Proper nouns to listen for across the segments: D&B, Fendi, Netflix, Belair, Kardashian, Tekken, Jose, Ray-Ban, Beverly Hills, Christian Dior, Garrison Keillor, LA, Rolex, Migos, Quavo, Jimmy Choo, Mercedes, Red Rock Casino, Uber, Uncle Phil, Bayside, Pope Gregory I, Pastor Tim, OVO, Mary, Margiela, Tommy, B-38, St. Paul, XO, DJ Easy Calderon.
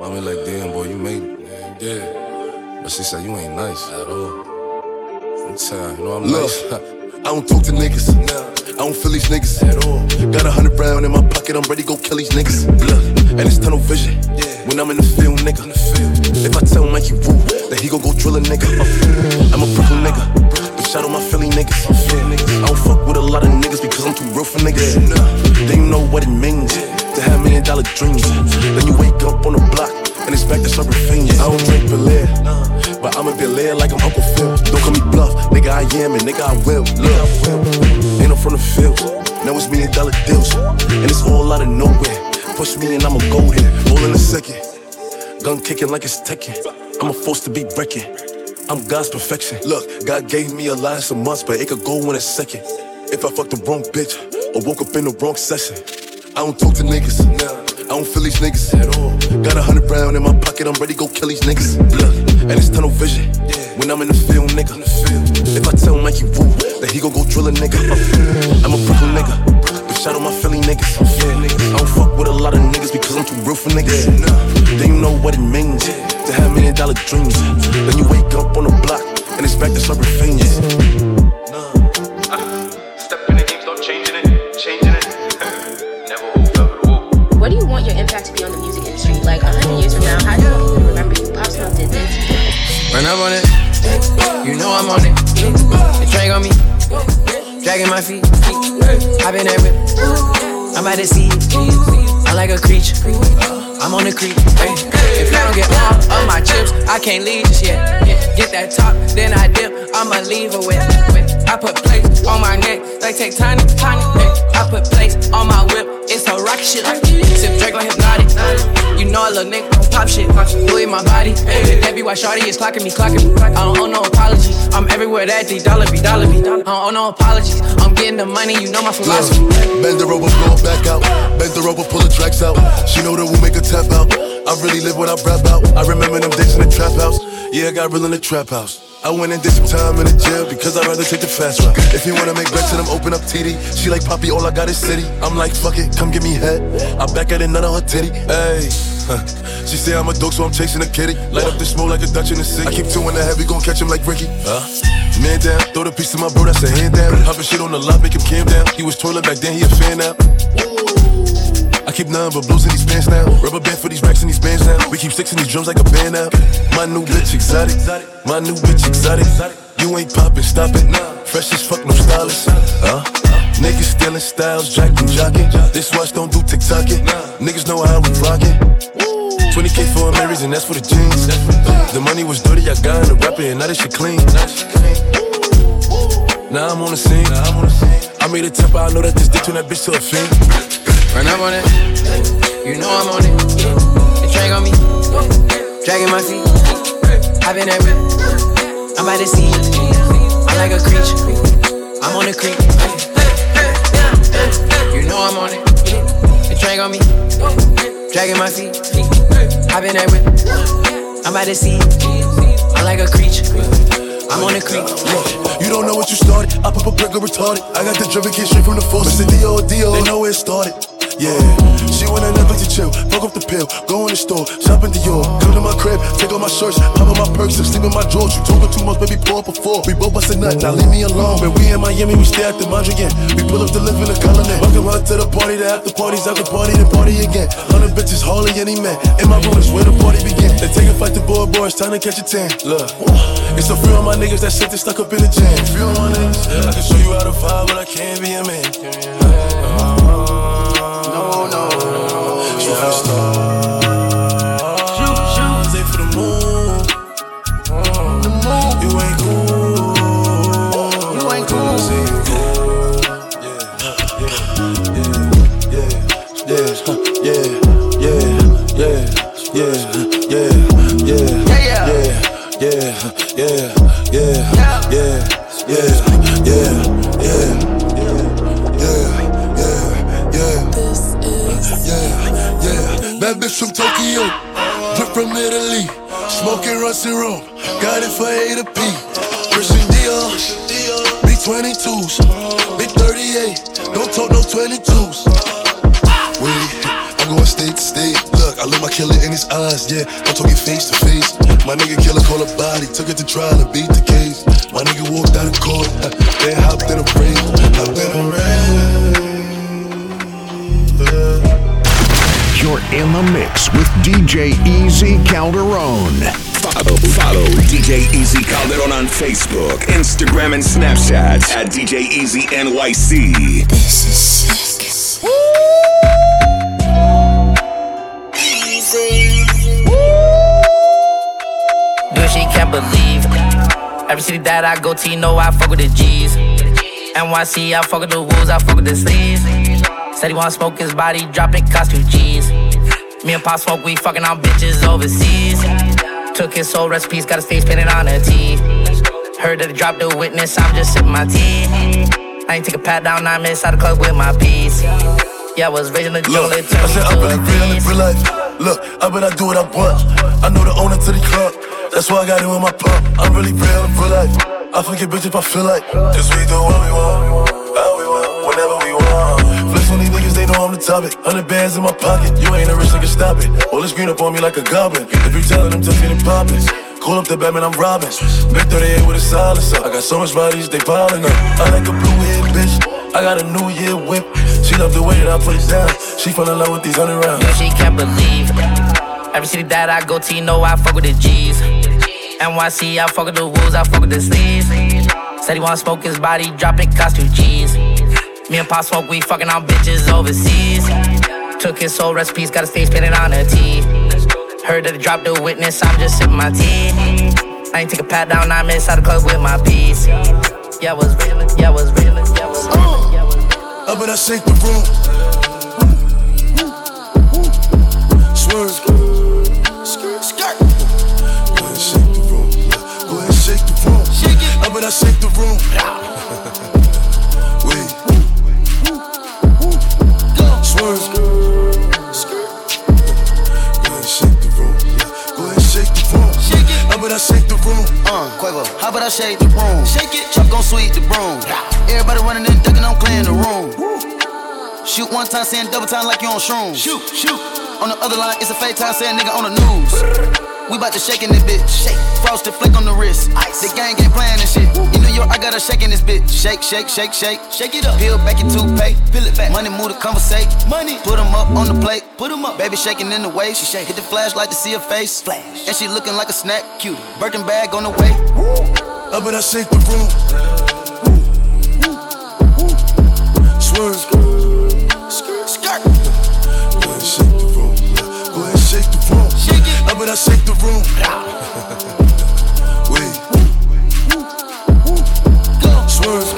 Mommy like, damn, boy, you made it. Yeah. But she said, you ain't nice at all. Sometimes, you know, I'm nice. I don't talk to niggas. I don't feel these niggas at all. Got 100 round in my pocket, I'm ready to go kill these niggas. And it's tunnel vision. When I'm in the field, nigga. If I tell Mikey Wu that he gon' go drill a nigga, I'm a Brooklyn nigga. Shout out my Philly niggas. I don't fuck with a lot of niggas because I'm too real for niggas. They know what it means to have $1 million dreams. Then you wake up on the block and it's back to serving fiends. I don't drink Belair, but I'm a Belair like I'm Uncle Phil. Don't call me bluff, nigga, I am and nigga, I will. Look, ain't I'm from the field, now it's $1 million deals. And it's all out of nowhere, push me and I'ma go there. Roll in a second, gun kicking like it's Tekken. I'm a force to be wrecking. I'm God's perfection. Look, God gave me a lot some months, but it could go in a second. If I fucked the wrong bitch or woke up in the wrong session. I don't talk to niggas. I don't feel these niggas at all. Got 100 round in my pocket, I'm ready to go kill these niggas. And it's tunnel vision when I'm in the field, nigga. If I tell Mikey Wu that he gon' go drill a nigga, I'm a Brooklyn nigga. But shout out my Philly niggas. I don't fuck with a lot of niggas because I'm too real for niggas. They know what it means to have $1 million dreams. Then you wake up on the block and it's back to serving fiends. Step in the game, start changing it. Never hold up at all. What do you want your impact to be on the music industry? Like 100 years from now, how do you want people to remember you? Pop Smoke did this. When I'm on it, you know I'm on it. The drink on me, dragging my feet. I've been that whip, I'm about to see it. I like a creature, I'm on the creep. If I don't get all of my chips, I can't leave just yet. Get that top, then I dip, I'ma leave her with. I put plates on my neck, like tectonic. I put plates on my whip, it's a rock shit. Sip Drake on hypnotic, you know a little nigga on pop shit. Louis my body, that be why shawty is clocking me. I don't owe no apology, I'm everywhere that D dollar be. I don't owe no apologies, I'm getting the money, you know my philosophy. Bend the rope, blow it back out. Bend the rope, pull the tracks out. She know that we'll make a tap out. I really live what I rap out. I remember them days in the trap house. Yeah, I got real in the trap house. I went and did some time in the jail because I'd rather take the fast route. If you wanna make bets, then I'm open up TD. She like Poppy, all I got is city. I'm like, fuck it, come give me head. I back at it, none of her titty. Ayy, she say I'm a dope, so I'm chasing a kitty. Light up the smoke like a Dutch in the city. I keep two in the heavy, gon' catch him like Ricky. Man down, throw the piece to my bro, that's a hand down. Hoppin' shit on the lot, make him calm down. He was toilet back then, he a fan now. I keep none but blues in these pants now. Rubber band for these racks in these bands now. We keep sticks in these drums like a band now. My new bitch exotic. You ain't poppin', stop it. Fresh as fuck, no stylist. Niggas stealing styles, jockin'. This watch don't do TikTokin'. Niggas know how we rockin'. 20K for a Mary's and that's for the jeans. The money was dirty, I got in the rapper and now this shit clean. Now I'm on the scene. I made a temper, I know that this dick turned that bitch to a fiend. When I'm on it, you know I'm on it. The drag on me, dragging my feet. I've been that whip, I'm about to see it. I'm like a creature, I'm on the creep. You know I'm on it. The drag on me, dragging my feet. I've been that whip, I'm about to see it. I'm like a creature, I'm on the creep. You don't know what you started, I pop a brick or retarded. I got the driven kid straight from the force. Mr. Dior, they know where it started. Yeah, she went to Netflix to chill, fuck up the pill, go in the store, shop in Dior. Come to my crib, take off my shirts, pop up my perks, and sleep in my drawers. You told her 2 months, baby, pour up a four. We both bust a nut, now leave me alone. When we in Miami, we stay at the Mandarin. We pull up to live in the colony. Walk around to the party, the after parties, after party, then party again. 100 bitches, hardly any man. In my room is where the party began. They take a fight to board, boy, it's time to catch a tan. Look, it's a few of my niggas that shit they stuck up in the jam. Few of my niggas, I can show you how to vibe, but I can't be a man. Shoot, stay for the moon. You ain't cool. That bitch from Tokyo, drip from Italy, smoking Rusty Rome, got it for A to P. Christian Dior, B-22s, B-38, don't talk no 22s. We, I'm going state to state. killer in his eyes, yeah. I'm talking face to face. My nigga killer called a body, took it to trial and beat the case. My nigga walked out of court, then hopped in a ring. Hopped in a ring. You're in the mix with DJ Easy Calderon. Follow DJ Easy Calderon on Facebook, Instagram, and Snapchat at DJ Easy NYC. This is Easy. Dude, she can't believe every city that I go to, you know I fuck with the G's. NYC, I fuck with the wolves, I fuck with the sleeves. Said he wanna smoke his body, dropping cost $2,000. Me and Pop Smoke, we fucking on bitches overseas. Took his soul recipes, got a stage painted on her teeth. Heard that he dropped the witness, I'm just sipping my tea. I ain't take a pat down, I miss out the club with my piece. Yeah, I was raising the jungle, it turned me to a real life. Look, I bet I do what I want. I know the owner to the club, that's why I got it with my pump. I'm really real in real life. I forget bitch if I feel like. Cause we do what we want. I'm the topic, 100 bands in my pocket. You ain't a rich nigga, stop it. All this green up on me like a goblin. If you tellin' them, tough it and pop it. Call up the Batman, I'm robbing. Big 38 with a silencer. I got so much bodies, they piling up. I like a blue-head bitch, I got a new year whip. She love the way that I put it down. She fell in love with these 100 rounds. Yo, she can't believe every city that I go to, you know I fuck with the G's. NYC, I fuck with the wolves, I fuck with the sleeves. Said he wanna smoke his body, drop it, cost $2,000. Me and Pop Smoke, we fucking on bitches overseas. Took his soul recipes, got a stage painted on her teeth. Heard that he dropped the witness, I'm just sipping my tea. I ain't take a pat down, I miss out the club with my piece. Yeah, I was reeling, yeah, I was reeling, yeah, I was reeling, yeah, I was reeling. Up and I shake the room. Swerve. Skirt, skirt. Go ahead and shake the room. Go ahead and shake the room. Shake it. Up and I shake the room. Go ahead and shake the room. Go ahead and shake the room. Shake it. How about I shake the room? Quavo. How about I shake the room? Shake it. Chop gon' sweep the broom. Everybody running in, ducking, I'm clearing the room. Shoot one time, saying double time like you on shrooms. Shoot, shoot. On the other line, it's a fake time, saying nigga on the news. We bout to shake in this bitch. Shake. Frosted flick on the wrist. Ice. The gang ain't playing this shit. In New York, I got a shake in this bitch. Shake, shake, shake, shake. Shake it up. Peel back your toothpaste. Peel it back. Money move to conversate. Money. Put them up on the plate. Put them up. Baby shaking in the way. She shake. Hit the flashlight to see her face. Flash. And she looking like a snack. Cute. Birkin bag on the way. Up and I shake the room. Swerve. Skirt, skirt. Go ahead and shake the room. Go ahead and shake the room. Shake it. Up and I shake the room. Wait. Swerve.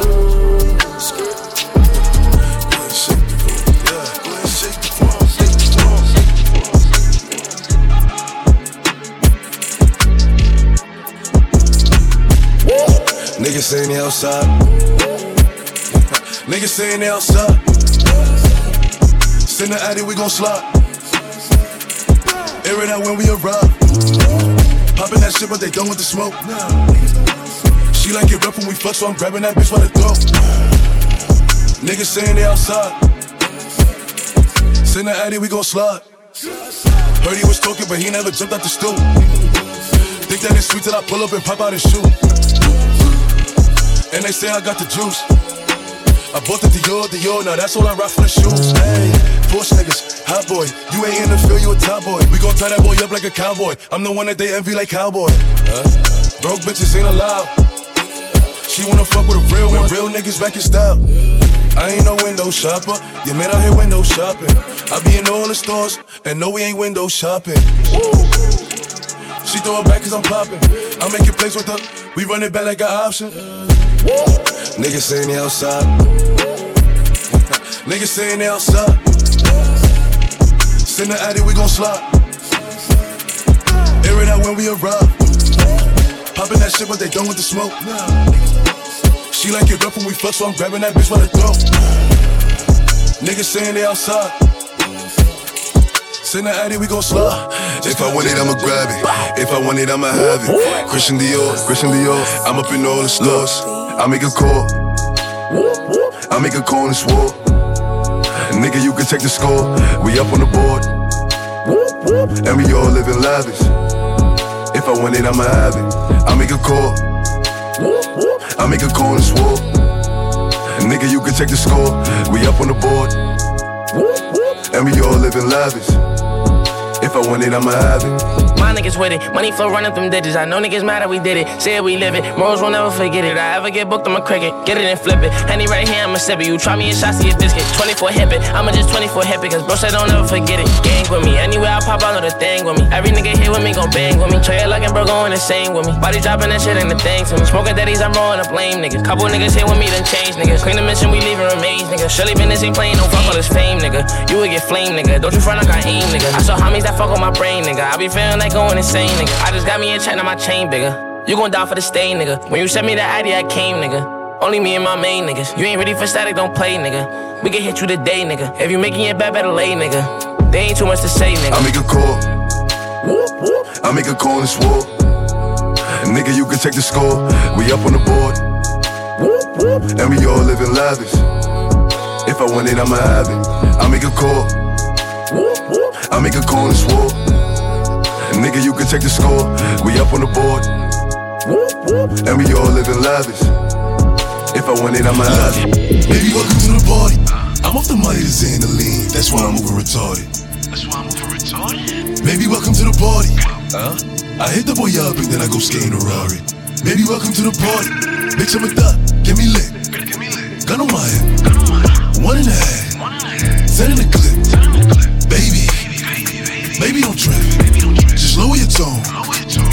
Niggas saying they outside. Niggas saying they outside. Send the addy, we gon' slide. Air it out when we arrive. Poppin' that shit, but they done with the smoke. She like it rough when we fuck, so I'm grabbing that bitch by the throat. Niggas saying they outside. Send the addy, we gon' slide. Heard he was talking, but he never jumped out the stool. Think that it's sweet till I pull up and pop out and shoot. And they say I got the juice. I bought the Dior, now that's all I rock for the shoes. Hey, Porsche niggas, hot boy. You ain't in the field, you a top boy. We gon' tie that boy up like a cowboy. I'm the one that they envy like cowboy. Broke bitches ain't allowed. She wanna fuck with a real one. Real niggas back in style. I ain't no window shopper. Your man out here window shopping. I be in all the stores, and no, we ain't window shopping. She throw it back cause I'm popping. I make it plays with her. We run it back like an option. Woo. Niggas saying they outside. Niggas saying they outside. Send the addy, we gon' slide. Air it out when we arrive. Poppin' that shit, but they done with the smoke. She like it rough when we fuck, so I'm grabbing that bitch by the throat. Niggas saying they outside. Send the addy, we gon' slide. If I want it, I'ma grab it. If I want it, I'ma have it. Christian Dior, I'm up in all the stores. I make a call. I make a call and swore. Nigga, you can take the score. We up on the board. And we all living lavish. If I want it, I'ma have it. I make a call. I make a call and swore. Nigga, you can check the score. We up on the board. And we all living lavish. If I want it, I'ma have it. My niggas with it, money flow running through digits. I know niggas mad that we did it, said we live it. Morals will never forget it. I ever get booked, I'ma crack it, get it and flip it. Henny right here, I'ma sip it. You try me in shots, see a biscuit. 24 hip it, I'ma just 24 hip it. Cause bro said don't ever forget it. Gang with me, anywhere I pop, I know the thing with me. Every nigga here with me gon' bang with me. Trey luck and bro going insane with me. Body dropping that shit ain't the thing to me. Smoking daddies, I'm rolling up lame niggas. Couple niggas here with me, then change niggas. Clean the mission, we leaving remains, nigga. Surely been this ain't playing, don't fuck all this fame, nigga. You would get flame, nigga. Don't you front like I aim, nigga. I saw homies that fuck with my brain, nigga. I be feeling like going insane, nigga. I just got me a chain on my chain, bigger. You gon' die for the stain, nigga. When you sent me that ID, I came, nigga. Only me and my main niggas. You ain't ready for static, don't play, nigga. We can hit you today, nigga. If you making it bad, better lay, nigga. There ain't too much to say, nigga. I make a call. I make a call and swore. Nigga, you can check the score. We up on the board. And we all living lavish. If I want it, I'ma have it. I make a call. I make a call and swore. Nigga, you can check the score. We up on the board. And we all living lavish. If I want it, I'ma have it. Baby, welcome to the party. I'm off the money to Zandaline. That's why I'm moving retarded. Baby, welcome to the party. I hit the boy up and then I go skating a Rari. Baby, welcome to the party. Bitch, I'm a thot. Get me lit. Gun on my head. One and a half. Send in the clip. Baby. Baby, don't trip. Lower your tone,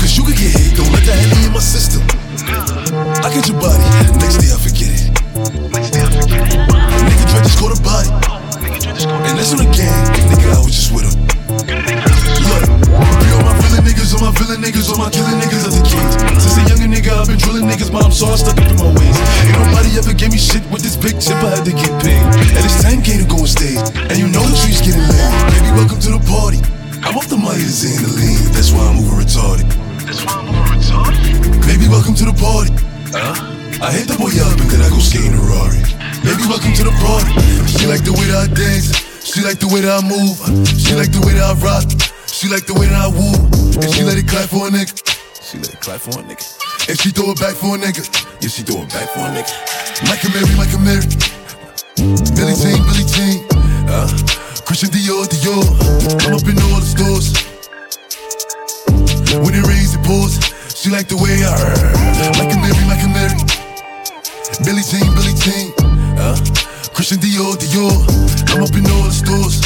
cause you can get hit. Don't let that Henny in my system. I get your body, next day I forget it. Nigga try to score the body. And that's on the game, nigga I was just with him. Look, free all my real niggas, all my villain niggas, all my killing niggas as a kid. Since a younger nigga I've been drilling niggas, mom saw I stuck up in my ways. Ain't nobody ever gave me shit with this big chip, I had to get paid. And it's 10K to go on stage, and you know the trees getting laid. Baby, welcome to the party. I'm off the money to Zandaline, that's why I'm moving retarded. Baby, welcome to the party. I hit the boy up and then I go skating a Rari. Baby, welcome to the party. She like the way that I dance, she like the way that I move, she like the way that I rock, she like the way that I woo. And she let it clap for a nigga, she let it clap for a nigga. And she throw it back for a nigga, yeah, she throw it back for a nigga. Mikey Mary, Billie Jean, Christian Dior, I'm up in all the stores. When it rains, it pours. She like the way I heard. Like a Mary, Billie Jean, Christian Dior, I'm up in all the stores.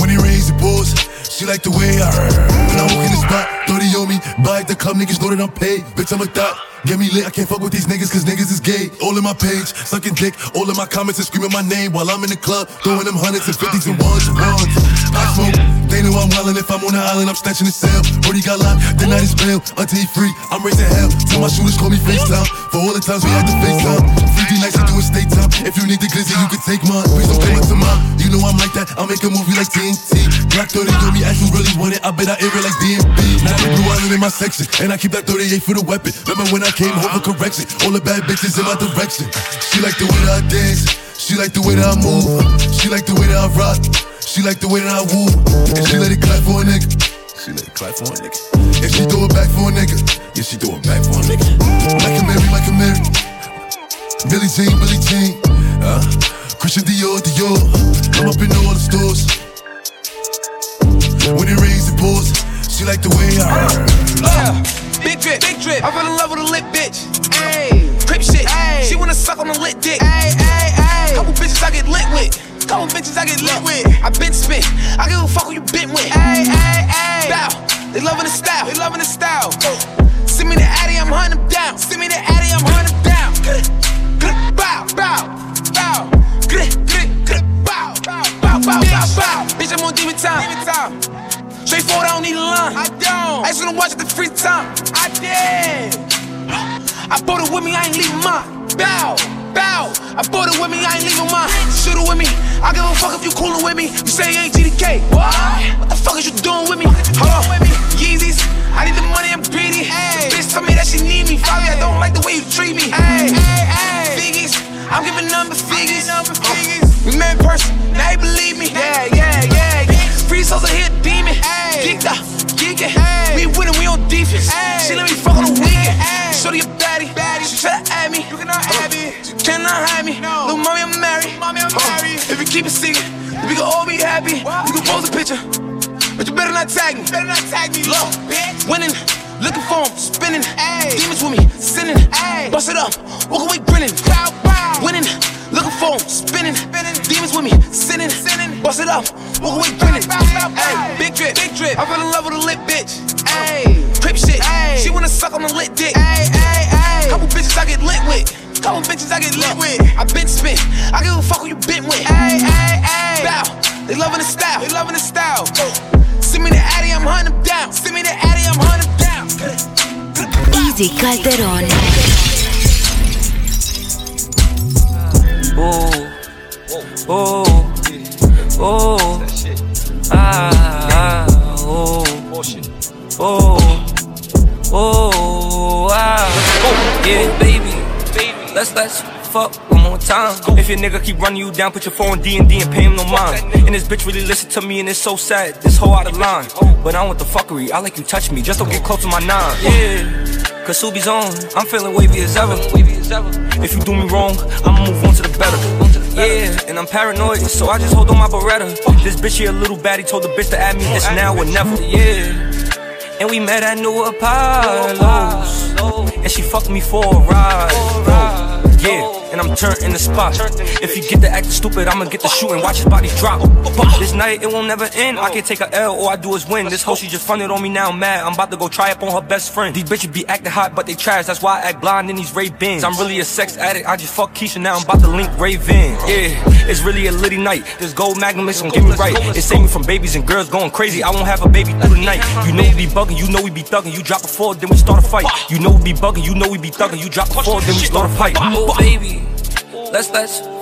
When it rains, it pours. She like the way I heard. When I walk in the spot, 30 on me. Buy at the club, niggas know that I'm paid. Bitch, I'm a thot. Get me lit, I can't fuck with these niggas cause niggas is gay. All in my page, sucking dick. All in my comments and screaming my name while I'm in the club, throwing them hundreds and fifties and ones. Pop Smoke, they know I'm wildin'. If I'm on the island, I'm snatching the cell. Brody got locked, the night is bail. Until he free, I'm raising hell. Till my shooters call me FaceTime. For all the times we had to FaceTime. 3D nights, I do a state time. If you need the glizzy, you can take mine. Please don't come up to mine. You know I'm like that, I'll make a movie like TNT. Black 30 told me I actually really want it. I bet I air it like D&B. Now the blue island in my section, and I keep that 38 for the weapon. Remember when I came home for correction? All the bad bitches in my direction. She like the way that I dance. She like the way that I move. She like the way that I rock. She like the way that I woo. And she let it clap for a nigga. She let it clap for a nigga. And she throw it back for a nigga. Yeah, she throw it back for a nigga. Like a Mary, Billie Jean, Christian Dior. I'm up in all the stores. When it rains, it pours. She like the way I heard. Big drip. I fell in love with a lit bitch. Ayy, crip shit. Ay. She wanna suck on a lit dick. Ayy. Couple bitches I get lit with. I been spit. I give a fuck who you been with. Ayy. Bow. They loving the style. Send me the Addy, I'm hunting them down. Bow. Bow. Bitch, I'm on demon time. Straightforward, I don't need a line. I just wanna watch it the free time. I did. I bought it with me, I ain't leaving mine. Bow. I bought it with me, I ain't leaving mine. Shoot it with me. I give a fuck if you coolin' with me. You say you ain't GDK. What the fuck is you doing with me? Hold on. Yeezys. I need the money, I'm greedy. Ay. The bitch told me that she need me. Probably I don't like the way you treat me. Ay. Figgies. I'm giving number figures. We met in person. Now they believe me. Yeah. free souls are here demon. Geeked up, geeking. We winning, we on defense. She let me fuck on the weekend. Show to your baddie. She try to add me. You cannot have it. You cannot hide me. No. Little mommy, I'm married. If you keep it secret, we can all be happy. What? You can pose a picture, but you better not tag me. Better not tag me. Low, bitch. Winning. Looking for him, spinning, demons with me, sinning, bust it up, walk away grinning, wow, wow. Winning, looking for him, spinning, demons with me, sinning, bust it up, walk away grinning, big drip, I fell in love with a lit bitch, crip shit, she wanna suck on a lit dick, couple bitches I get lit with, couple bitches I get lit with, I been spin, I give a fuck who you been with, bow, they loving the style, send me the Addy, I'm hunting them down, Easy Calderon. Oh, oh, oh, ah, oh, oh, oh, ah, yeah, baby, let's fuck. Time. If your nigga keep running you down, put your phone on D&D and pay him no mind. And this bitch really listen to me and it's so sad, this hoe out of line. But I want the fuckery, I like you touch me, just don't get close to my nine. Yeah, cause Subi's on, I'm feeling wavy as ever. If you do me wrong, I'ma move on to the better. Yeah, and I'm paranoid, so I just hold on my Beretta. This bitch here a little baddie, told the bitch to add me, it's now or never. Yeah, and we met at New Apollos, and she fucked me for a ride. Yeah, and I'm turned in the spot. If you get to acting stupid, I'ma get to shooting. Watch his body drop. This night, it won't never end. I can take a L, all I do is win. This hoe, she just fronted on me, now I'm mad. I'm about to go try up on her best friend. These bitches be acting hot, but they trash. That's why I act blind in these Ray-Bans. I'm really a sex addict, I just fuck Keisha, now I'm about to link Ray-Ban. Yeah, it's really a litty night. This gold magnum is gon' get me right. It saved me from babies and girls going crazy. I won't have a baby through the night. You know we be bugging, you know we be thugging. You drop a four, then we start a fight. You know we be bugging, you know we be thugging. You drop a four, then we start a fight. Oh, baby. Let's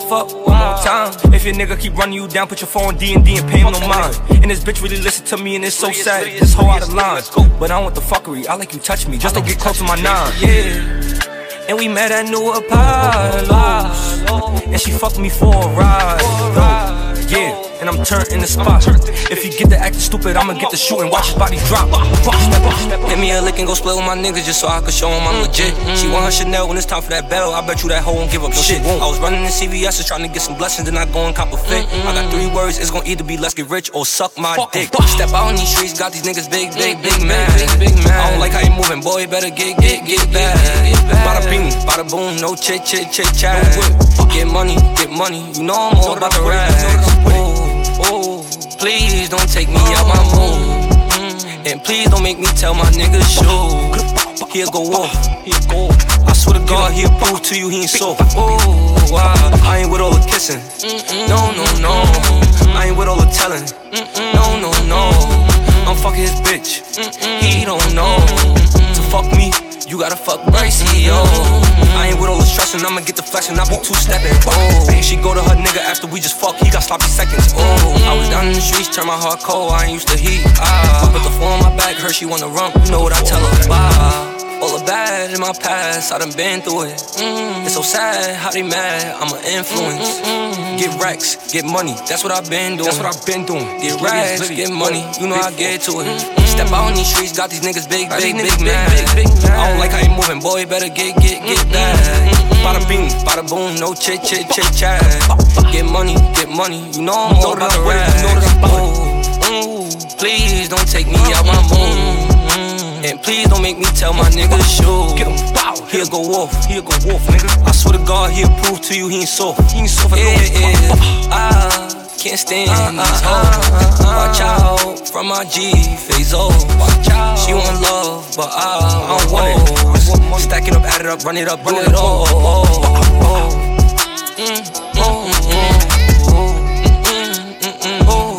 fuck one more time. If your nigga keep running you down, put your phone on D&D and pay him no mind. And this bitch really listen to me and it's so sad, this hoe out of line. But I want the fuckery, I like you touch me, just don't get close to my nine. Yeah, and we met at New Apollos, and she fucked me for a ride. Yeah, and I'm turned in the spot. If you get to acting stupid, I'ma get to shooting. Watch his body drop. Hit me a lick and go split with my niggas just so I could show him I'm legit. She want her Chanel when it's time for that battle. I bet you that hoe won't give up no shit. I was running in CVS just trying to get some blessings, then I go and cop a fit. I got three words, it's gon' either be let's get rich or suck my dick. Step out on these streets, got these niggas big mad. I don't like how you moving, boy, better get bad. Bada bing, bada boom, no chit chat. Get money, you know I'm all about the rap. Oh, please don't take me out my mood, and please don't make me tell my nigga shoot. He'll go off, I swear to God, he'll prove to you he ain't soft. Oh, I ain't with all the kissing, no. I ain't with all the telling, no. I'm fucking his bitch, he don't know. To fuck me, you gotta fuck Bracey, yo. I ain't with all the stress and I'ma get the flex and I be two-stepping. Oh, she go to her nigga after we just fuck, he got sloppy seconds. Oh, I was down in the streets, turned my heart cold, I ain't used to heat. I put the floor on my back, her she wanna rump, you know what I tell her. Bye. All the bad in my past, I done been through it. It's so sad how they mad, I'm an influence. Get racks, get money, that's what I've been doing. Get racks, get money, you know I get to it. Step out on these streets, got these niggas big, I don't like how you moving, boy, better get bad. Bada bing, bada boom, no chit chat. Get money, you know I'm all about the rap. Ooh, please don't take me out my mood, and please don't make me tell my nigga shoot. He'll go off, nigga. I swear to God, he'll prove to you he ain't soft. Can't stand these hoes. Watch out from my G, phase old. She want love, but I don't want it. Stack it up, add it up, run it up,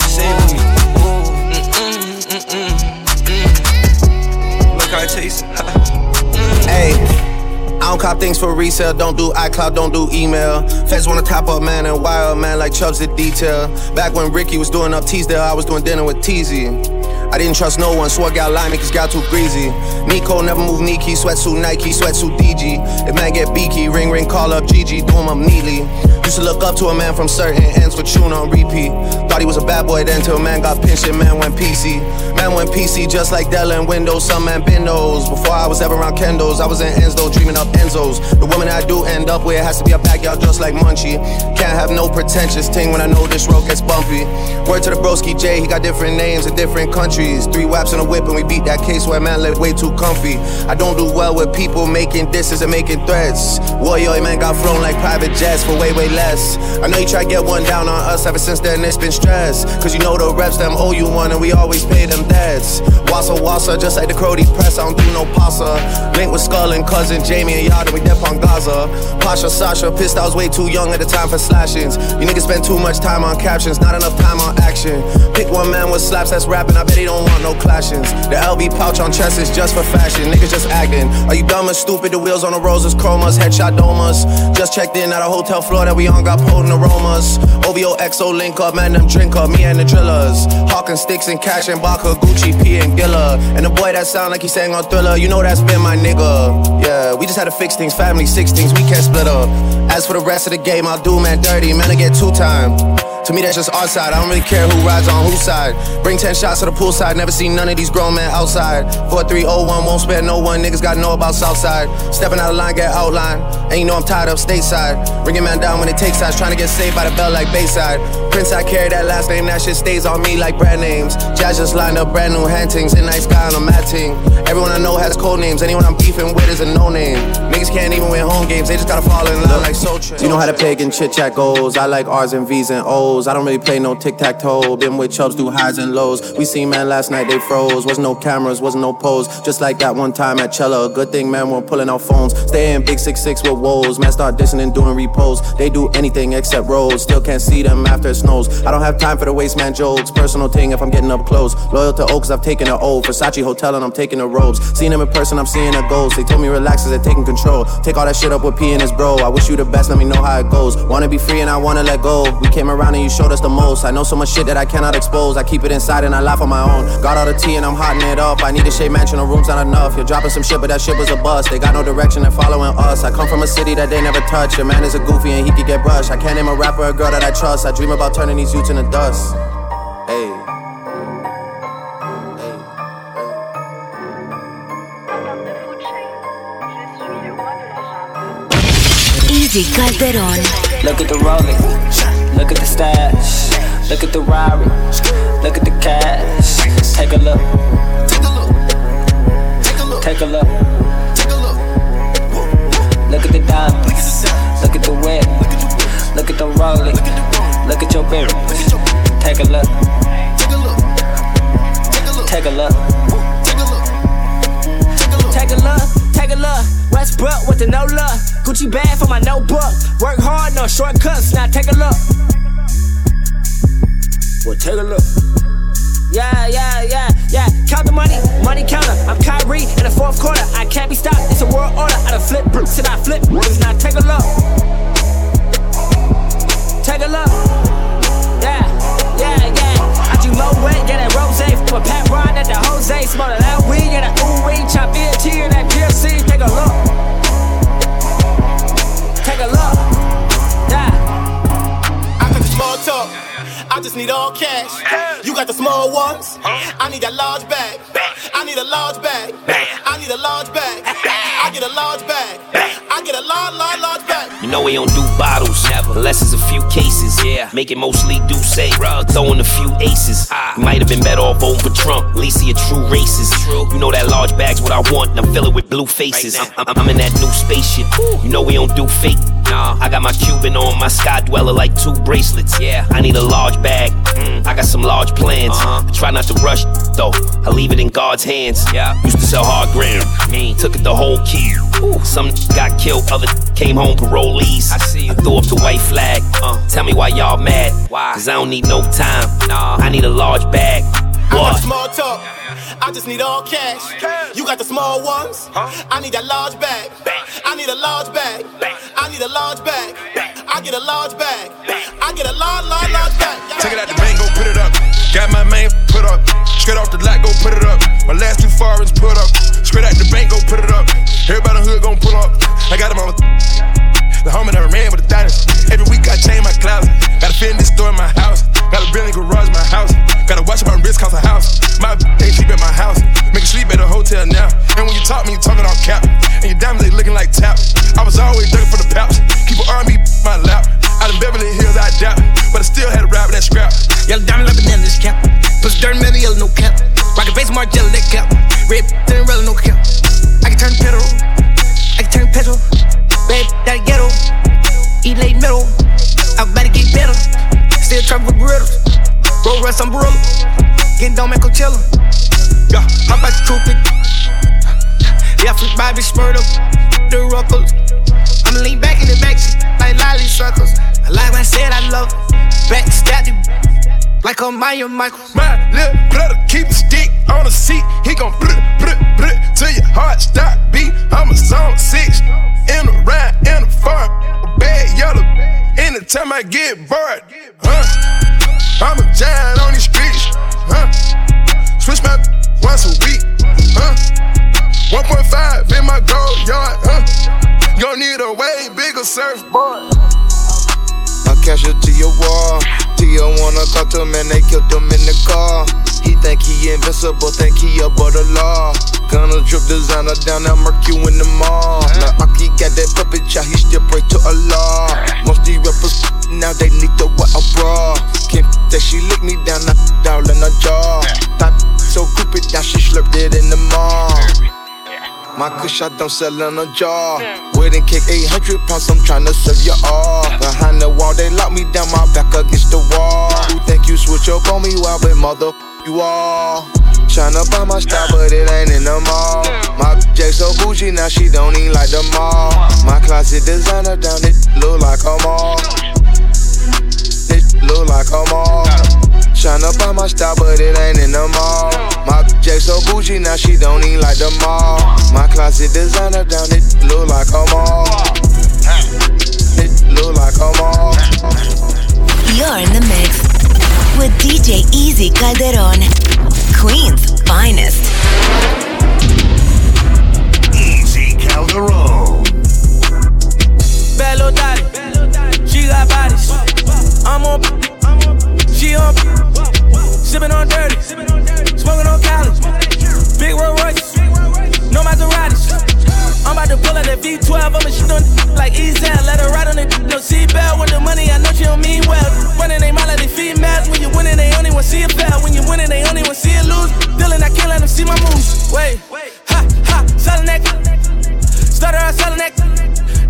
Say it with me. Look how it tastes. Hey. I don't cop things for resale, don't do iCloud, don't do email. Feds wanna top up, man, and wire up, man, like Chubbs did detail. Back when Ricky was doing up Teasdale, I was doing dinner with Teezy. I didn't trust no one, swore got limey, cause got too greasy. Nico never move Nike, sweatsuit Nike, sweatsuit DG. If man get beaky, ring call up GG, do him up neatly. Used to look up to a man from certain ends with tune on repeat. Thought he was a bad boy then till man got pinched and man went PC. Man went PC just like Dell and Windows, some man Bindos. Before I was ever around Kendos, I was in Enzo dreaming up Enzos. The woman I do end up with has to be a backyard just like Munchie. Can't have no pretentious ting when I know this road gets bumpy. Word to the broski J, he got different names in different countries. 3 whaps and a whip and we beat that case where man lived way too comfy. I don't do well with people making disses and making threats. Warrior man got flown like private jets for way less. I know you try to get one down on us, ever since then it's been stress. Cause you know the reps them owe you one and we always pay them debts. Wassa just like the Crody press, I don't do no pasa. Link with Skull and cousin Jamie and y'all, then we dep on Gaza. Pasha, Sasha, pissed I was way too young at the time for slashings. You niggas spend too much time on captions, not enough time on action. Pick one man with slaps that's rapping, I bet he don't want no clashings. The LB pouch on chest is just for fashion, niggas just acting. Are you dumb and stupid? The wheels on the roses, chromas, headshot domas. Just checked in at a hotel floor that we on, got potent aromas. OVO, XO, link up, man, them drink up, me and the drillers. Hawking sticks and cash and vodka, Gucci, P and Gilla. And the boy that sound like he sang on Thriller, you know that's been my nigga. Yeah, we just had to fix things, family, 6 things, we can't split up. As for the rest of the game, I'll do man dirty, man, I get 2 time. To me, that's just our side. I don't really care who rides on whose side. Bring 10 shots to the poolside. Never seen none of these grown men outside. 4301 won't spare no one. Niggas got to know about Southside. Stepping out of line, get outlined. And you know I'm tied up stateside. Bringing man down when it takes sides. Trying to get saved by the bell like Bayside. Prince, I carry that last name. That shit stays on me like brand names. Jazz just lined up brand new hantings. And nice guy on a mat team. Everyone I know has code names. Anyone I'm beefing with is a no-name. Niggas can't even win home games. They just got to fall in line like Soul Train. You know how the pagan chit-chat goes. I like R's and V's and O's. I don't really play no tic-tac-toe. Been with chubs, do highs and lows. We seen man last night, they froze. Wasn't no cameras, wasn't no pose. Just like that one time at Cella. Good thing man, we're pulling out phones. Staying big 6'6" with woes. Man start dissing and doing repose. They do anything except roads. Still can't see them after it snows. I don't have time for the waste man jokes. Personal thing if I'm getting up close. Loyal to Oaks, I've taken an O. Versace hotel and I'm taking the robes. Seen them in person, I'm seeing a ghost. They told me relax as they're taking control. Take all that shit up with P and his bro. I wish you the best, let me know how it goes. Wanna be free and I wanna let go. We came around and you showed us the most. I know so much shit that I cannot expose. I keep it inside and I laugh on my own. Got all the tea and I'm hotting it up. I need a shade mansion, the room's not enough. You're dropping some shit but that shit was a bust. They got no direction, they're following us. I come from a city that they never touch. Your man is a goofy and he could get brushed. I can't name a rapper or a girl that I trust. I dream about turning these youths into dust. Ayy. Easy Calderon. Look at the Rolex, look at the stash, look at the Rari, look at the cash. Take a look, take a look, look at the diamonds, look at the whip, look at the Rolex, look at your beard. Take a look, take a look, take a look. Take a look, Westbrook with the no luck. Gucci bag for my notebook. Work hard, no shortcuts. Now take a look. Well, take a look. Yeah. Count the money, money counter. I'm Kyrie in the fourth quarter. I can't be stopped. It's a world order. I done flip bricks and I flip bricks. Now take a look. Take a look. Yeah. I do more wet, get that rosé for Pat Ron at the Jose. Smell that weed and that ooh wee. Chop in tea and that. Take a look. Take a look. Die. I got the small talk. I just need all cash. You got the small ones. I need that large bag. I need a large bag. I need a large bag. I get a large bag. I get a large bag. You know we don't do bottles. Never. Unless it's a few cases. Yeah. Make it mostly do say. Throwing a few aces. Might have been better off voting for Trump. At least he a true racist. True. You know that large bag's what I want. And I fill it with blue faces. Right, I'm in that new spaceship. Ooh. You know we don't do fake. Nah. I got my Cuban on my Sky Dweller like 2 bracelets. Yeah. I need a large bag. I got some large plans. I try not to rush though. I leave it in God's hands. Yeah. Used to sell hard gram. Took it the whole key. Ooh. Some got killed, other came home parolees. I see you. I threw up the white flag. Tell me why y'all mad. Why? Cause I don't need no time. Nah. I need a large bag. What? I got small talk. I just need all cash. You got the small ones. I need that large bag. I need a large bag. I need a large bag. I get a large bag. I get a large bag. Take it out the bank, go put it up. Got my main put up. Straight off the lot, go put it up. My last 2 foreigns put up. Straight out the bank, go put it up. Everybody in the hood gon' put up. I got them on. The home that I ran with 1,000. Every week I change my closet. Gotta fit in this store in my house. Got a building garage in my house. Gotta watch my wrist cost a house. My ain't sleep at my house. Make you sleep at a hotel now. And when you talk me, you talking all cap. And your diamonds, they looking like tap. I was always looking for the paps. Keep an army my lap. Out in Beverly Hills, I doubt. But I still had to ride with that scrap. Yellow diamond like banana, this cap. Push dirt, man, yellow, no cap. Rocket face, Margiela, that cap. Red, then really no cap. I can turn pedal. I can turn petrol. Bad, that ghetto. Eat late middle. I'm about to get better. Still trapped with riddles. Roll rest on Barilla. Getting down at Coachella. Yeah, how about the troopin'? Yeah, flip by, bitch, smurred up. The ruffles. I'ma lean back in the back seat like lollysuckers. Like I said, I love it. Backstab you like a Maya Michaels. My little brother keep a stick on the seat. He gon' blip, blip, blip till your heart stop beat. I'm a zone 6 in the ride, in the farm, a bad yellow. Anytime I get bored, I'm a giant on these streets, Switch my once a week, 1.5 in my gold yard, Gonna need a way bigger surfboard. I'll cash it to your wall. Tia wanna talk to him and they killed him in the car. He think he invincible, think he above the law. Gonna drip designer down that murk you in the mall. Now Aki got that puppet child, he still pray to Allah. Most these rappers now they need to wear a bra. Can't that she lick me down, I all in her jaw. Thought so creepy, now she slurped it in the mall. My kush I don't sell in a jar. Wedding cake 800 pounds, I'm tryna serve you all. Behind the wall, they lock me down, my back against the wall. Who think you switch up on me while with mother you all? Tryna buy my style, but it ain't in the mall. My J so bougie, now she don't even like the mall. My closet designer down, it look like a mall. It look like a mall. Tryna buy my style, but it ain't in the mall. My J so bougie, now she don't even like the mall. My closet designer down, it look like a mall. It look like a mall. You're in the mix with DJ Easy Calderon, Queen's finest. Easy Calderon. Bello daddy, she got bodies. I'm on. She on, sippin' on dirty, smokin' on college, big Rolls Royce, no Maseratis. I'm about to pull out that V12, I'ma shoot on like E-Zell. Let her ride on the no seatbelt. With the money, I know she don't mean well. Running they mile like they females. When you winning, they only wanna see it fail. When you winning, they only wanna see it lose. Dylan, I can't let them see my moves. Wait, ha, sellin' that, started out sellin' that.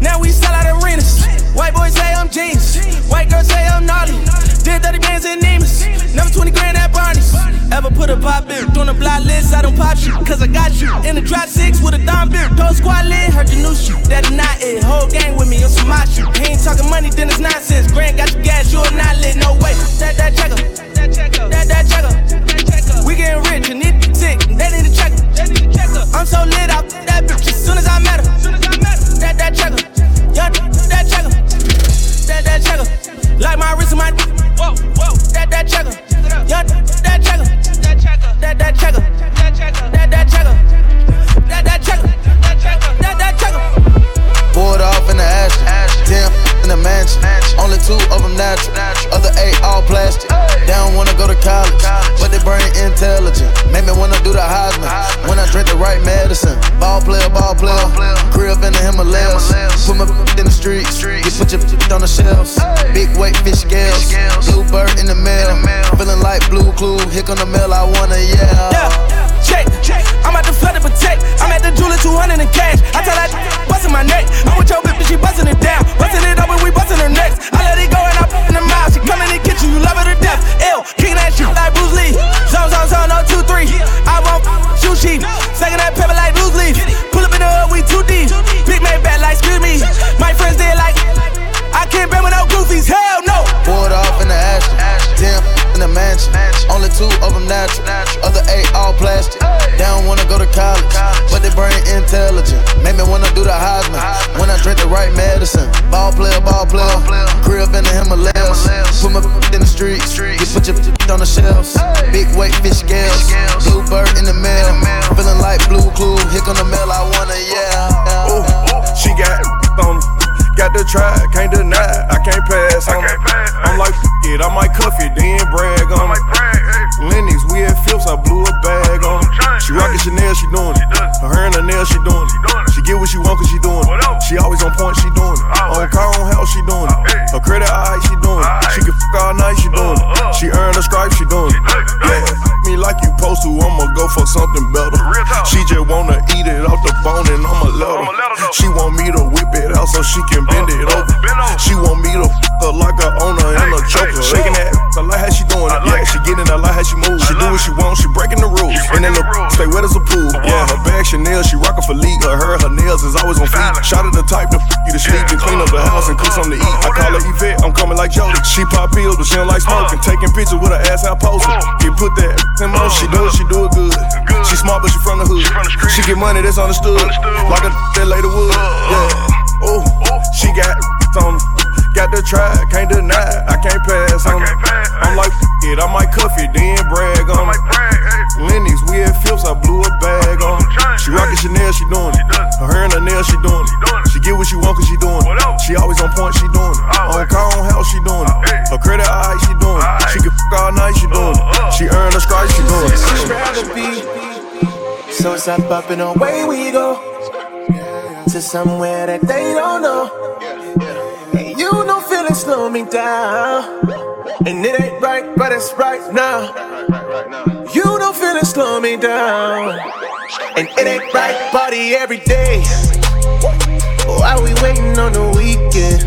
Now we sell out arenas. White boys say I'm genius. White girls say I'm naughty. Did 30 bands in Nemus. Never 20 grand at Barney's. Ever put a pop beer on the block list? I don't pop shit, cause I got you. In the drop six with a dime beer. Don't squad lid, heard your new shit. That is not it. Whole gang with me, it's some my shit. He ain't talking money, then it's nonsense. Grand got your gas, you are not lit. No way. That checker. That checker. We getting rich and need sick. They need a checker. I'm so lit out that bitch as soon as I met her. That checker, yeah, that checker, that checker, like my wrist and my whoa, that checker, yeah, that checker, that checker, that checker, that checker, that checker. Pulled off in the action, 10 in the mansion, only 2 of them natural, other 8 all plastic. They don't wanna go to college, but they brain intelligent. Make me wanna do the Heisman when I drink the right medicine. Ball player, crib in the Himalayas. Put my in the streets, you put your on the shelves. Big weight fish scales, blue bird in the mail. Feeling like Blue Clue, here come the mail, I wanna yell. Yeah. Check, I'm out to flood and protect. I'm at the jeweler, 200 in cash. I tell that bustin' my neck. I'm with your bitch, but she bustin' it down. Bustin' it up and we bustin' her necks. I let it go and I in the mouth. She come in the kitchen, you love her to death. Ew, kickin' that shit like Bruce Lee. Zone, no 2-3. I won't sushi. Second that pepper like loose leaf. Pull up in the hood, we too deep. Big man back like excuse me. My friends did like I can't bend with no goofies. Hell no. Pulled off in the action, 10 in the mansion, only 2 of them natural, other 8 all plastic. They don't wanna go to college, but they brain intelligent. Make me wanna do the Heisman when I drink the right medicine. Ball player, crib in the Himalayas. Put my in the streets, you put your on the shelves. Big weight fish scales, blue bird in the mail. Feeling like Blue Clue, here come the mail, I wanna yell. Ooh, she got on, got the trap shoulder. She pop pills, but she don't like smoking. Taking pictures with her ass out posted. Get put that in motion. She do it, she do it good. She smart, but she from the hood. She get money, that's understood. Like a that later would. Yeah. Ooh, she got on. Got the try, can't deny. I can't pass on it. I'm like it, I might cuff it, then brag on it. Lennox, we at Phillips, I blew a bag on it. She rockin' Chanel, she doing it. Her hair and her nails, she doing it. She get what she want, cause she doing it. She always on point, she doing it. On car, on house, she doing it. Her credit high, she doing it. She can fuck all night, she doing it. She earn her stripes, she doing it. She'd rather be so stop poppin' away we go to somewhere that they don't know. You know feelings slow me down, and it ain't right, but it's right now. You know feelings slow me down, and it ain't right, buddy, every day. Why we waiting on the weekend?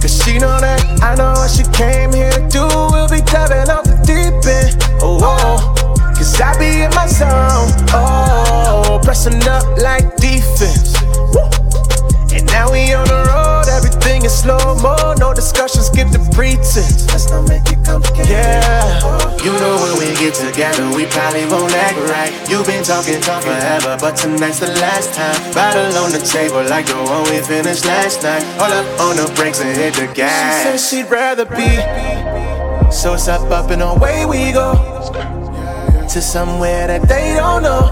Cause she know that I know what she came here to do. We'll be diving off the deep end. Oh, oh, cause I be in my zone. Oh, pressing up like defense. And now we on the road. Everything is slow-mo, no discussions, skip the pretense. Let's not make it complicated. Yeah. You know when we get together, we probably won't act right. You've been talking forever, but tonight's the last time. Bottle on the table like the one we finished last night. Hold up on the brakes and hit the gas. She said she'd rather be so it's up and away we go to somewhere that they don't know.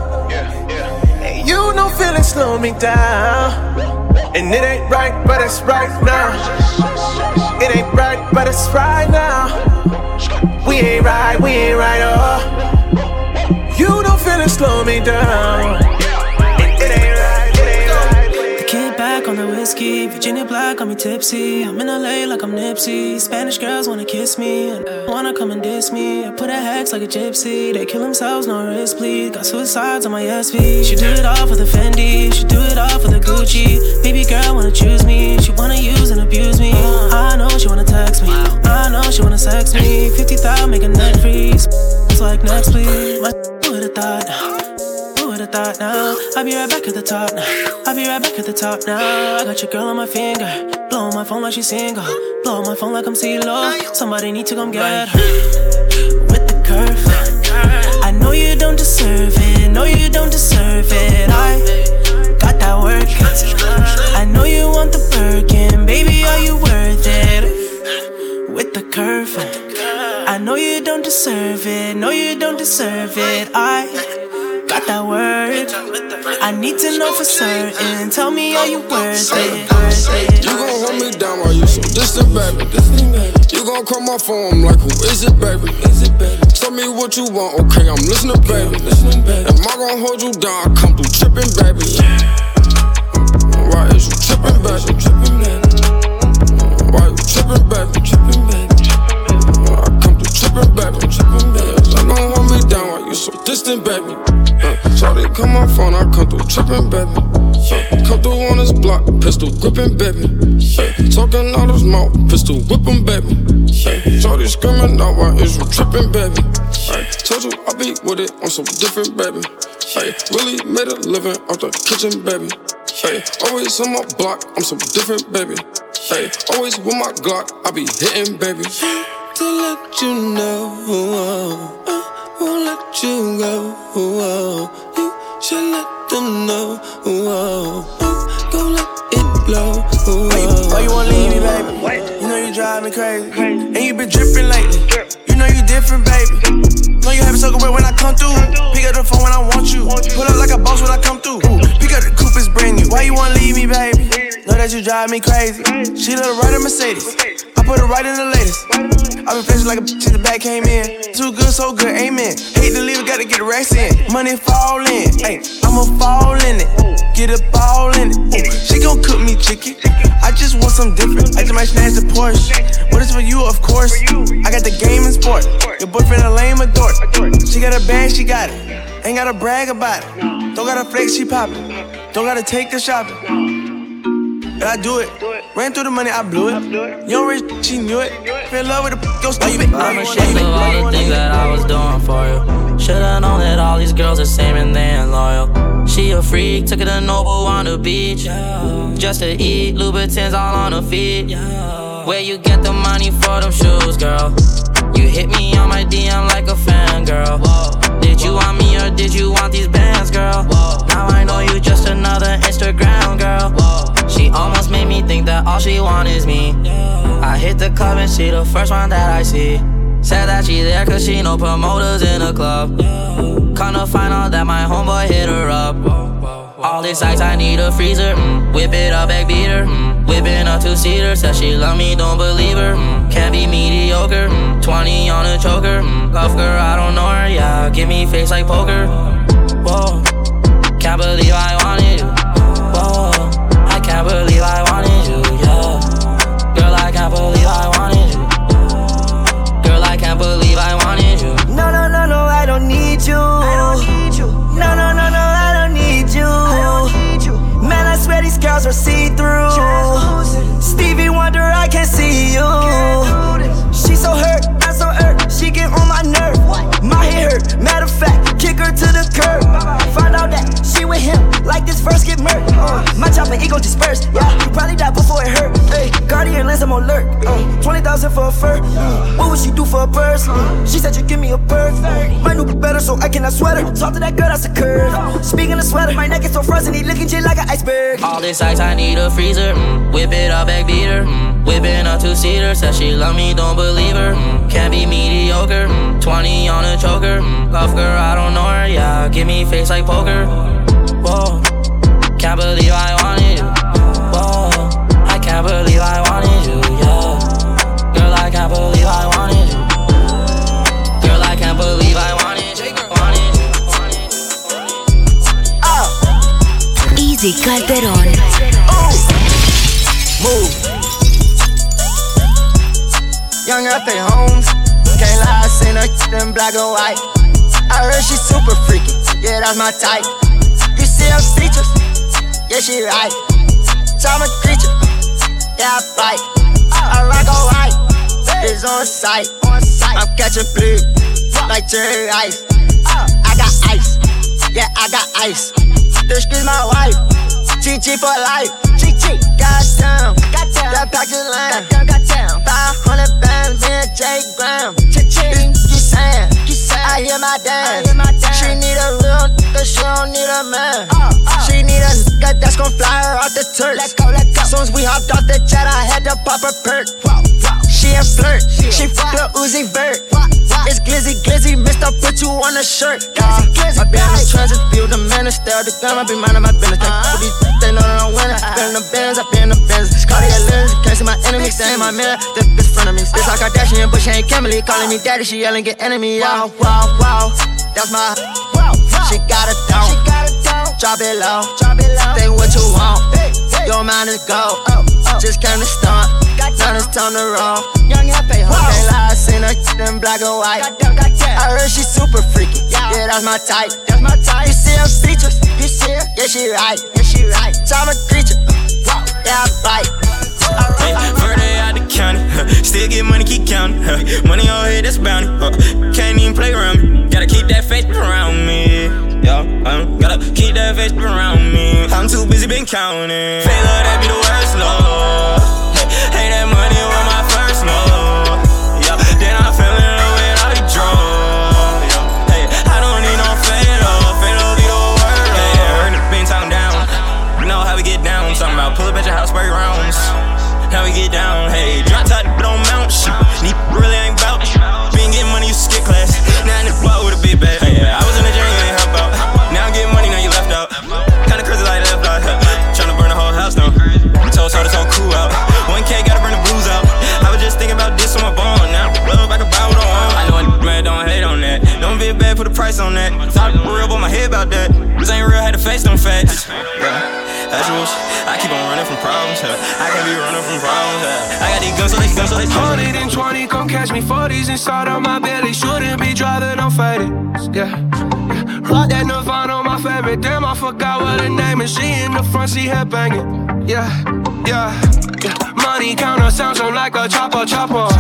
And you know feelings slow me down. And it ain't right, but it's right now. It ain't right, but it's right now. We ain't right, oh. You don't feel it, slow me down. And it ain't right, it ain't right. The kid back on the whiskey, Virginia Black got me tipsy. I'm in LA like I'm Nipsey. Spanish girls wanna kiss me, and wanna come and diss me. I put a hex like a gypsy. They kill themselves, no risk, please. Got suicides on my SV. She do it all for the Fendi, she do it all for the Gucci. Baby girl wanna choose me, she wanna use and abuse me. I know she wanna text me, I know she wanna sex me. 50,000 make a nut freeze. It's like next please. My who would've thought? Who would've thought now? I'll be right back at the top now. I'll be right back at the top now. I got your girl on my finger. Blow on my phone like she's single. Blow on my phone like I'm CeeLo. Somebody need to come get her. With the curve. I know you don't deserve it. No, you don't deserve it. I got that work. I know you want the Birkin. Baby, are you worth it? With the curve. I know you don't deserve it. No, you don't deserve it. I got that work. I need to know for certain. Tell me, are you worth it? You gon' hold me down while you so distant, baby. You gon' call my phone, I'm like, who is it, baby? Tell me what you want, okay, I'm listening, baby. Am I gon' hold you down? I come through trippin', baby. Why is you trippin', baby? Why you trippin', baby? I come through trippin', baby. You gon' hold me down while you so distant, baby. Shawty, call my phone, I come through trippin', baby. Come through on this block, pistol grippin', baby. Talkin' out his mouth, pistol whippin', baby. Shawty screamin' out, why is you trippin', baby? Told you I be with it on some different, baby. Really made a living out the kitchen, baby. Always on my block, I'm some different, baby. Always with my Glock, I be hittin', baby. To let you know, won't let you go. You should let them know. Go let it blow. Oh, you wanna leave me, baby? What? You know you drive me crazy. And you been dripping lately. You know you different, baby. Know you have it so good when I come through. Pick up the phone when I want you. Pull up like a boss when I come through. Pick up the coupe, it's brand new. Why you wanna leave me, baby? Know that you drive me crazy. She love to ride a Mercedes. I put her right in the latest. I been flexing like a bitch in the back came in. Too good, so good, amen. Hate to leave it, gotta get the racks in. Money fall in, ayy, I'ma fall in it. Get a ball in it. Ooh, she gon' cook me chicken. I just want something different. I just might snatch the Porsche. What is for you, of course. I got the game and sport. Your boyfriend a lame dork. She got a bag, she got it. Ain't gotta brag about it. Don't gotta flex, she poppin'. Don't gotta take her shopping. And I do it. Ran through the money, I blew it. Young rich, she knew it. Fell in love with the go stupid. I'm ashamed of all the things that I was doing for you. Should've known that all these girls are same and they ain't loyal. She a freak, took her to Noble on the beach. Just to eat, Louboutins all on her feet. Where you get the money for them shoes, girl? You hit me on my DM like a fan, girl. Did you want me or did you want these bands, girl? Now I know you just another Instagram girl. She almost made me think that all she want is me. I hit the club and she the first one that I see. Said that she there cause she no promoters in the club. Come to find out that my homeboy hit her up. All this ice, I need a freezer, Whip it up, back beat her, Whipping up two-seater, said she love me, don't believe her, Can't be mediocre, 20 on a choker, Love her, I don't know her, yeah, give me face like poker. Whoa, can't believe I wanted you. Whoa, I can't believe I wanted you, yeah. Girl, I can't believe I wanted you. Girl, I can't believe I wanted you. No, no, no, no, I don't need you. I don't need you. No, no, no, no. These girls are see-through. Stevie Wonder, I can't see you. She so hurt, I so hurt. She get on my nerve. My head hurt. Matter of fact, kick her to the curb. Find out that she with him, like this verse get murked. My chopper ego dispersed. Yeah, you probably died before it hurt. Hey, guardian lens, I'm on lurk. 20,000 for a fur. What would she do for a purse? She said you give me a bird. My new better, so I cannot sweat her. Talk to that girl, that's a curve. Speaking of sweater, my neck is so frozen, he looking just like an iceberg. All this ice, I need a freezer. Whip it up, back beat her. Whipping up two-seater, said she love me, don't believe her. Can't be mediocre. 20 on a choker. Love girl, I don't know her, yeah, give me face like poker. Whoa, can't believe I wanted you. Whoa, I can't believe I wanted you, yeah. Girl, I can't believe I wanted you. Girl, I can't believe I wanted you. Oh. Easy Calderon. Move. Young Earth at home. Can't lie, I seen her in black and white. I heard she's super freaky, yeah, that's my type. You see them features, yeah, she right. I'm a creature, yeah, I bite. I rock all right, it's on sight. I'm catching blue, like cherry ice. I got ice, yeah, I got ice. This girl's my wife, GG for life. Goddamn, that package line, 500 bands in J Gram. I hear my dad. She need a little nigga, she don't need a man. She need a nigga that's gon' fly her off the turf. Soon as we hopped off the jet, I had to pop a perk. She a flirt, she fuck the Uzi Vert. It's glizzy, glizzy, mister, put you on a shirt. My business treasures, build a menace, stay out the gun, I be minding my business. They know that I'm winning, I been in the Benz, I been in the Benz. Cartier lenses, can't see my enemies, they in my mirror, this bitch front of me. This like Kardashian, but she ain't Kimberly, calling me daddy, she yelling, get enemy, y'all. Wow, wow, that's my wow, wow. She got it down, drop it low, think what you want, hey. Your mind is gold, just came to stunt, now it's time to roll. Young and pay home, can't lie, I seen her in black and white. I heard she's super freaky, yeah, that's my type. You see her features, yeah, she right, I'm a creature, yeah, I bite. Murder out the county, still get money, keep counting. Money all here, that's bounty. Can't even play around me. Gotta keep that faith around me. Yo, gotta keep that faith around me. I'm too busy been counting. Failure, that be the worst, Lord. Hey, that money was my first love. Yo, then I fell in love with all the drugs. Yo, hey, I don't need no failure. Failure be the worst. Hey, I heard it been talking down. You know how we get down. Something about pull up at your house, break rounds. How we get down, hey, drop top, but don't mount shit. Need really ain't bout shit. Been getting money, you skip class. Now in the block with a big bag. Hey, I was in the journey, ain't help out. Now I'm getting money, now you left out. Kinda crazy like left out. Tryna burn the whole house down. Told this whole crew out. 1K, gotta burn the blues out. I was just thinking about this on my bond. Now I'm love like a bow on. I know a man don't hate on that. Don't be bad, put a price on that. Talk real, but my head about that. This ain't real, had to face them facts. I keep on running from problems, huh? I can't be running from problems, huh? I got these guns, so they gun, so they 120, come catch me. 40s inside of my belly. Shouldn't be driving, don't fight it, yeah. Rock that Nirvana on my favorite. Damn, I forgot what her name is. She in the front, she headbanging, yeah, yeah, yeah. Money counter sounds like a chopper, chopper.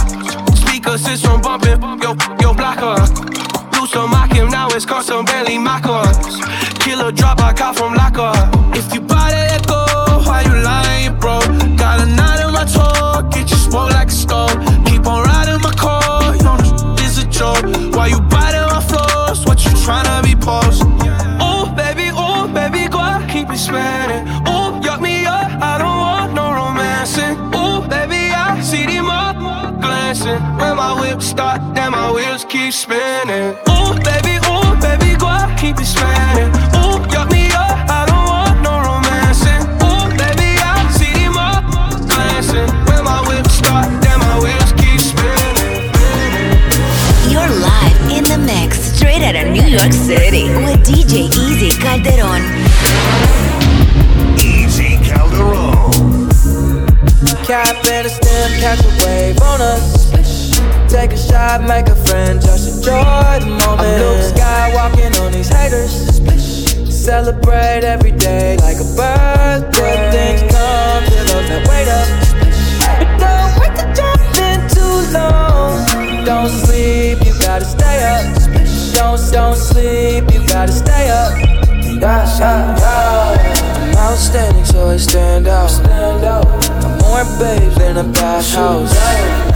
Speaker system bumping, yo, blocker. So mock him, now it's custom Bentley Maccas. Killer drop, I caught from locker. If you buy that echo, why you lying, bro? Got a knot in my toe, get you smoke like dancing. When my whip start, then my wheels keep spinning. Ooh, baby, go out, keep it spinning. Ooh, yuck me up, I don't want no romancing. Ooh, baby, I see them all glancing. When my whip start, then my wheels keep spinning. You're live in the mix, straight out of New York City with DJ Easy Calderon. Easy Calderon. Cat better stem, catch a wave on us. Take a shot, make a friend, just enjoy the moment. I'm Luke Skywalking on these haters. Celebrate every day like a birthday. Things come to those that wait up. But don't wait to jump in too long. Don't sleep, you gotta stay up. Don't sleep, you gotta stay up. I'm outstanding, so I stand out. I'm more babes than a bathhouse.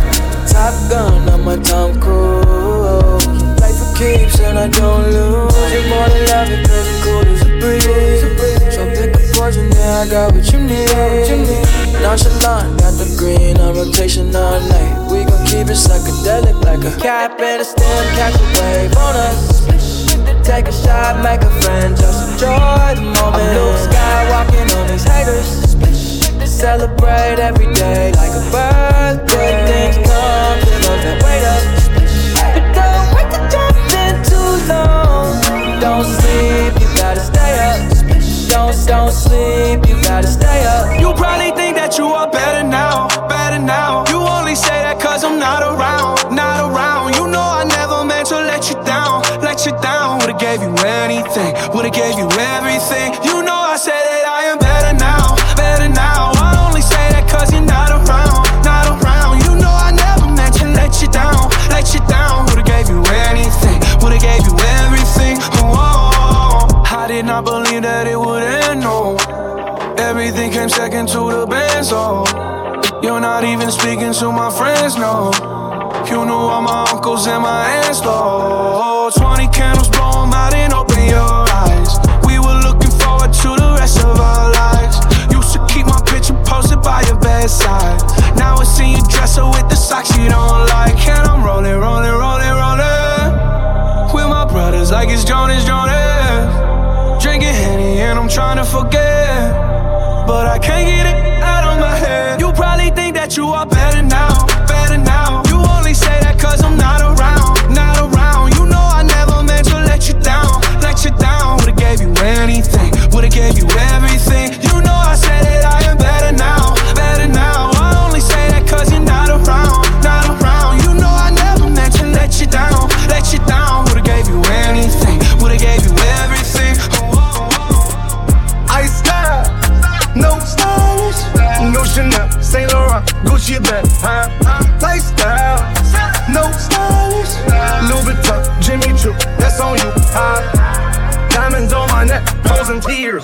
Top gun, I'm a Tom Cruise. Play for keeps and I don't lose. You're more than loving, cause I'm cool as a breeze. So pick a portion, yeah, I got what you need. Nonchalant, got the green on rotation all night. We gon' keep it psychedelic like a cap and a stem, catch a wave on us. Take a shot, make a friend, just enjoy the moment. I'm Luke Skywalking on these haters. Celebrate every day like a birthday. Things come to those that wait up. But don't wait to jump in too long. Don't sleep, you gotta stay up. Don't sleep, you gotta stay up. You probably think that you are better now, better now. You only say that cause I'm not around, not around. You know I never meant to let you down, let you down. Would've gave you anything, would've gave you everything. You know I said that I am better now, better now. Cause you're not around, not around. You know I never meant to let you down, let you down. Would've gave you anything, would've gave you everything. Oh, I did not believe that it would end, no. Everything came second to the band, so you're not even speaking to my friends, no. You knew all my uncles and my aunts, though. 20 candles, blow them out and open your eyes. We were looking forward to the rest of our lives. Keep my picture posted by your bedside. Now I see you dresser with the socks you don't like. And I'm rolling, rolling, rolling, rolling with my brothers like it's Jonas, Jonas. Drinking Henny and I'm trying to forget, but I can't get it out of my head. You probably think that you are better now, better now. You only say that cause I'm not around, not around. You know I never meant to let you down, let you down. Would've gave you anything, would've gave you everything. You know I said it. Chanel, St. Laurent, Gucci bag, huh? Lifestyle, no stylish. Louis Vuitton, Jimmy Choo, that's on you, huh? Diamonds on my neck, frozen tears.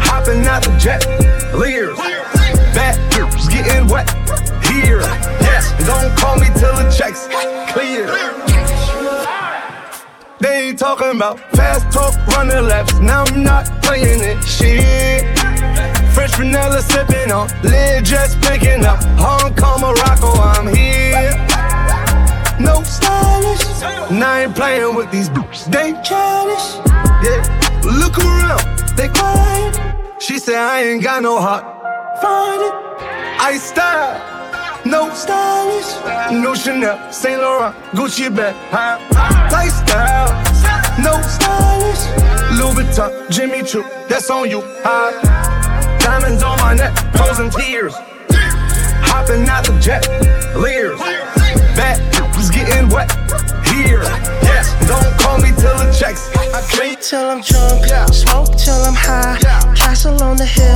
Hopping out the jet, leers. Back here's getting wet, here. Yes, don't call me till the check's clear. They ain't talking about fast talk, running laps. Now I'm not playing it, shit. Fresh vanilla sipping on, lid just picking up. Hong Kong, Morocco, I'm here. No stylish, and I ain't playing with these boots. They childish, yeah. Look around, they quiet. She said I ain't got no heart. Find it, I style. No stylish, no Chanel, Saint Laurent, Gucci bag, huh? Lifestyle, no stylish. Louis Vuitton, Jimmy Choo, that's on you, huh? Diamonds on my neck, frozen tears. Hopping out the jet, leers. Back was getting wet, here. Yes, don't call me till the checks. I drink till I'm drunk, yeah. Smoke till I'm high. Yeah. Castle on the hill,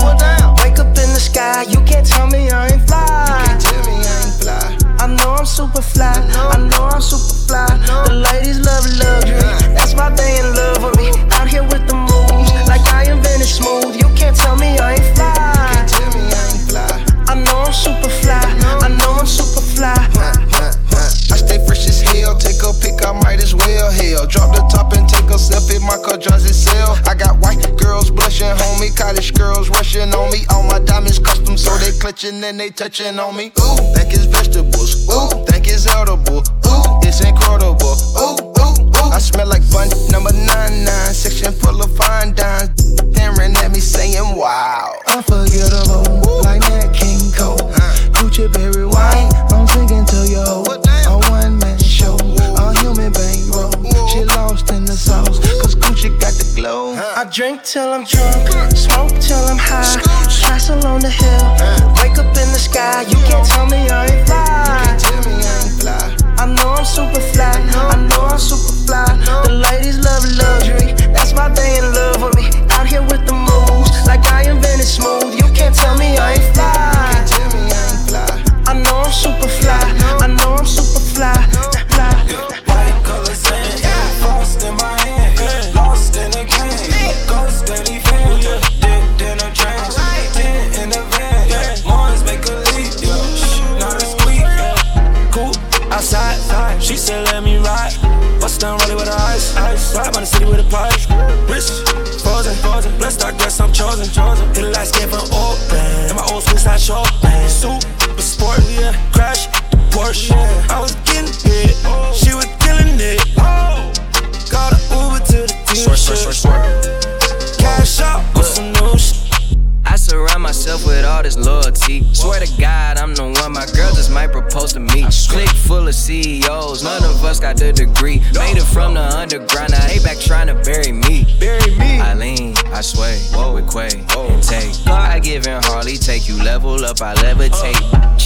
wake up in the sky. You can't tell me I ain't fly. You can't tell me I ain't fly. I know I'm super fly, I know I'm super fly. The ladies love luxury, that's why they in love with me. Out here with the moves, like I invented smooth. You can't tell me I ain't fly. You can't tell me I ain't fly. I know I'm super fly, I know I'm super fly. I stay fresh as hell, take a pick, I might as well, hell. Drop the top and take a selfie, my car drives itself. I got white girls blushing, homie, college girls rushing on me. All my diamonds custom, so they clutching and they touching on me. Ooh, that is vegetables, ooh, that Drink till I'm drunk, smoke till I'm high, castle on the hill, wake up in the sky. You can't tell me I ain't fly. I know I'm super fly, I know I'm super fly. The ladies love luxury, that's why they in love with me. Out here with the moves, like I invented smooth. You can't tell me I ain't fly. I know I'm super fly, I know I'm super fly. White color sand, lost in my hand, lost in the game. Ghost steady fan, dipped in a trance, 10 in the van. Mornings make a leap, not a squeak. Cool, outside, she said let me ride. Bust down Raleigh with her eyes, ride by the city with a pipe. Rich. Frozen, blessed, I guess I'm chosen. Hit the light skin from Oakland, and my old school side show. Super sport, yeah, crash the Porsche. I was getting it, she was killing it. Got an Uber to the t-shirt. Cash out with some new shit. I surround myself with all this loyalty. Swear to God, I'm the one my girl just might propose to me. Click full of CEOs, none of us got the degree. Made it from the underground, now they back trying to bury me. I lean, I sway, with Quay and Tay. I give and hardly take, you level up, I levitate.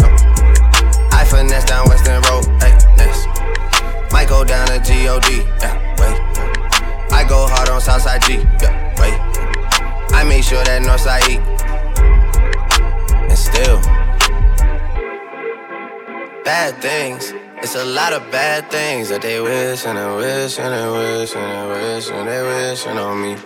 no. I finesse down Western Road. Hey, next. Might go down to G.O.D. Yeah, wait. Yeah. I go hard on Southside G. Yeah, wait. I make sure that Northside E. And still, bad things. It's a lot of bad things that they wish and they wish and they wish and they wish and they wishin' on me.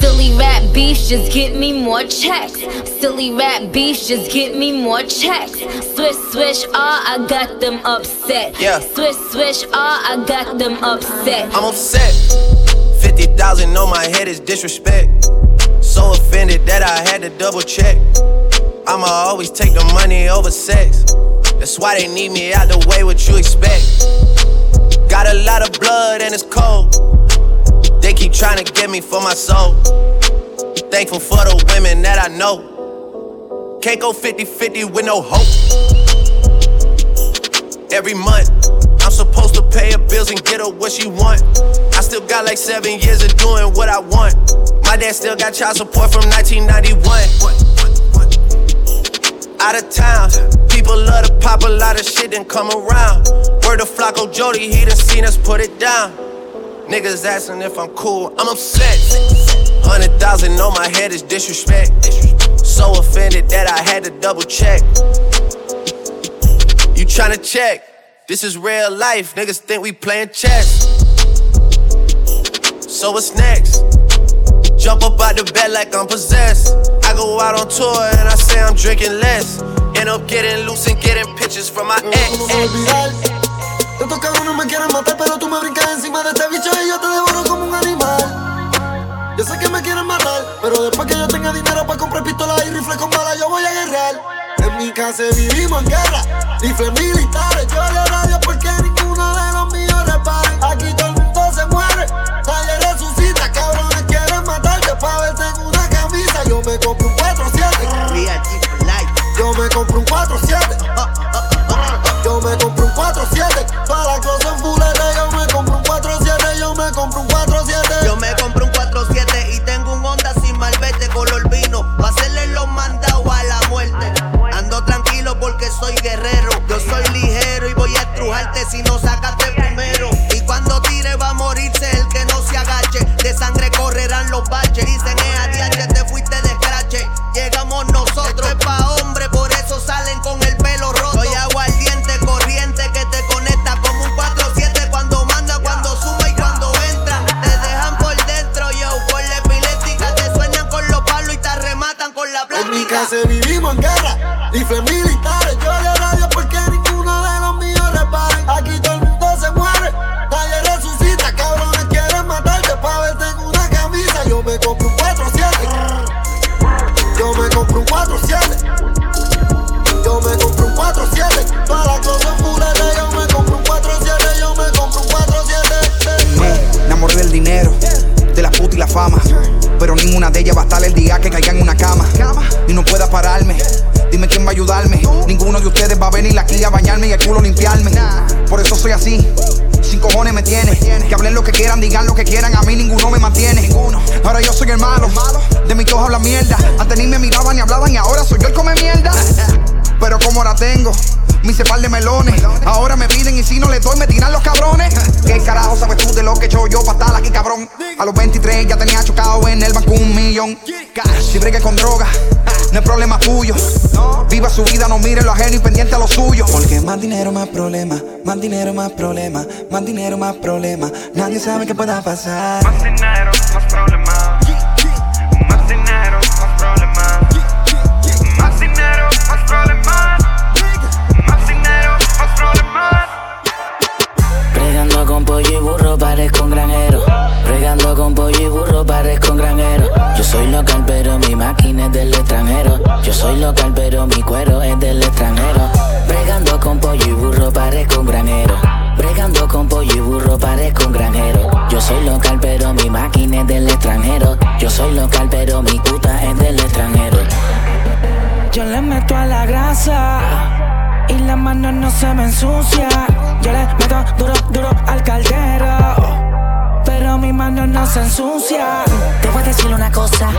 Silly rap beefs, just get me more checks. Silly rap beefs, just get me more checks. Swish, swish, ah, I got them upset. Yeah. Swish, swish, ah, I got them upset. I'm upset. 50,000 on my head is disrespect. So offended that I had to double check. I'ma always take the money over sex. That's why they need me out the way, what you expect. Got a lot of blood and it's cold. They keep trying to get me for my soul. Thankful for the women that I know. Can't go 50-50 with no hope. Every month, I'm supposed to pay her bills and get her what she want. I still got like 7 years of doing what I want. My dad still got child support from 1991. Out of town, people love to pop a lot of shit and come around. Word of Flocko Jody, he done seen us put it down. Niggas asking if I'm cool, I'm upset. 100,000 on my head is disrespect. So offended that I had to double check. You tryna check? This is real life, niggas think we playing chess. So what's next? Jump up out the bed like I'm possessed. I go out on tour and I say I'm drinking less. End up getting loose and getting pictures from my ex. Estos cabrones me quieren matar, pero tú me brincas encima de este bicho y yo te devoro como un animal. Yo sé que me quieren matar, pero después que yo tenga dinero para comprar pistolas y rifles con balas, yo voy a guerrear. En mi casa vivimos en guerra, rifles militares. Yo le oro a Dios porque ninguno de los míos reparen. Aquí todo el mundo se muere, nadie resucita, cabrón. Pa' verte en una camisa, yo me compro un 4-7. Yo me compro un 4-7. Yo me compro un 4-7. Pa' la closet fulete, yo me compro un 4-7. Yo me compro un 4-7. Yo me compro un 4-7 y tengo un Honda sin malvete, color vino, pa' hacerle los mandados a la muerte. Ando tranquilo porque soy guerrero. Yo soy ligero y voy a estrujarte si no sacaste primero. Y cuando tire va a morirse el que no se agache. De sangre correrán los baches. Dicen EADH, te fuiste de escrache. Llegamos nosotros. Esto es pa' hombre, por eso salen con el pelo roto. Soy aguardiente, corriente que te conecta como un 4-7. Cuando manda, cuando suma y cuando entra. Te dejan por dentro, yo, por la epiléptica. Te sueñan con los palos y te rematan con la plástica. En mi casa vivimos en guerra, rifles militares. Yo le oro a Dios porque ninguno de los míos reparen. Aquí todo el mundo se muere, nadie resucita, cabrón. Pa' verte en una camisa, yo me compro un 4-7. Yo me compro un 4-7. Yo me compro un 4-7. Pa' la cosa fulete, yo me compro un 4-7. Yo me compro un 4-7. Me enamoré del dinero, de la puta y la fama. Pero ninguna de ellas va a estar el día que caiga en una cama. Y no pueda pararme, dime quién va a ayudarme. Ninguno de ustedes va a venir aquí a bañarme y el culo limpiarme. Por eso soy así. Sin cojones me tiene, que hablen lo que quieran, digan lo que quieran, a mí ninguno me mantiene. Ninguno. Ahora yo soy el malo, de mi coja habla mierda. Antes ni me miraban ni hablaban y ahora soy yo el come mierda. Pero como ahora tengo mi cepal de melones, ahora me piden y si no les doy me tiran los cabrones. ¿Qué carajo sabes tú de lo que he hecho yo para estar aquí, cabrón? A los 23 ya tenía chocado en el banco 1 millón. Si bregué con droga, no es problema tuyo. Viva su vida, no mire lo ajeno y pendiente a lo suyo. Porque más dinero, más problema. Más dinero, más problema. Más dinero, más problema. Nadie sabe qué pueda pasar. Más dinero, más problema. Más dinero, más problema. Más dinero, más problema. Más dinero, más problema. Bregando con pollo y burro, parezco un granjero. Bregando con pollo y burro, parezco un granjero. Yo soy local, pero mi máquina es del extranjero. Yo soy local, pero mi cuero es del extranjero. Bregando con pollo y burro, parezco un granjero. Bregando con pollo y burro, parezco un granjero. Yo soy local, pero mi máquina es del extranjero. Yo soy local, pero mi puta es del extranjero. Yo le meto a la grasa y las manos no se me ensucian. Yo le meto duro, duro al caldero. pero mis manos no se ensucian. Te voy a decir una cosa,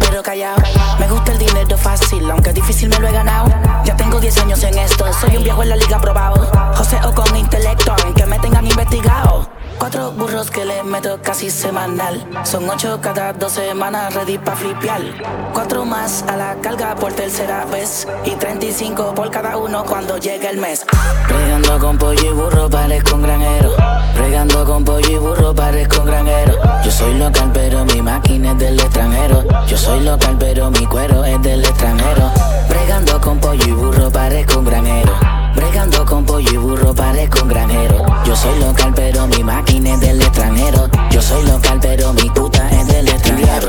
pero callao. Me gusta el dinero fácil, aunque difícil me lo he ganado. Ya tengo 10 años en esto, soy un viejo en la liga probado. Joseo con intelecto, aunque me tengan investigado. 4 burros que le meto casi semanal. Son 8 cada 2 semanas, ready pa' flipear. 4 más a la carga por tercera vez. Y 35 por cada uno cuando llegue el mes. Regando con pollo y burro, parezco un granjero. Regando con pollo y burro, parezco un granjero. Yo soy local, pero mi máquina es del extranjero. Yo soy local, pero mi cuero es del extranjero. Regando con pollo y burro, parezco un granjero. Bregando con pollo y burro, parezco un granjero. Yo soy local, pero mi máquina es del extranjero. Yo soy local, pero mi puta es del extranjero.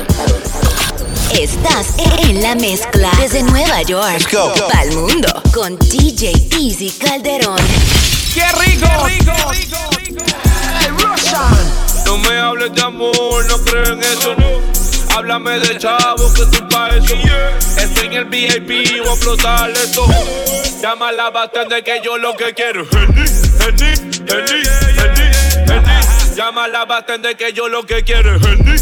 Estás en la mezcla desde Nueva York pa'l mundo con DJ Easy Calderon. ¡Qué rico! ¡Qué rico! ¡Qué rico! ¡Hey, Russian! No me hables de amor, no creo en eso, no. Háblame de chavo, que tú pa' eso. Estoy en el VIP, voy a explotar esto. Llama a la bastante que yo lo que quiero. Henny. Llama a la bastante que yo lo que quiero. Henny.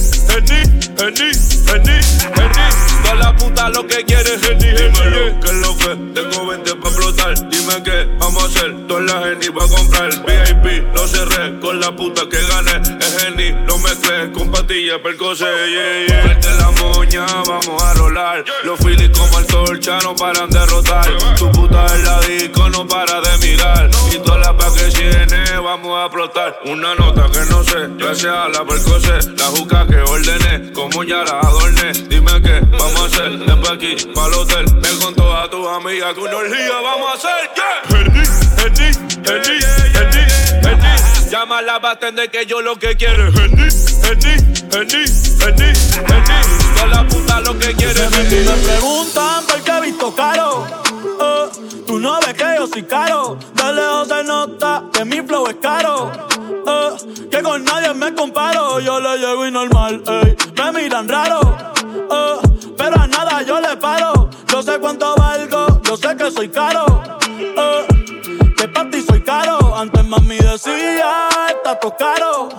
Toda la puta lo que quiere, Henny. Dímelo, que es lo que tengo 20 pa' explotar. Dime qué vamos a hacer, toda la Henny va a comprar. VIP, lo cerré, con la puta que gané. Es Henny, no me crees, con pastillas percocé, yeah, yeah. Verte la moña, vamos a rolar. Los filis como el torcha no paran de rotar. Tu puta en la disco no para de mirar. Y toda la pa' que llene, vamos a explotar. Una nota que no sé, gracias a la percocé. La juca que ordené, como ya la adorné. Dime qué vamos a hacer, de pa' aquí, pa'l hotel. Ven con todas tus amigas, que una orgía vamos a hacer. Henny. Llama a la bartender que yo lo que quiero. Henny. Toda la puta lo que quiere. Henny. Me preguntan por qué he visto caro. Tú no ves que yo soy caro. De lejos se nota que mi flow es caro. Que con nadie me comparo. Yo le llego y normal, ey. Me miran raro. Pero a nada yo le paro. Yo sé cuánto valgo, yo sé que soy caro. Que pa' ti soy caro. Antes mami decía, está todo caro.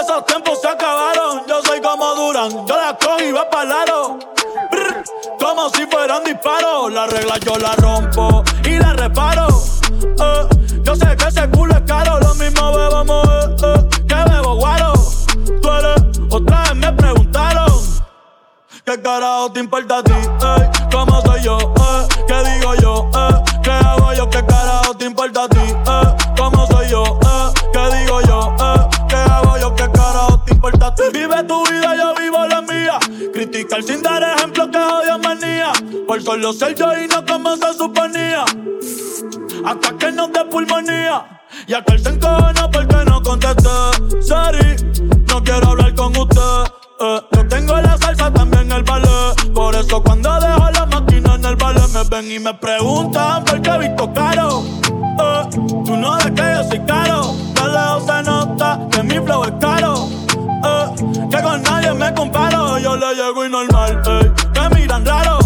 Esos tiempos se acabaron. Yo soy como Durán, yo la cojo y va pa'l aro. Brr, como si fueran disparos. La regla yo la rompo y la reparo. Yo sé que ese culo es caro. Lo mismo bebamos que bebo guaro. Tú eres, otra vez me preguntaron ¿qué carajo te importa a ti? ¿Cómo soy yo? ¿Qué digo yo? ¿Qué hago yo? ¿Qué carajo te importa a ti? ¿Cómo soy yo? ¿Qué digo yo? ¿Qué hago yo? ¿Qué carajo te importa a ti? Vive tu vida, yo vivo la mía. Criticar sin dar ejemplo, que odio manía. Por solo ser yo y no como se suponía. Hasta que no te pulmonía. Y hasta el se encojona porque no contesté. Sorry, no quiero hablar con usted. Yo tengo la salsa, también el ballet. Por eso cuando dejo la máquina en el ballet, me ven y me preguntan por qué he visto caro. Tú no ves que yo soy caro. De lejos se nota que mi flow es caro. Que con nadie me comparo. Yo le llego y normal, me miran raro.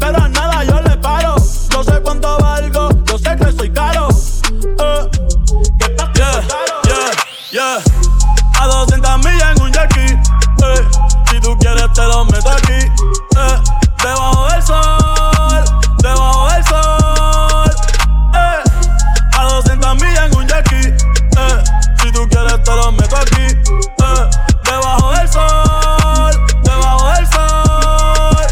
Pero a nada yo le paro. Yo sé cuánto valgo, yo sé que soy caro. Que está yeah, caro. Yeah, yeah. A 200 millas en un yaqui, si tú quieres te lo meto aquí, debajo del sol, debajo del sol, a 200 millas en un yaqui, si tú quieres te lo meto aquí, debajo del sol, debajo del sol,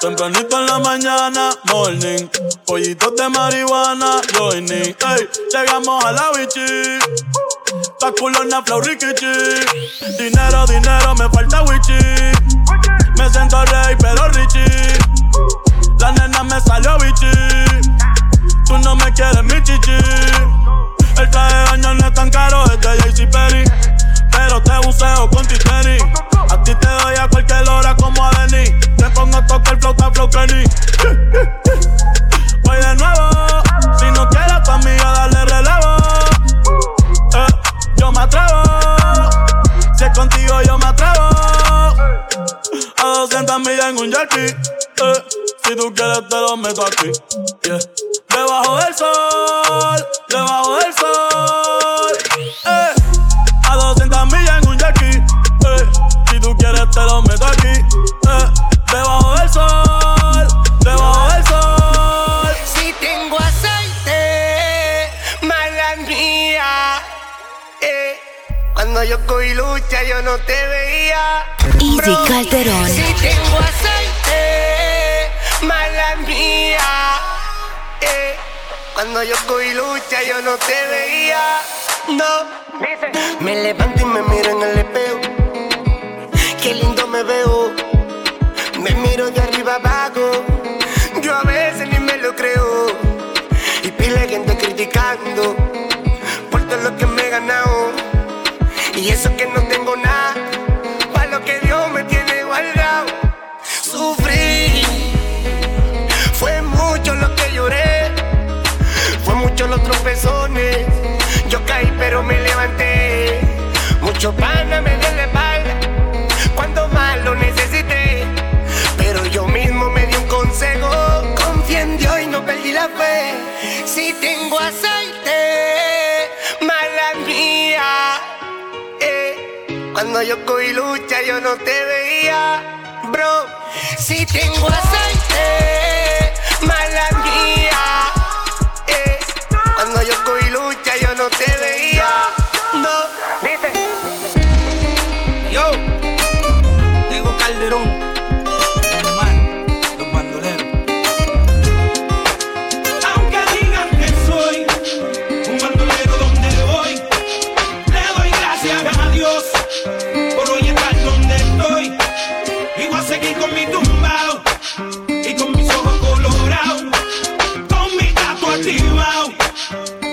tempranito en la mañana, morning, pollitos de marihuana, joining, llegamos a la bichi. Pa' culona, flow, rikichi. Dinero, dinero, me falta wichi. Me siento rey, pero richie. La nena me salió bichi. Tú no me quieres, mi chichi. El traje de baño no es tan caro, es de JCPenney. Pero te buceo con Titanic. A ti te doy a cualquier hora como a Benny. Te pongo a tocar flow, ta flow, Kenny. Voy de nuevo. Si no quieres a tu amiga, dale relevo. Yo me atrevo, si es contigo yo me atrevo. A 200 millas en un yaqui, si tú quieres te lo meto aquí, yeah. Debajo del sol, debajo del sol, Cuando yo cogí lucha yo no te veía. Easy Calderón. Si tengo aceite, mala mía. Cuando yo cogí lucha yo no te veía. No. Dice. Me levanto y me miro en el espejo. Qué lindo me veo. Me miro de arriba abajo. Yo a veces ni me lo creo. Y pila de gente criticando por todo lo que me he ganado. Y eso que no tengo nada, pa' lo que Dios me tiene guardado. Sufrí, fue mucho lo que lloré, fue mucho los tropezones. Yo caí pero me levanté, mucho pana me dio la espalda cuando más lo necesité. Pero yo mismo me di un consejo, confié en Dios y no perdí la fe. Si tengo aceite, mala mía. Cuando yo cogí lucha yo no te veía, bro. Si tengo aceite, mala mía. Cuando yo cogí lucha yo no te veía, no. Dice. Yo, tengo Calderón, hermano, los bandoleros. Aunque digan que soy un bandolero donde voy, le doy gracias a Dios. Por hoy estar donde estoy, y voy a seguir con mi tumbao, y con mis ojos colorados, con mi gato activado.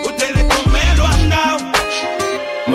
Ustedes no me lo han dado.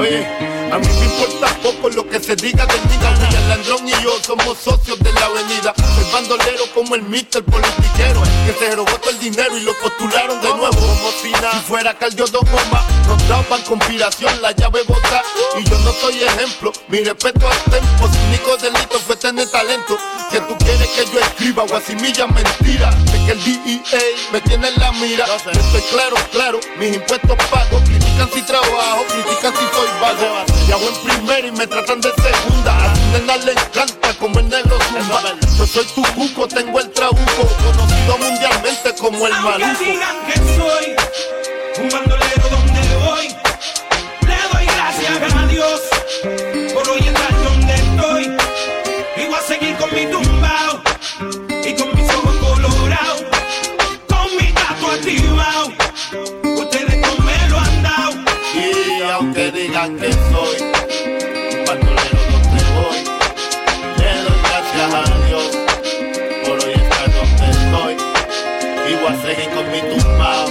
Oye, a mí me importa poco lo que se diga del diga. William Landrón y yo somos socios de la avenida. Soy bandolero como el mister politiquero, que se robó todo el dinero y lo postularon de nuevo. Como si nada fuera Caldio dos bombas, nos daban conspiración, la llave bota. Y yo no soy ejemplo, mi respeto al tempo. Su único delito fue tener talento. Que tú quieres que yo escriba guasimilla mentira. Es que el DEA me tiene en la mira. Estoy claro, claro, mis impuestos pagos. Critican si trabajo, critican si soy vago. Y hago en primera y me tratan de segunda. A mi nena le encanta comer negro zumba. Yo soy tu cuco, tengo el trabuco, conocido mundialmente como el maluco. Aunque digan que soy un bandolero donde voy, le doy gracias a Dios por hoy estar donde estoy. Y voy a seguir con mi tumbao y con mis ojos colorados, con mi gato activado. Ustedes no me lo han dado. Y aunque digan que soy un bandolero donde voy, le doy gracias a Dios por hoy estar donde estoy. Y voy a seguir con mi tumbao.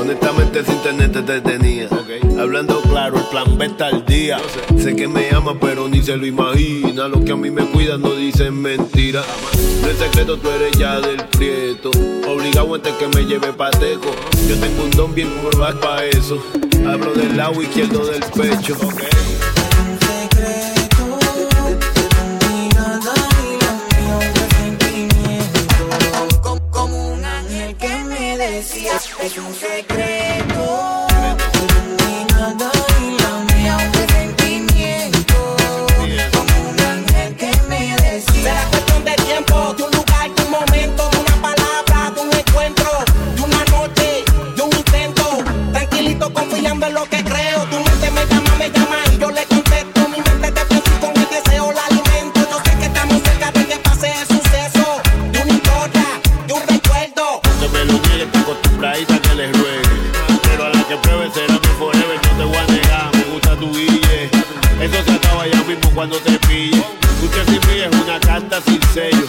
Honestamente sin tenerte te tenía, okay. Hablando claro, el plan B está al día. No sé. Sé que me ama pero ni se lo imagina. Los que a mí me cuidan no dicen mentira. No es secreto, tú eres ya del prieto. Obligado antes que me lleve pateco. Yo tengo un don bien probado pa' eso. Hablo del lado izquierdo del pecho, okay. Es un secreto, ni nada ni la mía, un presentimiento, como un ángel que me decía. Será cuestión de tiempo, de un lugar, de un momento, de una palabra, de un encuentro, de una noche, de un intento. Tranquilito, confiando en lo que creo. Tu mente me llama y yo le contesto. Mi mente te puse con el deseo, la alimento. Yo sé que estamos cerca de que pase el suceso, de una historia, de un recuerdo. No me lo quieres que acostumbrar y tal que les ruegue, pero a la que pruebe será mi forever. No te voy a negar, me gusta tu guille. Eso se acaba ya mismo cuando te pille. Escucha si pilles una carta sin sello.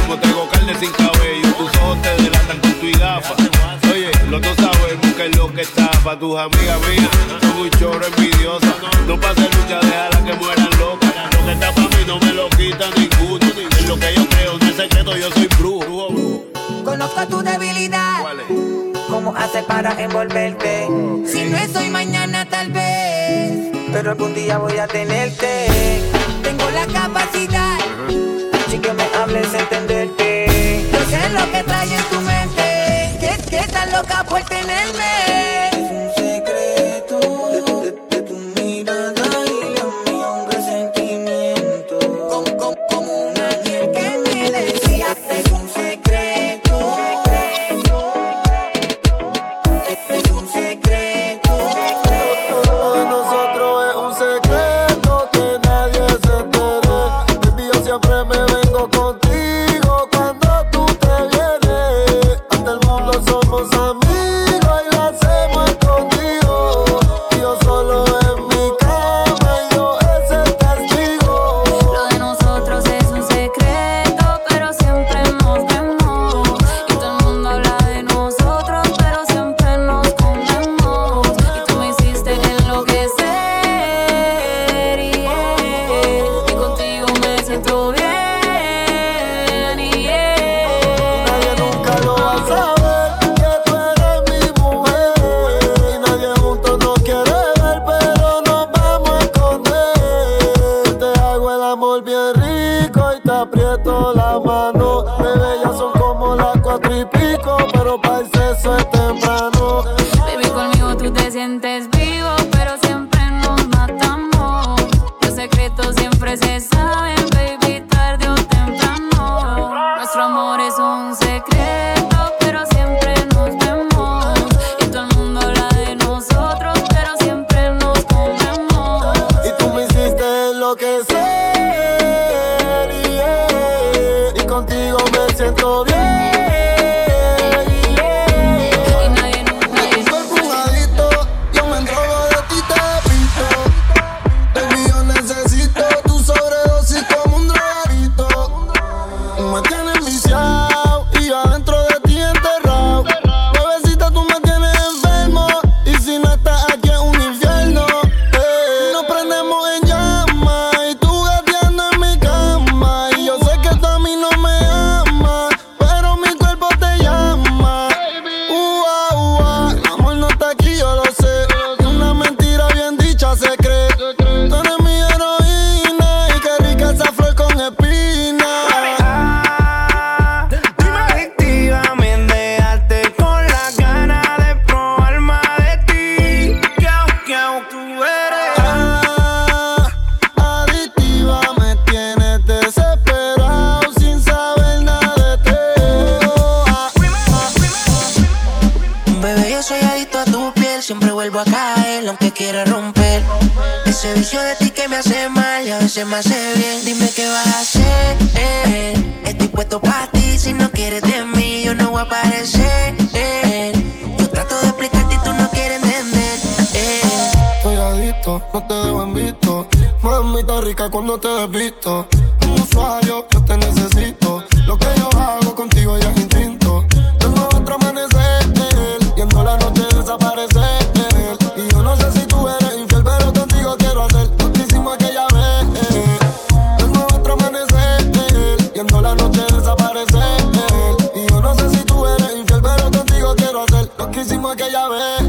Como tengo carne sin cabello, tus ojos te delatan con tu y gafa. Oye, los dos sabemos que es lo que está. Pa' tus amigas mías, son un chorro envidiosa. No pase lucha, déjala que mueran locas. Lo que está pa' mí no me lo quita ninguno. En lo que yo creo, no es secreto, yo soy brujo. Conozco tu debilidad, cómo haces para envolverte. Okay. Si no es hoy, mañana tal vez, pero algún día voy a tenerte. Tengo la capacidad, así que me hables, entenderte. Yo sé lo que traes en tu mente, que estás loca por tenerme. Como un ángel que me decía, es un secreto. aprieto la mano. Bebé, ya son como las 4 y pico, pero para el sexo es temprano. Baby, conmigo tú te sientes vivo, pero siempre nos matamos. Los secretos siempre se saben, baby, tarde o temprano. Nuestro amor es un secreto. Me hace bien, dime qué vas a hacer. Estoy puesto para ti, si no quieres de mí, yo no voy a aparecer. Yo trato de explicarte y tú no quieres entender. Pegadito, no te dejo en visto. Mami, está rica cuando te desvisto. Un usuario, yo te necesito. Lo que yo hago contigo ya es instinto. Tengo otro amanecer, yendo la noche desaparecer. Y yo no sé si tú eres infiel, pero contigo quiero hacer. Aquella vez.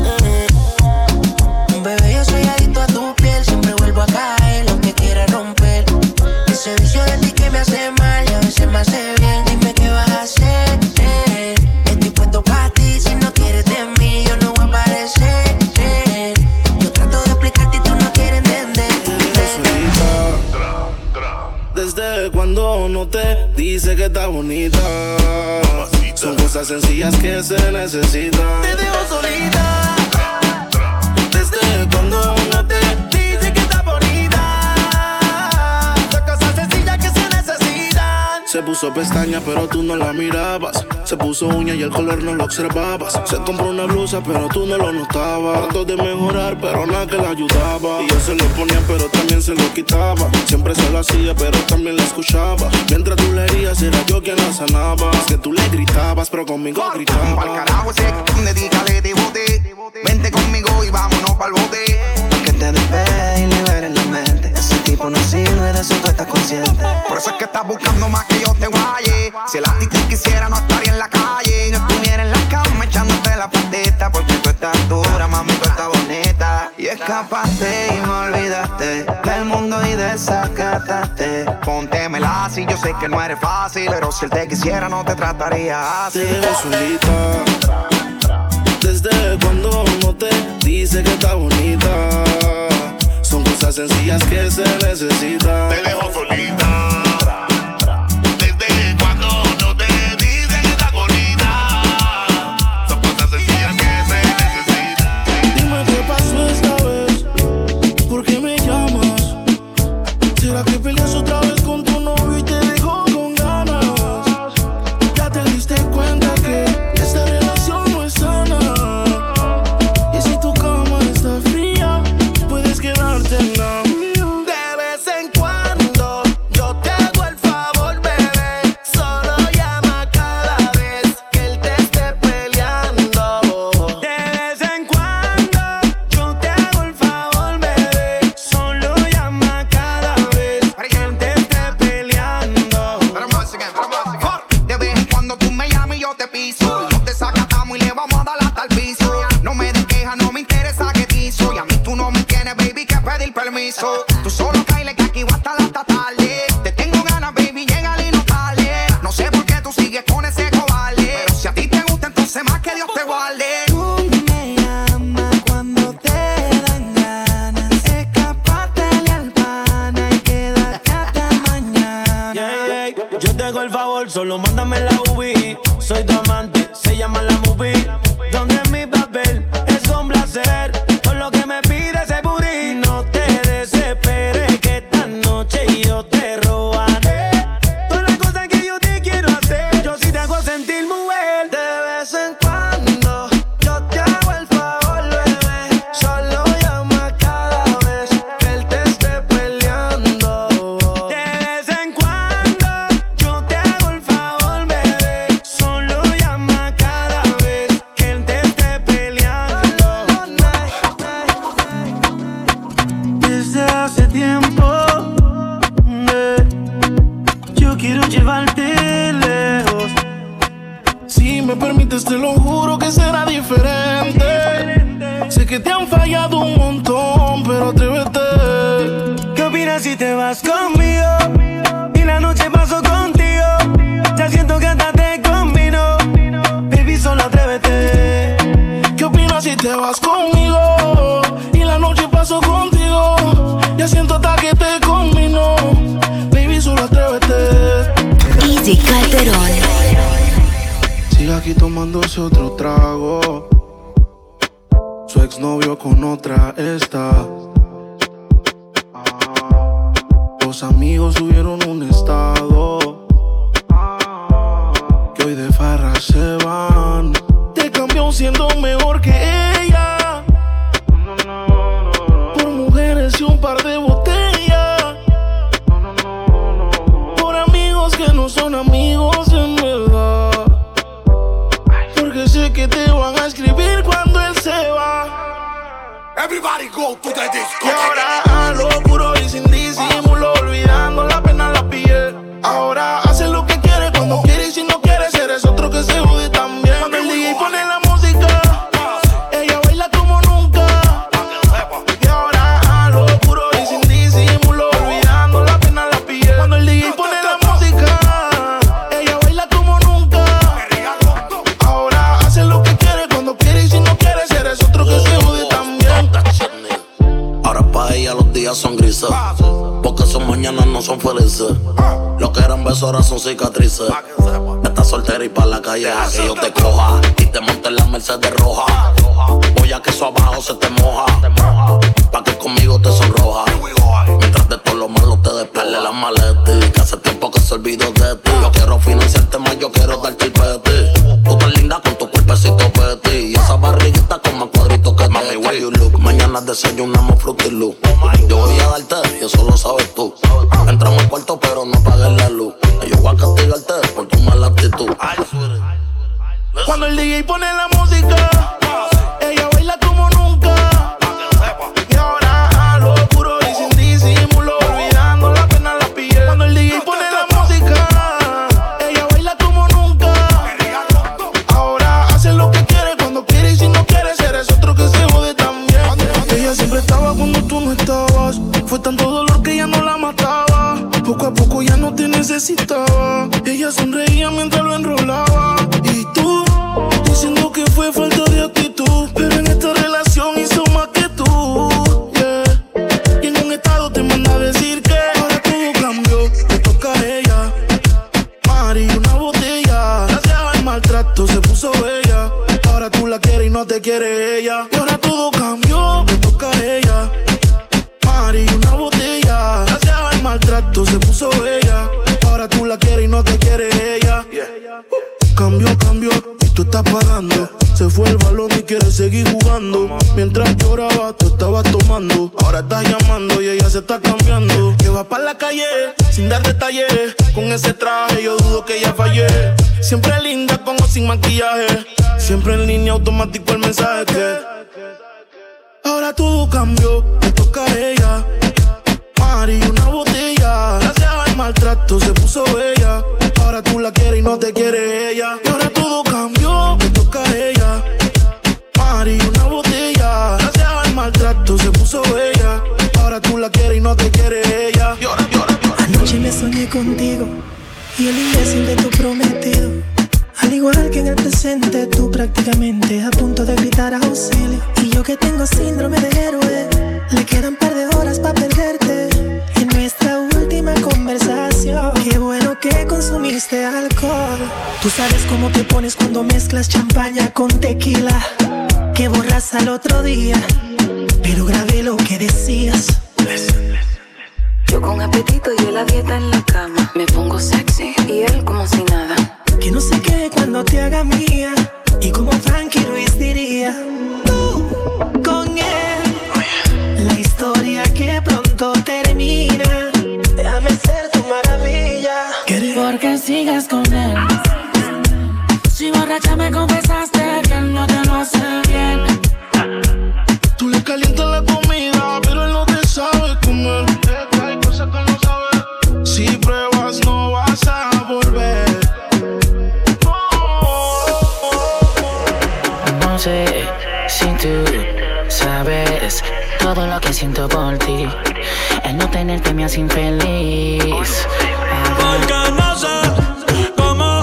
Bebé, yo soy adicto a tu piel, siempre vuelvo a caer, lo que quiera romper. Ese vicio de ti que me hace mal, y a veces me hace bien. Dime qué vas a hacer. Estoy puesto para ti, si no quieres de mí, yo no voy a aparecer. Yo trato de explicarte y tú no quieres entender. Desde cuando no te dice que estás bonita. Son cosas sencillas que se necesitan. Te dejo solita. Desde cuando no te dice que está bonita. Son cosas sencillas que se necesitan. Se puso pestaña pero tú no la mirabas. Se puso uña y el color no lo observabas. Se compró una blusa pero tú no lo notabas. Trató de mejorar pero nada que la ayudaba. Y yo se lo ponía pero también se lo quitaba. Siempre se lo hacía pero también la escuchaba. Mientras tú le herías era yo quien la sanaba. Es que tú le gritabas pero conmigo gritabas. Pa'l carajo ese c******, dedícale de bote. Vente conmigo y vámonos pa'l bote. Que te despegue y liberes la mente. Ese tipo no sirve, de eso tú estás consciente. Por eso es que estás buscando más que yo te guaye. Si el artista quisiera no estaría en la calle, no estuviera en la cama echándote la patita. Porque tú estás dura, mami, tú estás bonita. Y escapaste y me olvidaste del mundo y desacataste. Póntemela así, yo sé que no eres fácil, pero si él te quisiera no te trataría así. Te dejo solita. Desde cuando no te dice que estás bonita. Son cosas sencillas que se necesitan. Te dejo solita. Tú solo cáile que aquí va hasta tarde. Te tengo ganas, baby, llégale. hago el favor, solo mándame la UV. Soy tu amante, se llama la movie. ¿Dónde es mi papel? Es un placer. Por lo que me pide ese booty. No te desesperes que esta noche yo te robaré todas las cosas que yo te quiero hacer. Yo sí te hago sentir mujer de vez en cuando. Yo te hago el favor, bebé. Solo llama cada vez que él te esté peleando. De vez en cuando yo te hago el favor, bebé. Solo llama cada vez que él te esté peleando. Desde hace tiempo yo quiero llevarte lejos. Si me permites te lo juro que será diferente. Sé que te han fallado un montón, pero atrévete. ¿Qué opinas si te vas conmigo? Y la noche paso contigo. Ya siento que hasta te combino. Baby, solo atrévete. ¿Qué opinas si te vas conmigo? Y la noche paso contigo. Ya siento hasta que te combino. Baby, solo atrévete. Easy Calderon. Sigue aquí tomándose otro trago. Su exnovio con otra está. Los amigos subieron un estado. Que hoy de farra se van. Te cambió siendo mejor que ella. Por mujeres y un par de botellas. Por amigos que no son amigos en verdad. Porque sé que te van a escribir cuando él se va. Everybody go to the disco. Y ahora a lo puro y sin disimulo, olvidando la pena la piel. Ahora hace lo que quiere, cuando quiere y si no quiere, eres otro que se jode también. Cuando el DJ pone la música, ella baila como nunca. Y ahora a lo puro y sin disimulo, olvidando la pena la piel. Cuando el DJ pone la música, ella baila como nunca. Ella los días son grises, porque sus mañanas no son felices. Lo que eran besos ahora son cicatrices. Estás soltera y pa' la calle a que yo te coja y te monte en la Mercedes roja. Voy a que eso abajo se te moja, pa' que conmigo te sonroja. Mientras de todo lo malo te despele la maleta, que hace tiempo que se olvidó de ti. Yo quiero financiarte más, yo quiero darte el peti. Tú tan linda con tu cuerpecito peti y esa barriguita con más cuadritos que mami, where you look. Mañana desayunamos frutilú. Yo voy a darte y eso lo sabes tú. Entramos al cuarto pero no apagues la luz. Yo voy a castigarte por tu mala actitud. Cuando el DJ pone la música, ella baila como nunca. Y ahora a lo puro y sin disimulo, olvidando la pena la piel. Cuando el DJ pone la música, ella baila como nunca. Ahora hace lo que quiere, cuando quiere y si no quiere, eres otro que se jode también. Ella siempre estaba cuando tú no estabas. Fue tanto dolor que ya no la mataba. Poco a poco ya no te necesitaba. Ella sonreía mientras lo enrolaba. Y tú, diciendo que fue falta de actitud, pero en esta relación hizo más que tú, yeah. Y en un estado te manda a decir que ahora todo cambió, le toca a ella. Mari, una botella, gracias al maltrato se puso bella. Ahora tú la quieres y no te quiere ella. Y ahora todo cambió, le toca a ella. Mari, una botella, gracias al maltrato se puso bella. Ahora tú la quieres y no te quiere ella, yeah. Cambió, y tú estás pagando. Se fue el balón y quieres seguir jugando. Mientras lloraba, tú estabas tomando. Ahora estás llamando y ella se está cambiando. Que va para la calle, sin dar detalles. Con ese traje yo dudo que ella fallé. Siempre linda, con o sin maquillaje. Siempre en línea, automático el mensaje que ahora todo cambió, te toca a ella. Mari, una botella, gracias al maltrato se puso bella. Ahora tú la quieres y no te quiere ella. Y ahora todo cambió, me toca a ella. Mari, una botella, gracias al maltrato se puso bella. Ahora tú la quieres y no te quiere ella. Llora. Anoche me soñé contigo y el imbécil de tu prometido. Al igual que en el presente, tú prácticamente a punto de gritar auxilio. Y yo que tengo síndrome de héroe, le quedan par de horas pa' perderte. En nuestra última conversación, qué bueno que consumí bebiste alcohol. Tú sabes cómo te pones cuando mezclas champaña con tequila, que borras al otro día, pero grabé lo que decías. Yo con apetito y él a dieta en la cama. Me pongo sexy y él como si nada. Que no se quede cuando te haga mía. Y como Frankie Ruiz diría, tú con él, la historia que pronto termina. Déjame ser tu maravilla. Porque sigas con él. Si borracha me confesaste que él no te lo hace bien. Tú le calientas la comida, pero él no te sabe comer. Te trae cosas que no sabes. Si pruebas no vas a volver. No sé si tú sabes todo lo que siento por ti. El no tenerte me hace infeliz. Porque no sé cómo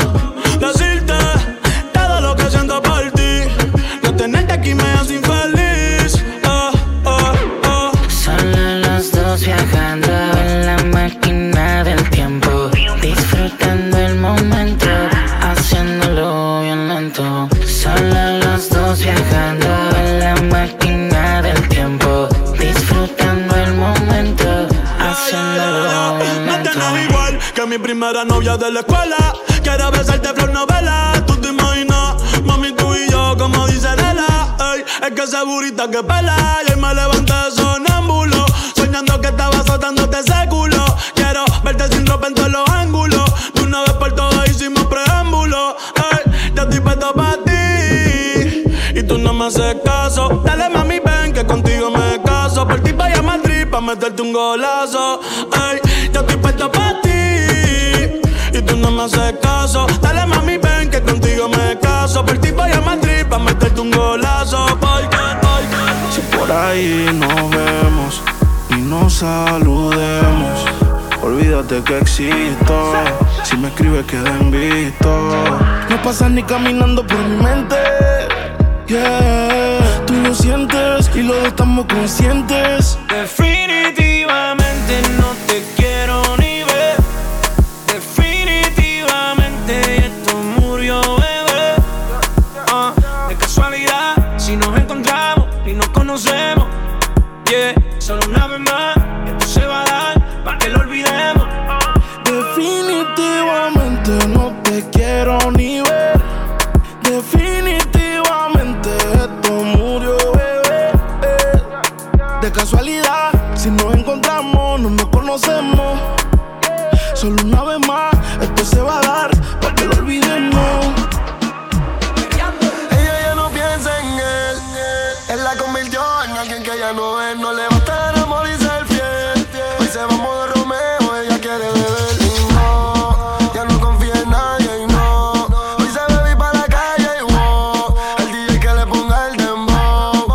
decirte todo lo que siento por ti. No tenerte aquí me hace infeliz. Oh, oh, oh. Solo los dos viajando en la máquina del tiempo, disfrutando el momento, haciéndolo bien lento. Solo los dos viajando en la máquina del tiempo, disfrutando el momento. No te no igual que mi primera novia de la escuela. Quiero besarte flor novela. Tú te imaginas, mami, tú y yo como dice Lela. Ey, es que esa burita que pela. Y hoy me levanté sonámbulo, soñando que estaba azotándote ese culo. Quiero verte sin ropa en todos los ángulos. De una vez por todas hicimos preámbulo. Ey, ya estoy puesto para ti y tú no me haces caso. Dale mami, ven que contigo me caso. Por ti voy a Madrid pa' meterte un golazo. Ay, yo estoy puesto pa' ti y tú no me haces caso. Dale mami, ven que contigo me caso. Por ti voy a Madrid pa' meterte un golazo. Porque si por ahí nos vemos y nos saludemos, olvídate que existo. Si me escribes queda en visto. No pasas ni caminando por mi mente. Yeah, tú lo sientes y los dos estamos conscientes. Definitivamente no te quiero ni ver. Definitivamente esto murió, bebé. De casualidad, si nos encontramos y nos conocemos. Yeah, solo una vez más, esto se va a dar para que lo olvidemos. Definitivamente no te quiero ni ver. Definitivamente esto murió, bebé. De casualidad, si nos encontramos, no nos conocemos. Solo una vez más, esto se va a dar para que lo olvidemos. Ella ya no piensa en él. Él la convirtió en alguien que ya no es. No le va a estar el amor y ser fiel. Hoy se va a mover Romeo, ella quiere beber. Y no, ya no confía en nadie. Y no, hoy se bebe para la calle. Y wow, el DJ que le ponga el dembow.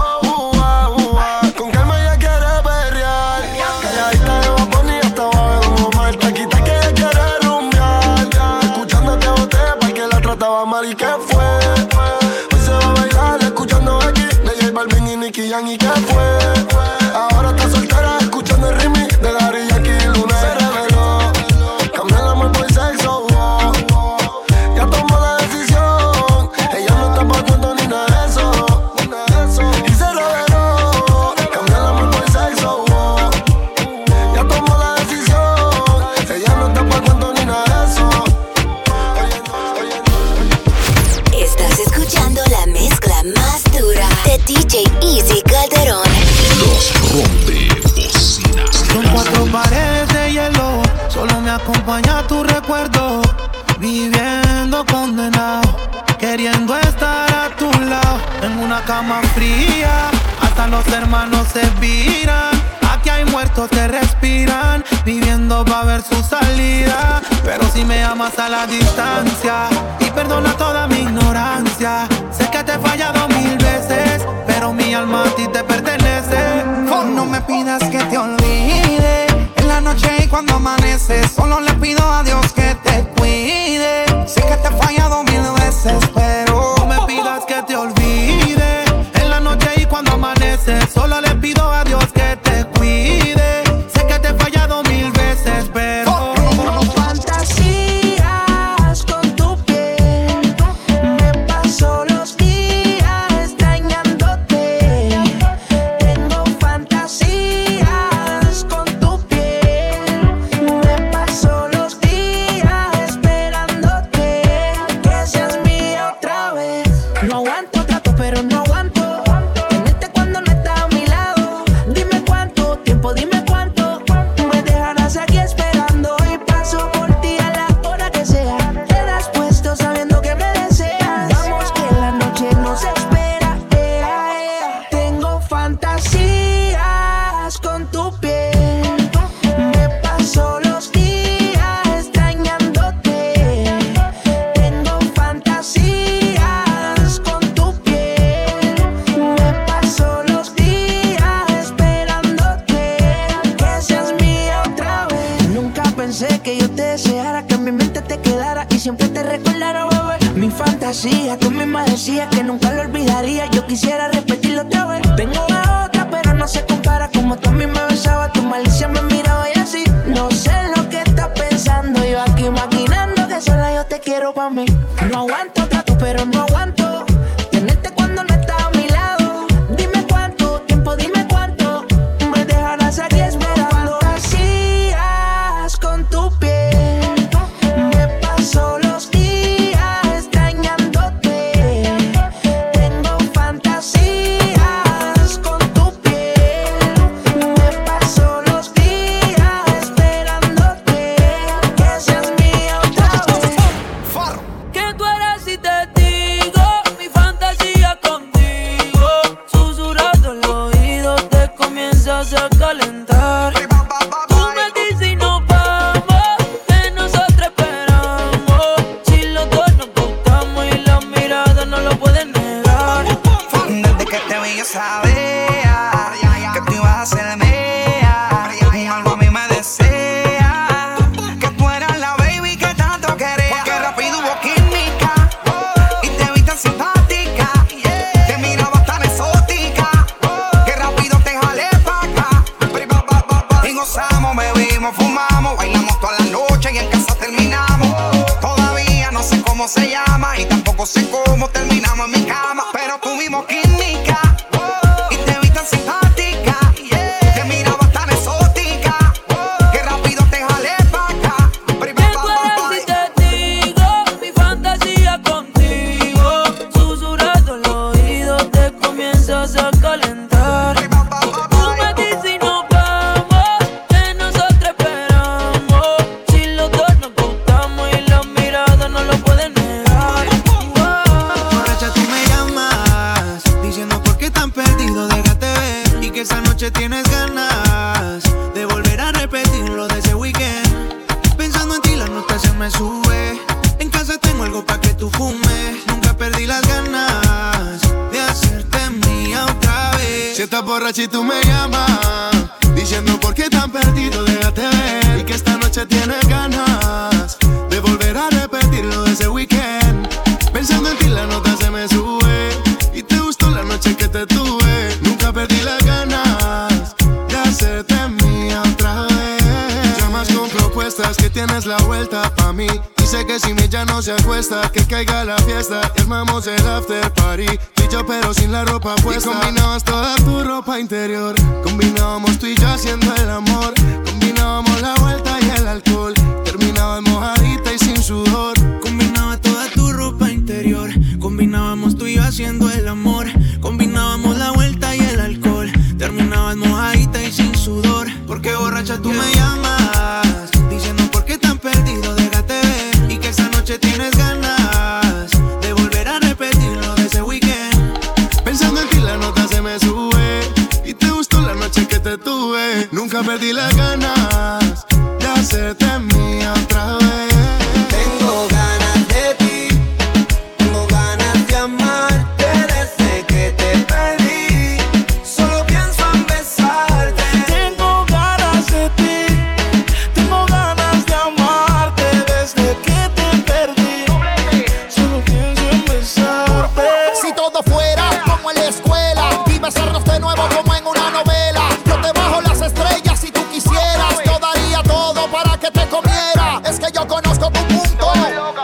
Con calma ella quiere perrear. Calladita de vapor y hasta va como mal. Taquita que ella quiere rumbear. Escuchándote boté porque la trataba mal. ¿Y qué fue? Hoy se va a bailar escuchando aquí de J Balvin y Nicky Jam. ¿Y qué fue? Ahora está soltera escuchando el remix de Dari Yankee y Luna. Se reveló, cambió el amor por sexo. Wow. Ya tomó la decisión. Ella no está por cuento ni nada de eso. Y se reveló, cambió el amor por sexo. Wow. Ya tomó la decisión. Ella no está por cuento ni nada de eso. Estás escuchando la mezcla más dura de DJ Easy Calderon. Rompe bocinas. Son cuatro paredes de hielo. Solo me acompaña tu recuerdo. Viviendo condenado, queriendo estar a tu lado. En una cama fría, hasta los hermanos se viran. Aquí hay muertos que respiran, viviendo va a ver su salida. Pero si me amas a la distancia y perdona toda mi ignorancia. Sé que te he fallado 1000 veces, pero mi alma a ti te pertenece. Oh, no me pidas que te olvide en la noche y cuando amanece. Solo le pido a Dios que te cuide. Sé que te he fallado 1000 veces, pero no me pidas que te olvide en la noche y cuando amanece. Solo le pido a Dios que te cuide. Sé que te he fallado 1000 veces, pero oh, no, no, no. Fantasía pensé que yo te deseara, que en mi mente te quedara y siempre te recordara, bebé. Mi fantasía, tú misma decías que nunca lo olvidaría. Yo quisiera repetirlo otra vez. Vengo de otra, pero no se compara. Como tú a mí me besabas, tu malicia me miraba y así. No sé lo que estás pensando, yo aquí maquinando que sola yo te quiero pa' mí. No aguanto trato, pero no aguanto tenerte cuando no estás a mi lado. Dime cuánto tiempo, dime cuánto me dejarás aquí esperando. Fantasías con tu piel, me paso los días extrañándote. Tengo fantasías con tu piel, me paso los días esperándote, que seas mía otra vez. Que tú eres y te digo, mi fantasía contigo. Susurrando en los oídos te comienzas a calentar. Tú me dices y nos vamos, que nosotros esperamos. Si los dos nos gustamos y las miradas no lo pueden negar. Desde que te vi yo sabía que tú ibas a ser mía. Algo a mí me decía que tú eras la baby que tanto quería. Que rápido hubo química y te vi tan simpática. Te mirabas tan exótica que rápido te jalé pa' acá. Y gozamos, bebimos, fumamos, bailamos toda la noche y en casa terminamos. Todavía no sé cómo se llama y tampoco sé cómo terminamos en mi cama. Pero tuvimos química y te vi tan simpática. Te mirabas tan exótica que rápido te jalé pa' acá. Que tú eres y te digo, mi fantasía contigo. Susurrando en los oídos te comienzas a calentar. Tú me dices y nos vamos, que nosotros esperamos. Si los dos nos gustamos y las miradas no lo pueden negar. Borracha tú me llamas, diciendo por qué tan perdido, déjate ver. Y que esa noche tienes ganas de volver a repetir lo de ese weekend. Pensando en ti la nota se me sube, en casa tengo algo pa' que tú fumes. Nunca perdí las ganas de hacerte mía otra vez. Si estás borracha y tú me llamas, diciendo por qué tan perdido, déjate ver. Y que esta noche tienes ganas de volver a repetir lo de ese weekend. Pensando en ti la nota se me sube, y te gustó la noche que te tuve. Nunca perdí las ganas de hacerte mía otra vez. Llamas con propuestas que tienes la vuelta pa' mí. Dice que si mi ya no se acuesta, que caiga la fiesta y armamos el after party. Tú y yo pero sin la ropa puesta. Y combinabas toda tu ropa interior, combinábamos tú y yo haciendo el amor. Combinábamos la vuelta y el alcohol, terminabas mojadita y sin sudor. Combinabas toda tu ropa interior, combinábamos tú y yo haciendo el amor. Combinábamos la vuelta y el alcohol, terminabas mojadita y sin sudor. Porque borracha tú me llamas, diciendo por qué tan perdido, déjate ver. Y que esa noche tienes ganas de volver a repetirlo de ese weekend. Pensando en ti la nota se me sube, y te gustó la noche que te tuve. Nunca perdí las ganas de hacerte mía otra vez. Tengo ganas de ti, tengo ganas de amarte desde que te perdí. Solo pienso en besarte. Tengo ganas de ti, tengo ganas de amarte desde que te perdí. Solo pienso en besarte. Si todo fuera como en la escuela, y besarnos de nuevo como en una novela. Yo te bajo las estrellas si tú quisieras, yo daría todo para que te comiera. Es que yo conozco tu punto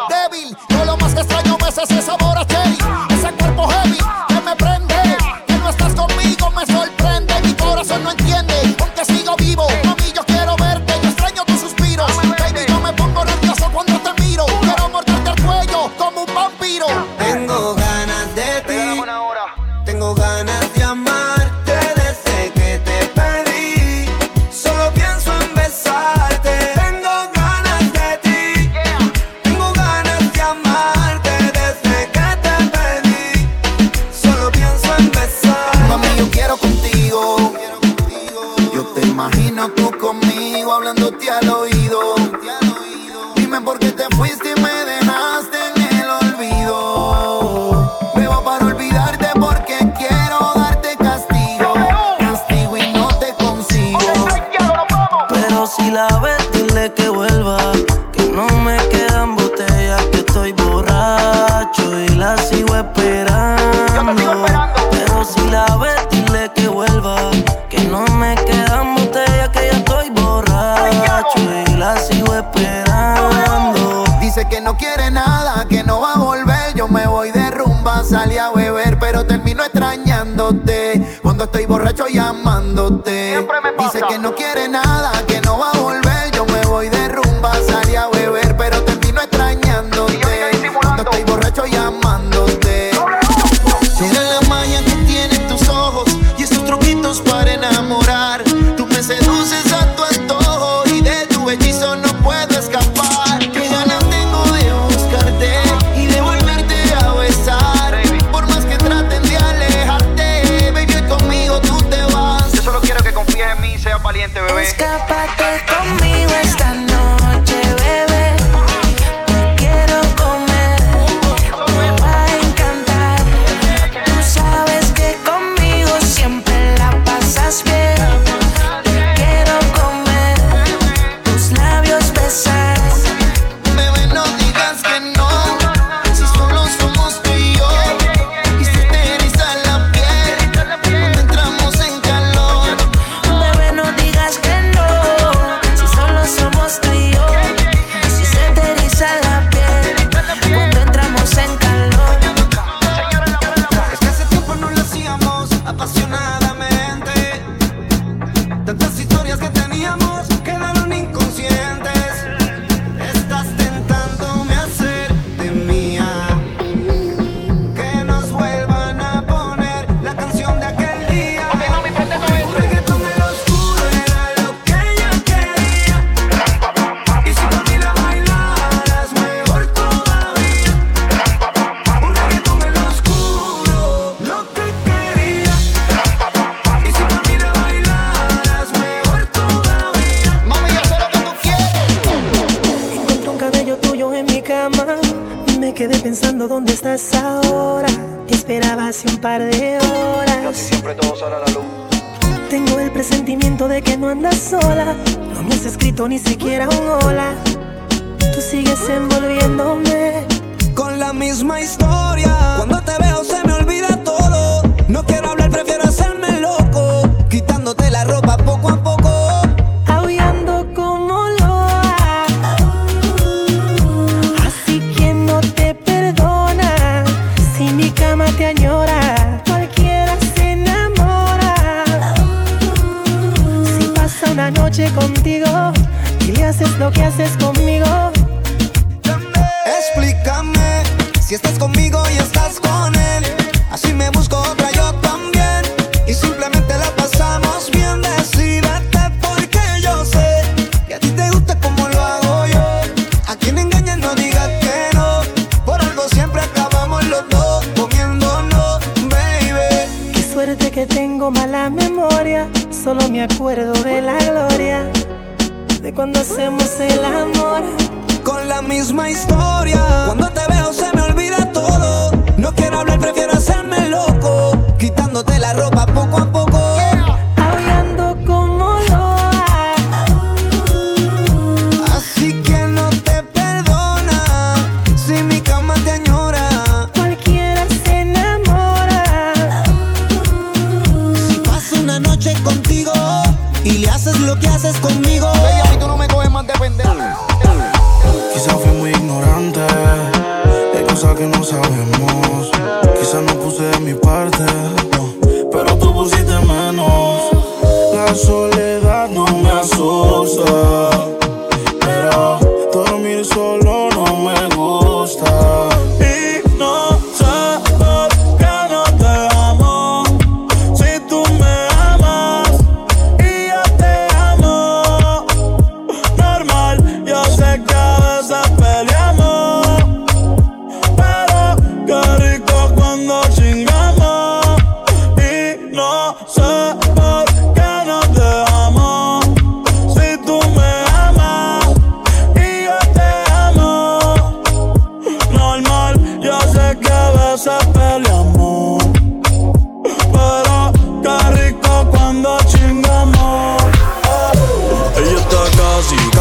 débil, yo lo más que extraño me es ese sabor a cherry. Ese cuerpo heavy que me prende, que no estás conmigo me sorprende. Mi corazón no entiende, aunque sigo vivo. Mami, yo quiero verte, yo extraño tus suspiros. Baby, yo me pongo nervioso cuando te miro. Quiero morderte el cuello como un vampiro. Tengo ganas de ti, tengo ganas de amarte desde que te perdí. Solo pienso en besarte. Tengo ganas de ti, tengo ganas de amarte desde que te perdí. Solo pienso en besarte. Mami, yo quiero contigo. Yo te imagino tú conmigo, hablándote al oído. Dime por qué te fuiste y me dejaste en el olvido. Bebo para olvidarte porque quiero darte castigo. Castigo y no te consigo. Pero si la ves vez, dile que vuelva, que no me quedan botellas, que estoy borracho y la sigo esperando. Pero si la ves, dile que vuelva, que no me quedan botellas, que ya estoy borracho y la sigo esperando. Dice que no quiere nada, que no va a volver, yo me voy de rumba, salí a beber, pero termino extrañándote, cuando estoy borracho llamándote. Dice que no quiere nada, que no va a volver, yo me voy de rumba, salí a beber, pero termino extrañándote, cuando estoy borracho llamándote. Mira la magia que tienen tus ojos y esos truquitos para enamorar. Tú me seduces a tu antojo y de tu hechizo no puedo escapar. Qué ganas tengo de buscarte y de volverte a besar, por más que traten de alejarte, baby, conmigo tú te vas. Yo solo quiero que confíes en mí, seas valiente, bebé. Escápate conmigo esta noche, bebé. Te quiero comer, me va a encantar. Tú sabes que conmigo siempre la pasas bien. Te quiero comer, tus labios besar. Bebé, no digas que no, si solo somos tú y yo. Y se te eriza la piel cuando entramos en calor. Bebé, no digas que no, si solo somos tú y yo. Si se te eriza la piel cuando entramos en calor. Es que hace tiempo no lo hacíamos apasionadamente. Tantas historias que teníamos quedaron inconscientes. Estás tentándome a hacer de mía, que nos vuelvan a poner la canción de aquel día. Un reggaetón del oscuro era lo que yo quería, y si con mí la bailaras mejor todavía. Un reggaetón del oscuro, lo que quería, y si con mí la bailaras mejor todavía. Mami, yo sé lo que tú quieres. Encuentro un cabello tuyo en mi cama y me quedé pensando dónde estás ahora. Te esperaba hace un par de horas. Siempre todo sale a la luz. Tengo el presentimiento de que no andas sola. No me has escrito ni siquiera un hola. Tú sigues envolviéndome. Con la misma historia, cuando te veo se me olvida todo. No quiero hablar, prefiero hacerme loco, quitándote la ropa poco a poco. Aullando como loa, así que no te perdona. Si mi cama te añora, cualquiera se enamora. Si pasa una noche contigo y le haces lo que haces conmigo, Explícame si estás conmigo y estás con él. Así me busco otra yo también y simplemente la pasamos bien. Decídete porque yo sé que a ti te gusta como lo hago yo. A quien engañas no digas que no, por algo siempre acabamos los dos comiéndonos, baby. qué suerte que tengo mala memoria. Solo me acuerdo de la gloria de cuando hacemos el amor. Con la misma historia, cuando te veo se me olvida todo. No quiero hablar, prefiero hacerme loco, quitándote la ropa poco a poco. Aullando como loa, Así que no te perdona si mi cama te añora. cualquiera se enamora. Si paso una noche contigo y le haces lo que haces conmigo, Bella, a mí tú no me coges más de pendejo. Quizás fui muy ignorante, hay cosas que no sabemos. Quizás no puse de mi parte, no, pero tú pusiste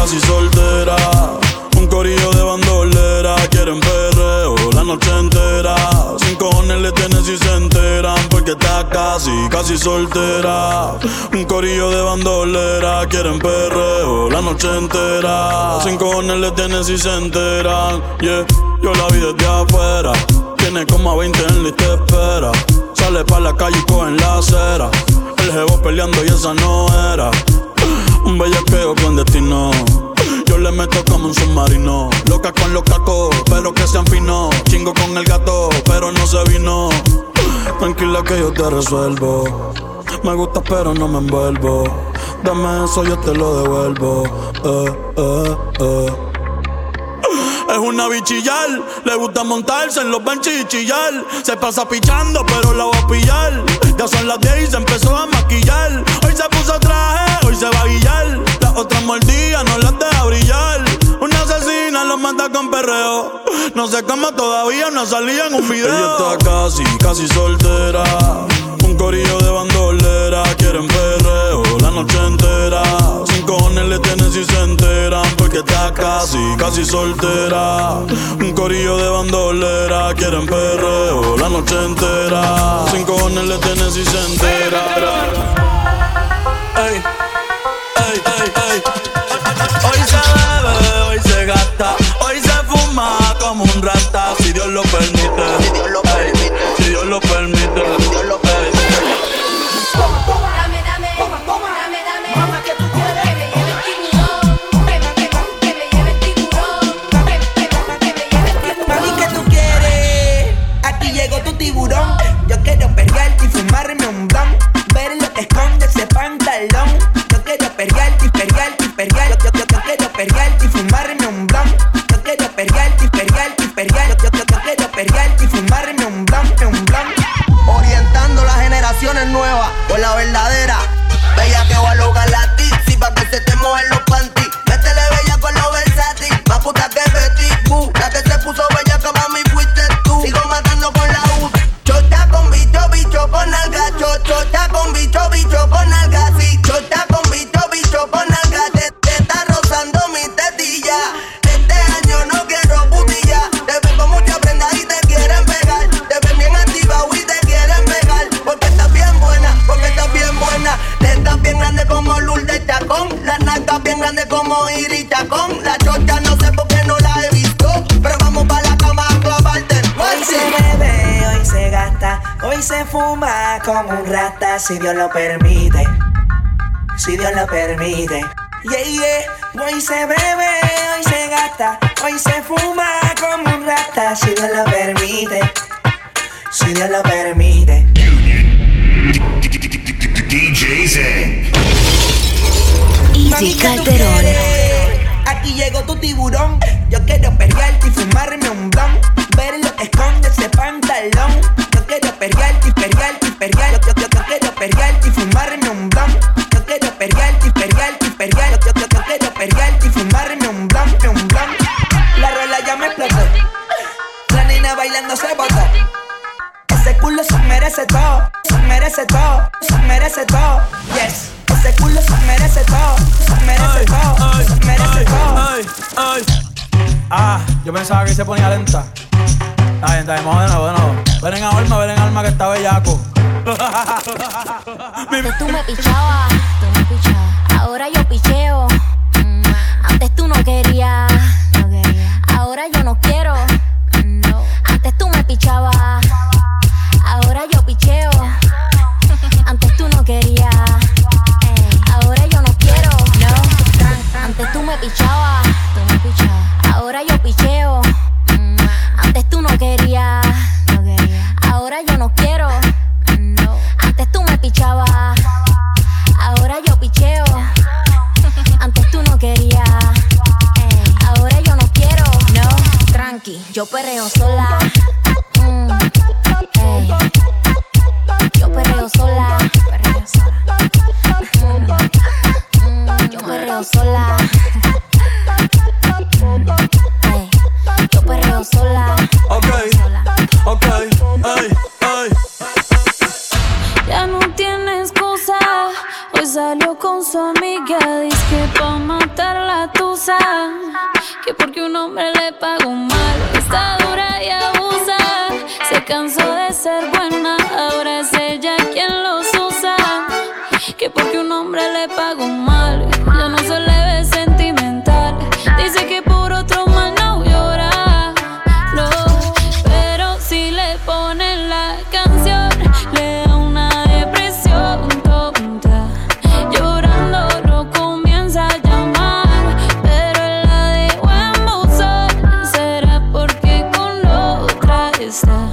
casi soltera, un corillo de bandolera, quieren perreo la noche entera. Sin cojones le tienen si se enteran, porque está casi, casi soltera. Un corillo de bandolera, quieren perreo la noche entera. Sin cojones le tienen si se enteran, yeah. Yo la vi desde afuera, tiene como a 20 en la y te espera. Sale pa' la calle y coge en la acera, el jevo peleando y esa no era. Un bellaqueo con destino, yo le meto como un submarino. Loca con los cacos, pero que sean finos. Chingo con el gato, pero no se vino. Tranquila que yo te resuelvo. Me gusta pero no me envuelvo. Dame eso, yo te lo devuelvo. Es una bichillar, le gusta montarse en los benches y chillar. Se pasa pichando, pero la va a pillar. Ya son las 10 y se empezó a maquillar. Hoy se puso traje, hoy se va a guillar. Las otras mordidas no las deja brillar. Una asesina lo mata con perreo. No sé cómo todavía no salía en un video. Ella está casi, casi soltera. Un corillo de bandolera, quieren perreo la noche entera. Sin cojones le tienen si se enteran, porque está casi, casi soltera. Un corillo de bandolera, quieren perreo la noche entera. Sin cojones le tienen si se enteran. Ey, ey, ey, ey. Hoy se bebe, hoy se gasta, hoy se fuma como un rata. Si Dios lo permite, si Dios lo permite, si Dios lo permite, si Dios lo permite. Como un rata, si Dios lo permite, si Dios lo permite. Yeah, yeah. Hoy se bebe, hoy se gasta, hoy se fuma como un rata, si Dios lo permite, si Dios lo permite. DJ Easy Calderon. Aquí llegó tu tiburón. Yo quiero perrearte y fumarme un blunt, ver lo que esconde ese pantalón. Yo quiero perrearte y perrearte. Yo quiero perrearte y fumarme un blunt. Yo quiero perrearte y perrearte y perrearte. Yo quiero perrearte y fumarme un blunt, un blunt. La rola ya me explotó, la nena bailando se botó. Ese culo se merece todo, se merece todo, se merece todo. Yes, ese culo se merece todo, se merece todo, se merece todo. Ah, yo pensaba que se ponía lenta. Está bien, bueno. Ven en alma que está bellaco. Antes tú me pichabas, ahora yo picheo. Antes tú no querías, ahora yo no quiero. Antes tú me pichabas, ahora yo picheo. Antes tú no querías, ahora yo no quiero. No, antes tú me pichabas, ahora yo picheo. Antes tú no querías, ahora yo no quiero. Antes tú me pichabas, ahora yo picheo. Antes tú no querías, ahora yo no quiero. No, tranqui, yo perreo sola. Yo perreo sola. Yo perreo sola. Yo perreo sola. Ok, ey, ey. Ya no tienes cosa, hoy salió con su amiga, dice que pa' matar la tusa. excusa, que porque un hombre le pagó mal, está dura y abusa, se cansó de ser buena, ahora es ella quien los usa, que porque un hombre le pagó mal, ya no se le ve sentimental, dice que por otro mal no llora, no, pero si le ponen la canción, le da una depresión tonta, llorando no comienza a llamar, pero él la dejó en buzón, será porque con otra está,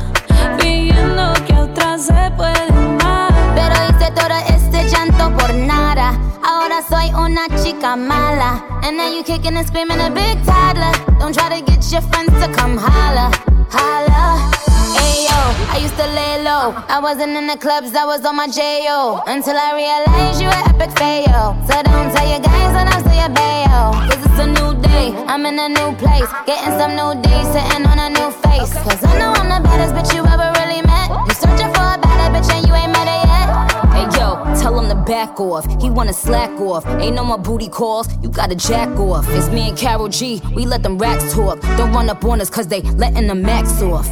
fingiendo que a otra se puede amar, pero hice todo este llanto por nada, ahora soy una chica mala, and now you kicking and screaming a big toddler, don't try to get your friends to come holla, holla. Ayo, I used to lay low, I wasn't in the clubs, I was on my J.O. Until I realized you an epic fail, so don't tell your guys when I say a bayo, cause it's a new day, I'm in a new place, getting some new days, sitting on a new face, cause I know I'm the baddest bitch you ever really met, you searching for a better bitch and you ain't met her yet. Hey yo, tell him to back off, he wanna slack off, ain't no more booty calls, you gotta jack off. It's me and Carol G, we let them racks talk, don't run up on us cause they letting the max off.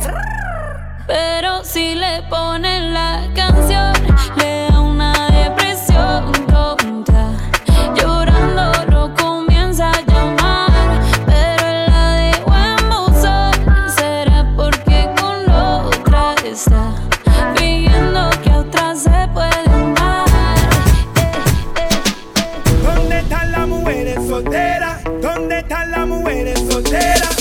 Pero si le ponen la canción, le da una depresión tonta, llorando no comienza a llamar, pero él la dejó en buzón, será porque con otra está, fingiendo que a otra se puede amar. ¿Dónde están las mujeres solteras? ¿Dónde están las mujeres solteras? ¿Dónde están las mujeres solteras?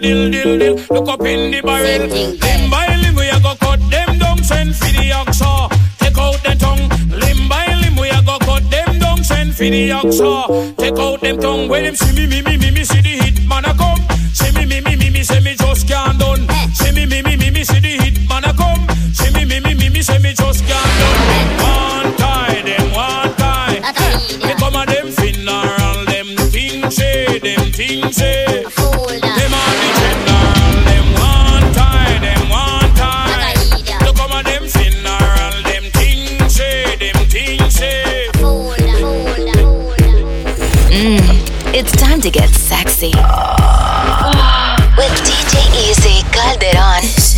dill, dill, dill. Look up in the barrel. Limb by limb, we a go cut them down. Send for the oxa. Take out the tongue. Limb by limb, we a go cut them down. Send for the oxa. Take out them tongue. When them see me, see the hit man a come. See me, say me just can't done. See me, see the hit man a come. See me, say me just can't done. One tie, them one tie. They come at them funeral, them things say, them things say. It's time to get sexy with DJ Easy Calderon. This is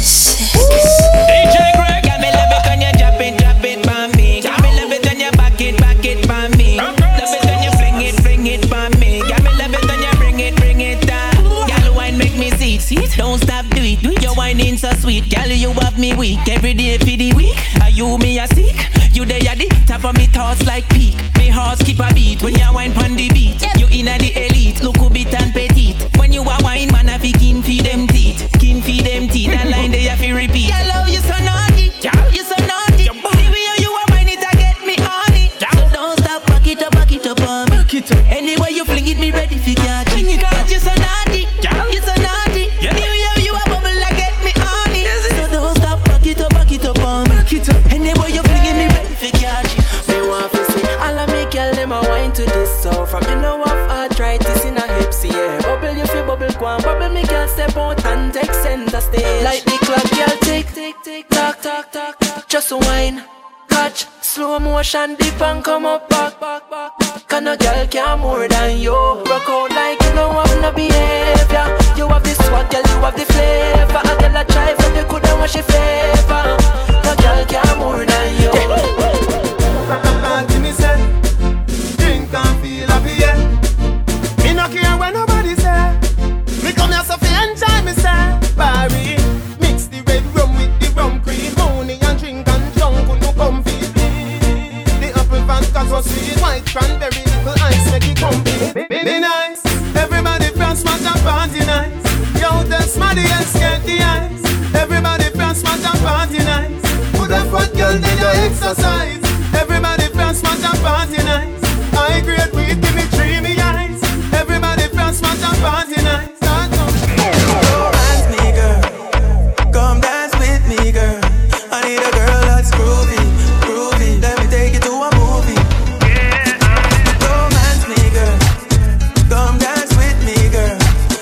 sexy. DJ Greg, got me love it when you drop it by me. Got me love it when you back it by me. Love it when you fling it by me. Got me love it when you bring it down. Girl, wine make me see it. Don't stop, do it. Do your whining so sweet. Girl, you have me weak every day for the week. Are you me a sick? You there at the top of me toss like peak. Me horse keep a beat when you wine pon the beat. You inna the elite, look a bit and petite. When you a wine man, I fi kin feed them teeth. Kin feed them teeth, that line they have to repeat. Girl, love you so naughty, girl, you so naughty. The way you a wine it, I get me on it. So don't stop, back it up on me. Anywhere you fling it, me ready fi catch it. Girl, you so naughty, girl, you so naughty. The way you a bubble, I get me on it. So don't stop, back it up on me. Anywhere you fling it, me ready fi catch it. Me want fi see all of me girl dem a wine to this song from you know what. Arthritis in a hips, yeah. Bubble you feel bubble go on. Bubble me girl step out and take center stage. Like the clock girl tick tick tick tock tock tock tock. Just wine, catch, slow motion, dip and come up back back back. Can a girl care more than you? Rock out like you know have no behavior. You have the swag girl, you have the flavor. A girl a try for the good and what she favor. No girl care more than you. Jimmy said, drink and feel happy. I don't care what nobody say. Me come here so fi enjoy myself. Barry, mix the red rum with the rum cream. Money and drink and junk who no come fi bleed. The apple vodka so sweet. White cranberry, little ice make it comfy. Be nice, everybody from smash and party nice. Yo, the smarty and skirt the eyes. Everybody from smash and party nice. Put a foot girl in your exercise. Everybody from smash and party nice. I agree with give me dreamy eyes. Everybody from smash and party night. Start up. Come dance me girl. Come dance with me girl. I need a girl that's groovy, groovy. Let me take you to a movie. Come dance me girl. Come dance with me girl.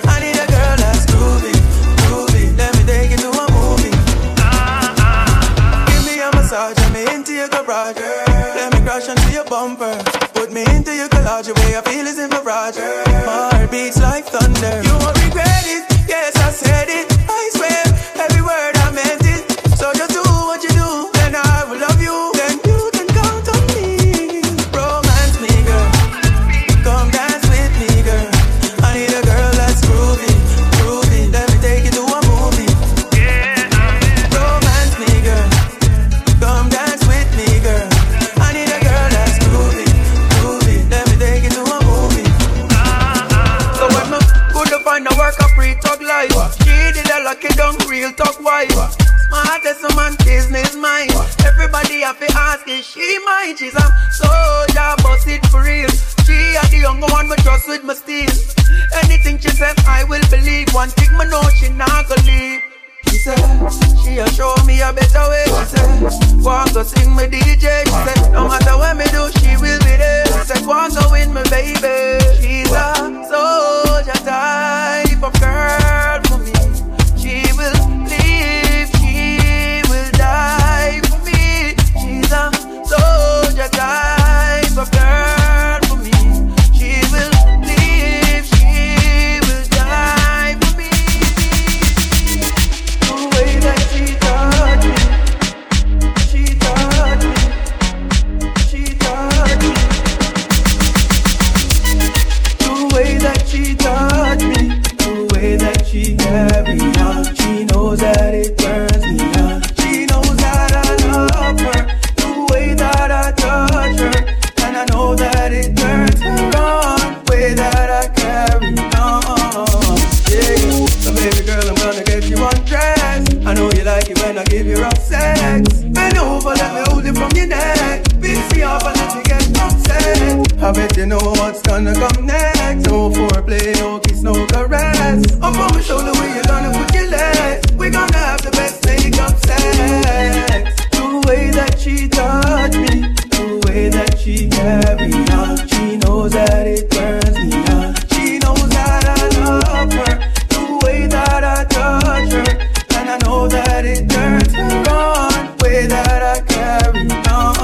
I need a girl that's groovy, groovy. Let me take you to a movie. Give me a massage, let me into your garage. Let me crash onto your bumper. Put me into your collage. The way I feel is in barrage. My heart beats like thunder. You won't regret it. Yes, I said it. I swear, every word I meant it. So just do what you do, then I will love you. Then you can count on me. Romance me, girl. Come dance with me, girl. I need a girl that's groovy, groovy. Let me take you to a movie. Yeah. Romance me, girl. Come dance with me, girl. I need a girl that's groovy. No work a free talk life. She did a lucky down real talk wife. My heart is no man business mine. Everybody have to ask if she mine. She's a soldier, bust it for real. She a the younger one, me trust with my steel. Anything she says, I will believe. One thing me know, she not gonna leave. She said, she'll show me a better way. She said, go on, go sing my DJ. She said, no matter what me do, she will be there. She said, go on, go win my baby. She's a soldier type of girl for me. She will live, she will die for me. She's a soldier type of girl for me. She will live, she will die for me. The way that she taught me. She taught me. She taught me. The way that she cocky when I give you rough sex. Bend over, let me hold it from your neck. Beat me up and let me get upset. I bet you know what's gonna come next. No foreplay, no kiss, no caress. Up on my shoulder where you gonna put your legs. We gonna have the best make-up sex. The way that she touched me, the way that she carried on, she knows that it burns me on. She knows that I love her, the way that I touch her, and I know that it turns me on, the way that I carry on.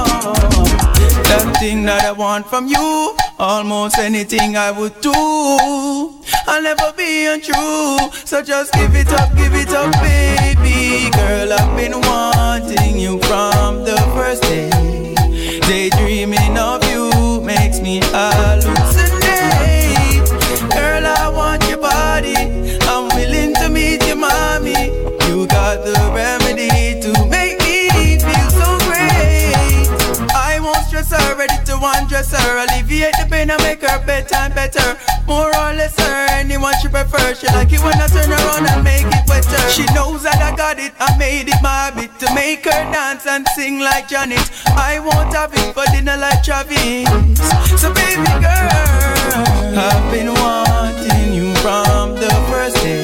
That thing that I want from you, almost anything I would do, I'll never be untrue, so just give it up, baby. Girl, I've been wanting you from the first day. Daydreaming of you makes me hallucinate. Girl, I want your body, I'm willing to meet your mommy. You got the remedy to make me feel so great. I won't stress her, ready to undress her, alleviate the pain and make her bedtime better. More or less her, anyone she prefers. She like it when I turn around and make it wetter. She knows that I got it, I made it my habit to make her dance and sing like Janet. I won't have it for dinner like Travis. So baby girl, I've been wanting you from the first day.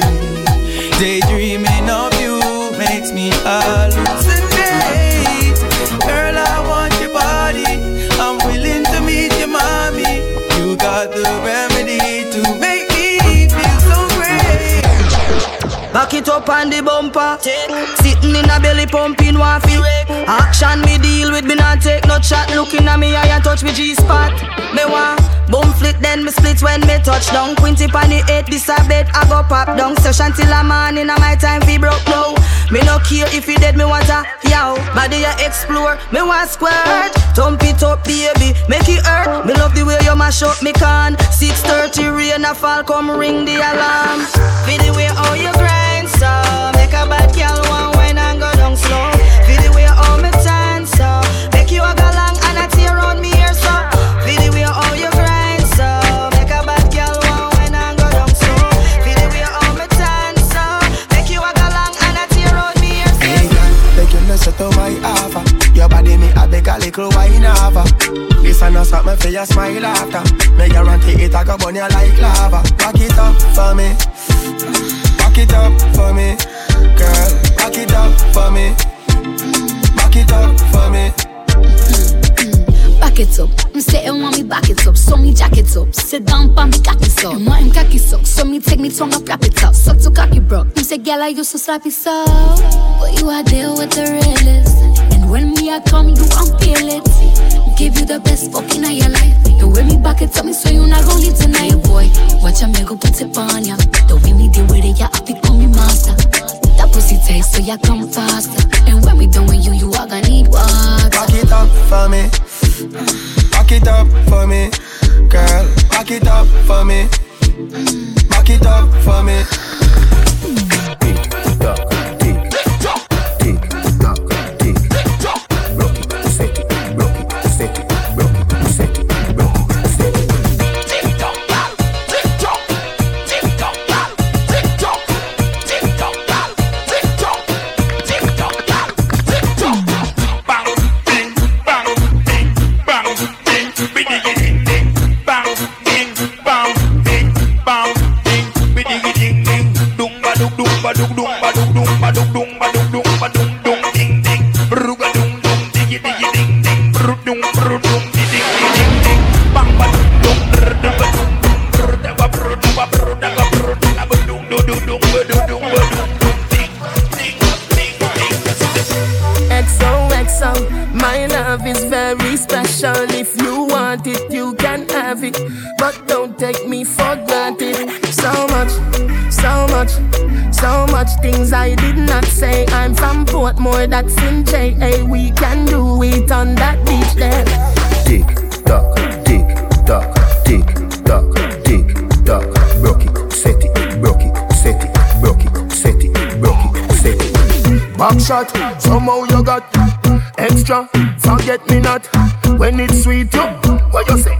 Daydreaming of you makes me hallucinate. Girl, I want your body, I'm willing to meet your mommy. You got the remedy to make me feel so great. Back it up on the bumper. Sitting in a belly pumping waffy. Action me deal with me not take no shot. Looking at me I touch me G-spot. Me want boom flick then me split when me touch down. Quinty pan the 8 this a bed I go pop down. Session till a morning and my time fi broke now. Me no care if you dead me want a yow. Body I explore me want squirt. Thump it up baby make it hurt. Me love the way you mash up me can. 6:30 rain a fall come ring the alarm. Feel the way how you grind so make a bad girl one wine and go down slow. Feel the way how me tan so make you a go long and a tear on me here so. Feel the way how you grind so make a bad girl one wine and go down slow. Feel the way how me tan so make you a go long and a tear on me here so. Take your nose to my alpha. Your body me a big a little wine alpha. This a no stop me for your smile after. Me guarantee it a go burn you like lava. Back it up for me. Back it up for me, girl. Back it up for me. Back it up for me. Back it up. I'm sitting when me back it up. So me jack it up. Sit down pa me cocky sock. And want him cocky sock. So me take me tongue and flap it up. Suck to cocky broke. I'm say girl I used to slap it so. But you are there with the realest. And when me I come you won't feel it. Give you the best fucking of your life. You with me back it up me so you not gon' leave tonight boy. Watch a me go put it on ya. The way me deal with it ya I become me master. That pussy taste so ya come faster. And when we done with you you are gonna need water. Back it up for me. Back it up for me. Girl, back it up for me. Back it up for me. Tick tock, tick tock, tick tock, tick tock. Broke it, set it, broke it, set it, broke it, set it, broke it, set it. Tick tock, tick tock, tick tock, tick tock, tick tock, tick tock, tick tock, tick tock. Bounce, ding, ding, ding, bounce, ding, bounce, ding, ding, ding, ding. Dumba, dum, dumba, dum, dumba, dum, dumba, dum, dumba, dum, dumba, dum, dum, ding, ding. Ruga, dum, dum, ding, ding, ding, ding. Dum, dum, ding, ding, ding, ding. Bamba, dum, dum, ruga, dum, dum, ruga, ruga, ruga, ruga, dum, dum, dum, dum, dum, dum, ding, ding, ding, ding. XO, XO, my love is very special. If you want it, you can have it, but don't take me for granted. So much, so much, so much things I did not say. I'm from Portmore, that's in J.A. We can do it on that beach there. Tick tock, tick tock, tick tock, tick tock. Broke it, set it, broke it, set it, broke it, set it, broke it, set it. Back shot, somehow you got extra, forget me not. When it's sweet, you, what you say?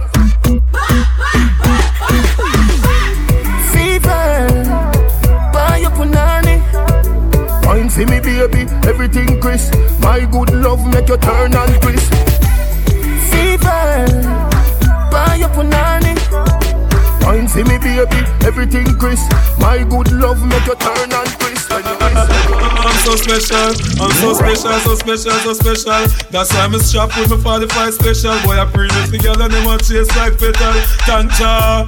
Fever, buy your punani. Points See me baby, everything crisp. My good love make you turn and crisp. Fever, buy your punani. Fine, see me baby, everything crisp. My good love make you turn and crisp. I'm so special, I'm so special, so special, so special. That's why I'm a strap with my 45 special. Boy, I bring it together, they want chase like petal. Tanja,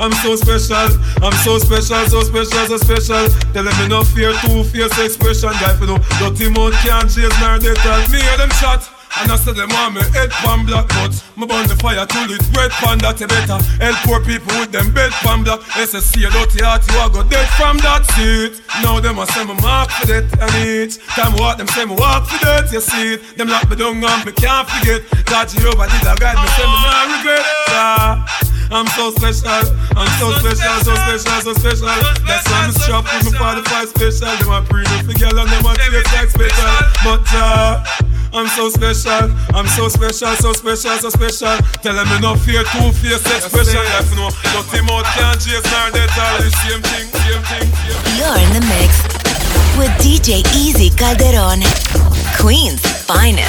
I'm so special, so special, so special. Tell them me no fear, two fierce expression. Guy for no dirty mouth can't chase nor they tell me hear them shot. And I said them want me head pan black, but my burn the fire till it red pan that you better help poor people with them bed pan black. SSC a dirty heart, you a go dead from that seat. Now them a say me mark for that and each time what them say me walk for that, you see it. Them lock me down and me can't forget that Jehovah did a guide me, say me not regret. I'm so special, I'm so special, so special, so special. That's why I'm strapped with my 45 special. Them a pre for girl and them a taste like special. But I'm so special, I'm so special, so special, so special. Tell them me no fear, two fierce expression. Yes, no, nothing more can't chase nor they tell the same thing, same thing, same thing. You're in the mix with DJ Easy Calderon, Queen's finest.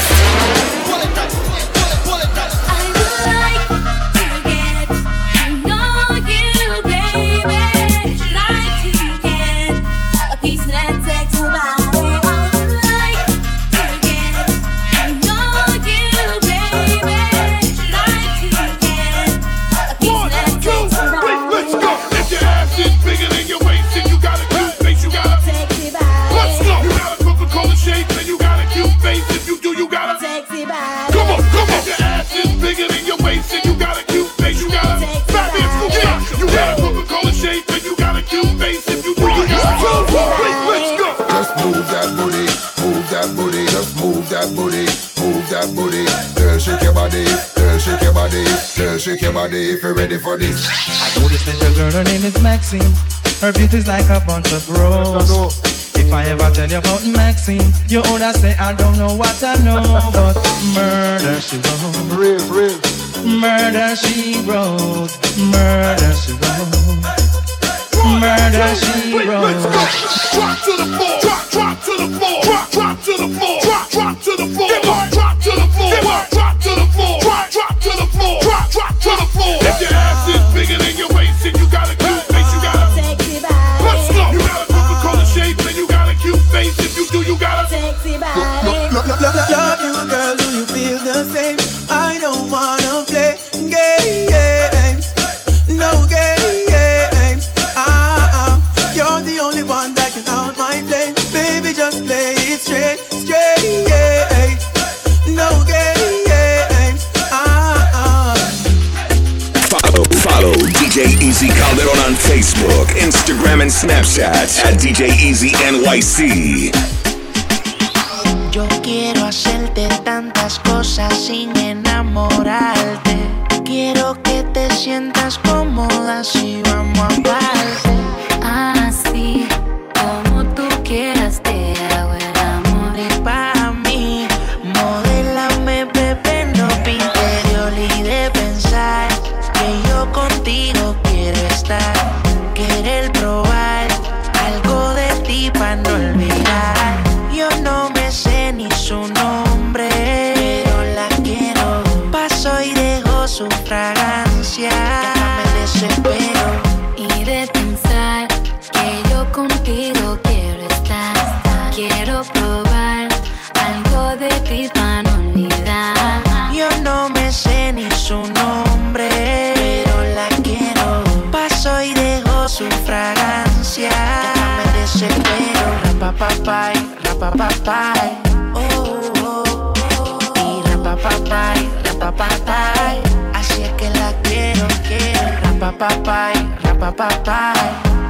Shake your body if you're ready for this. I noticed that your girl, her name is Maxine. Her beauty's like a bunch of roses. If I ever tell you about Maxine, you would say I don't know what I know. But murder she wrote, real. Murder she wrote, murder she wrote, murder she wrote. Let's go. Drop to the floor, drop to the floor, drop to the floor, drop to the floor, drop to the floor, drop to the floor, drop to the floor. Drop to the floor. If your ass is bigger than your waist, then you got a cute face. You got a sexy body. Let's go. You got a Coca-Cola shape, then you got a cute face. If you do, you got a sexy body. Love you, girl. Do you feel the same? I don't wanna play games. No games. You're the only one that can out my play. Baby, just play it straight. No games. Follow DJ Easy Calderon on Facebook, Instagram, and Snapchat at DJ Easy NYC. Yo quiero hacerte tantas cosas sin enamorarte. Quiero que te sientas cómoda si vamos a bailar. Así como tú quieras te hago el amor y para mí. Modélame, bebé, no pintes de olí de pensar. Que yo contigo quiero estar, querer probar algo de ti para no olvidar. Yo no me sé ni su nombre, pero la quiero. Paso y dejo su fragancia, ya me desespero. Y de pensar que yo contigo quiero estar, quiero probar algo de ti para no olvidar. Yo no me sé ni su nombre, pero la quiero. Paso y dejo su fragancia. Ya me desespero. Rapapapay, rapapapay. Oh, oh, oh, oh. Y rapapapay, rapapapay. Así es que la quiero, quiero. Rapapapay, rapapapay.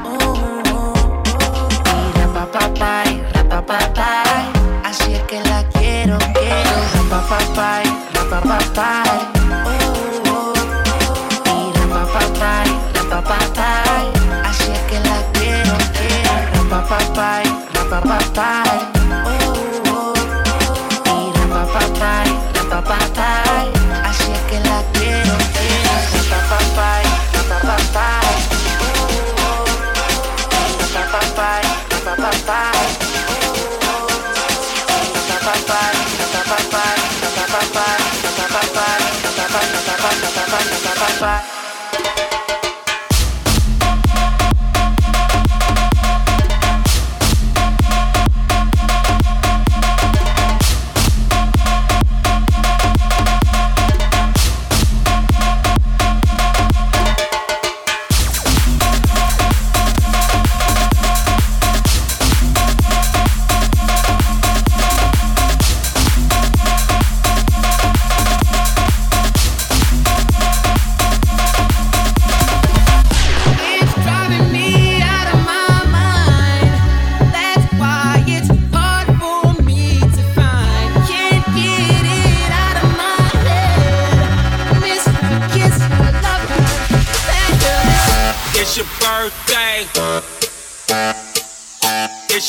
Oh, oh, oh. Y rapapapay, rapapapay. Así es que la quiero, quiero. Rapapapay, rapapapay. Oh, oh, oh. Y rapapapay, rapapapay. Así es que la quiero, quiero. Rapapapay, rapapapay. Oh, oh, oh. Y rapapapay, rapapapay. Así es que la quiero, quiero. Rapapapay, rapapapay. Oh, oh, oh. Y rapapapay, rapapapay.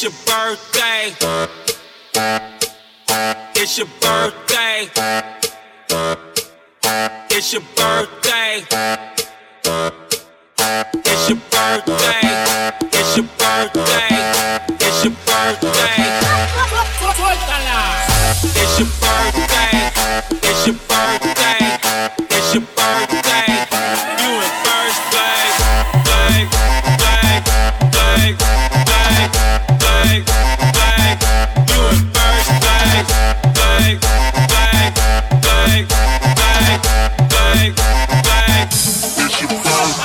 It's your birthday. It's your birthday. It's your birthday. It's your birthday. It's your birthday. It's your birthday. It's your birthday. It's your birthday. It's your birthday. You in first place. Blank, blank, blank, blank, blank, blank. You in first place. Blank, blank, blank, blank, blank, blank. It's your birthday.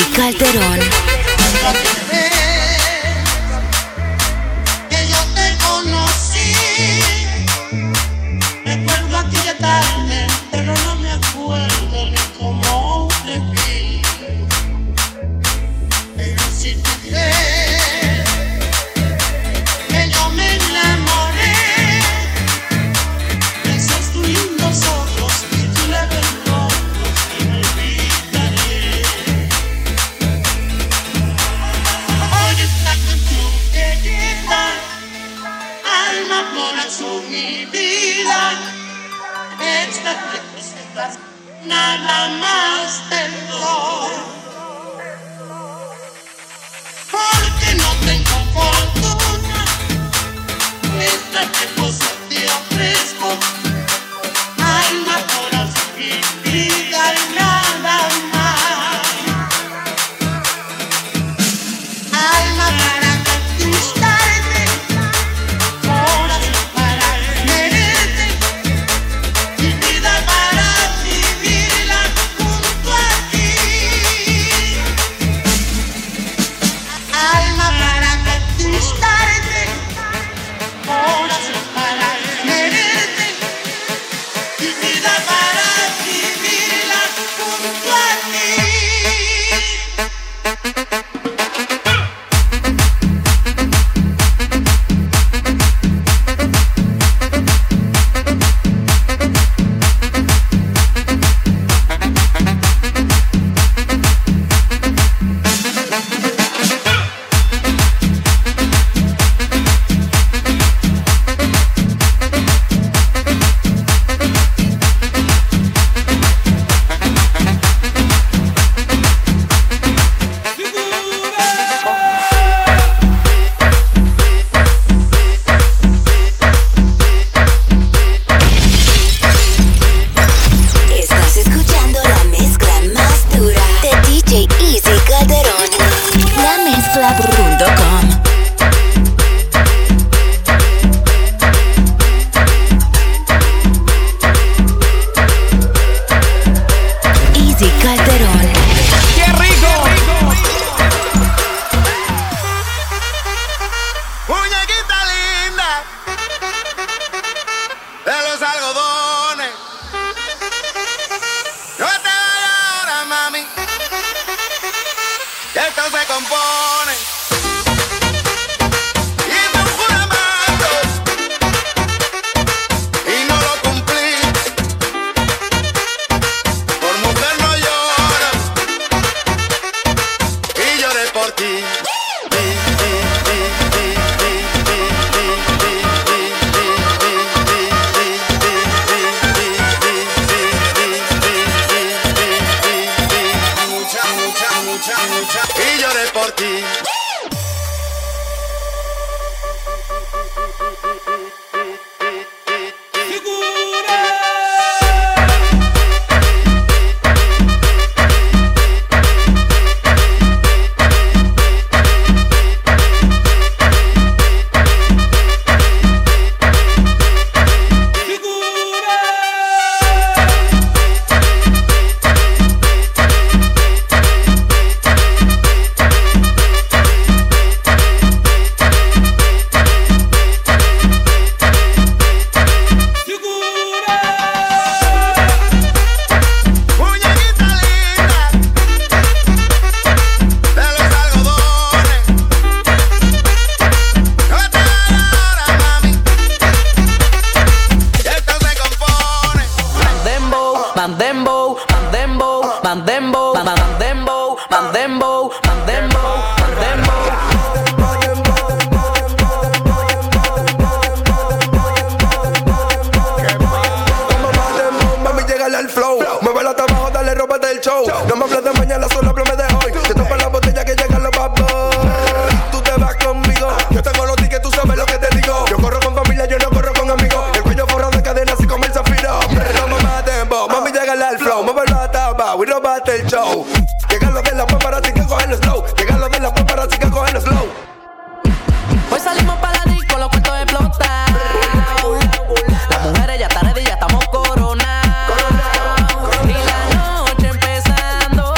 Easy Calderón. Que yo te conocí, recuerdo aquella tarde, pero no me acuerdo ni cómo te vi. Pero sí te diré que yo me enamoré, besas tus lindos ojos y tu labio rojo, y me olvidaré. Oye esta canción que grita, alma, corazón y vida. Estas respuestas nada más te doy, porque no tengo fortuna. Mientras que cosas te ofrezco, alma, corazón y vida, nada más. Alma para conquistarte, corazón para quererte, y vida para vivirla junto a ti. Alma para conquistarte, corazón para quererte, y vida para vivirla junto a ti. Estás escuchando la mezcla más dura de DJ Easy Calderón. La mezcla.com. Easy Calderón. ¡Qué rico! Muñequita linda de los algodones, no te vayas ahora, mami, que esto se compone. Hice un juramento y no lo cumplí. Por mujer no lloro y lloré por ti. Y lloré por ti. Muñequita linda de los algodones, no te vayas ahora, mami, que esto se compone. Mandembo, mandembo, mandembo, mandembo, mandembo, mandembo, mandembo, mandembo. Mami, llegale al flow, muévela hasta abajo, dale, róbate el show. No me hables de mañana, solo háblame de hoy. Yo tomo la botella que llegan los bad boys. Tú te vas conmigo, yo tengo los tickets, tú sabes lo que te digo. Yo corro con familia, yo no corro con amigos. El cuello forrado de cadenas y como el zafiro. Pero no me maten, bo, mami, llegale al flow, muévela hasta abajo y róbate el show. Llegan los de la paparazzi que cogen los slow. Llegan los de la paparazzi que cogen los slow. Hoy salimos para la disco, los cuentos explotados. Las mujeres ya están ready, ya estamos coronados. Y la noche empezando.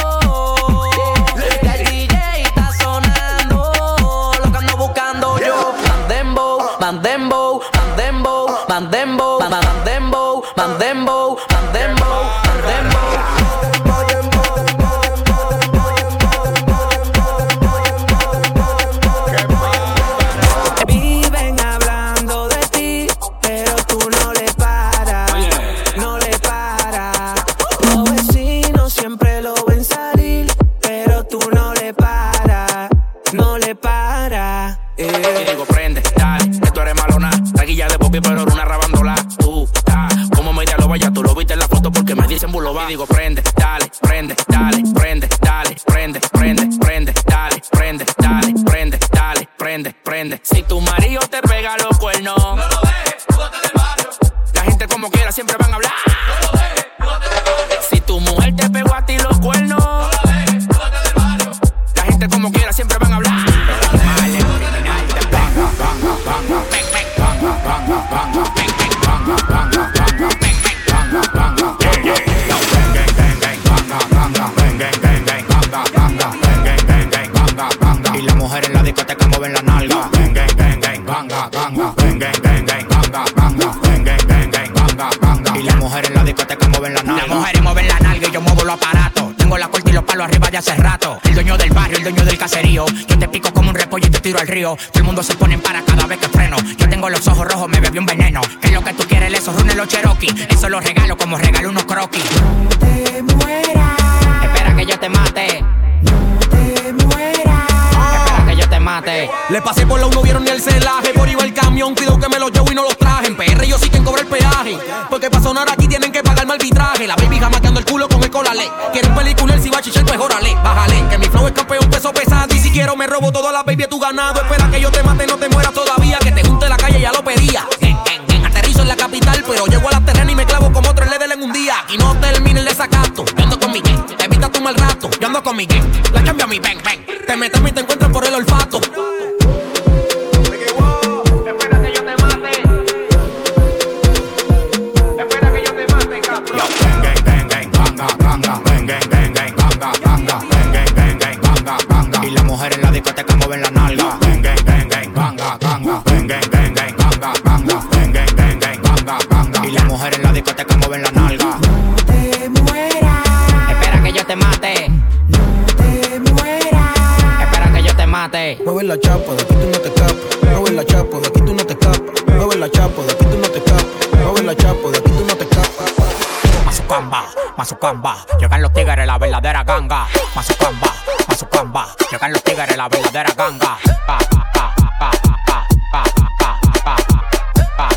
y digo prende, dale, prende, dale, prende, dale, prende, prende, prende, dale, prende, dale, prende, dale, prende, prende. Si tu marido te pega los cuernos, no lo dejes, bótate del barrio. La gente como quiera siempre van a hablar. No lo dejes, bótate del barrio. Si tu mujer te pegó a ti los cuernos, no lo dejes, bótate del barrio. La gente como quiera siempre van a hablar. Y las mujeres en la discoteca mueven la nalga. Gang, gang, gang, gang, banga, banga. Gang, gang, gang, gang, banga, banga. Gang, gang, gang, gang, banga, banga. Y las mujeres en la discoteca mueven la nalga. Las mujeres mueven la nalga y yo muevo los aparatos. Tengo la corte y los palos arriba de hace rato. El dueño del barrio, el dueño del caserío. Yo te pico como un repollo y te tiro al río. Todo el mundo se pone en para cada vez que freno. Yo tengo los ojos rojos, me bebí un veneno. ¿Qué es lo que tú quieres? Esos runes, los Cherokee. Eso los regalo como regalo unos croquis. No te mueras. Espera que yo te mate. No te mueras. Espera que yo te mate. Le pasé por la uno, vieron el celaje. Por iba el camión, pido que me lo llevo y no los traje. En PR yo sí quien cobra el peaje. Porque para sonar aquí tienen que pagarme arbitraje. La baby jamaqueando el culo con el colale. Quieren película, él si va a chichar, pues órale, bájale. Que mi flow es campeón, peso pesado. Y si quiero me robo toda la baby de tu ganado. Espera que yo te mate, no te mueras todavía. Que te junte la calle, ya lo pedía. Aterrizo en la capital, pero llego a la terrena y me clavo como 3 ledel en un día. Y no termine el desacato. Yo ando con mi gang, evita tu mal rato. Yo ando con mi gang, la cambio a mi bang bang. Te metes y te encuentras por el olfato. Espera que yo te mate. Espera que yo te mate, cabrón. Gang gang gang gang banga banga. Gang gang gang gang banga banga. Gang gang gang gang banga banga. Y las mujeres en la discoteca mueven la nalga. Gang gang gang gang banga banga. Gang gang gang gang banga banga. Y las mujeres en la discoteca mueven la nalga. No te mueras. Espera que yo te mate. No te mueras. Espera que yo te mate. Mueve la chapa, de aquí tú no te escapas. Mueve la chapa, de aquí tú no te escapas. Mueve la chapa, de aquí tú no te escapas. Mueve la chapa, de aquí tú no te escapas. Mazucamba, mazucamba. Llegan los tigres, la verdadera ganga. Mazucamba, mazucamba. Llegan los tigres, la verdadera ganga. Pa, pa, pa, pa, pa, pa, pa,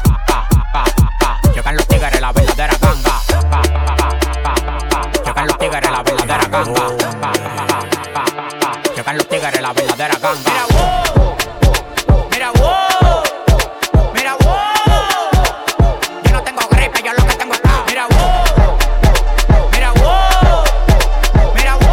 pa, pa. Llegan los tigres, la verdadera ganga. Llegan los tigres, la verdadera ganga. Llegan los tigres, la verdadera ganga. Mira wow, mira wow, mira wow. Yo no tengo gripe, yo lo que tengo acá. Mira wow, mira wow, mira wow.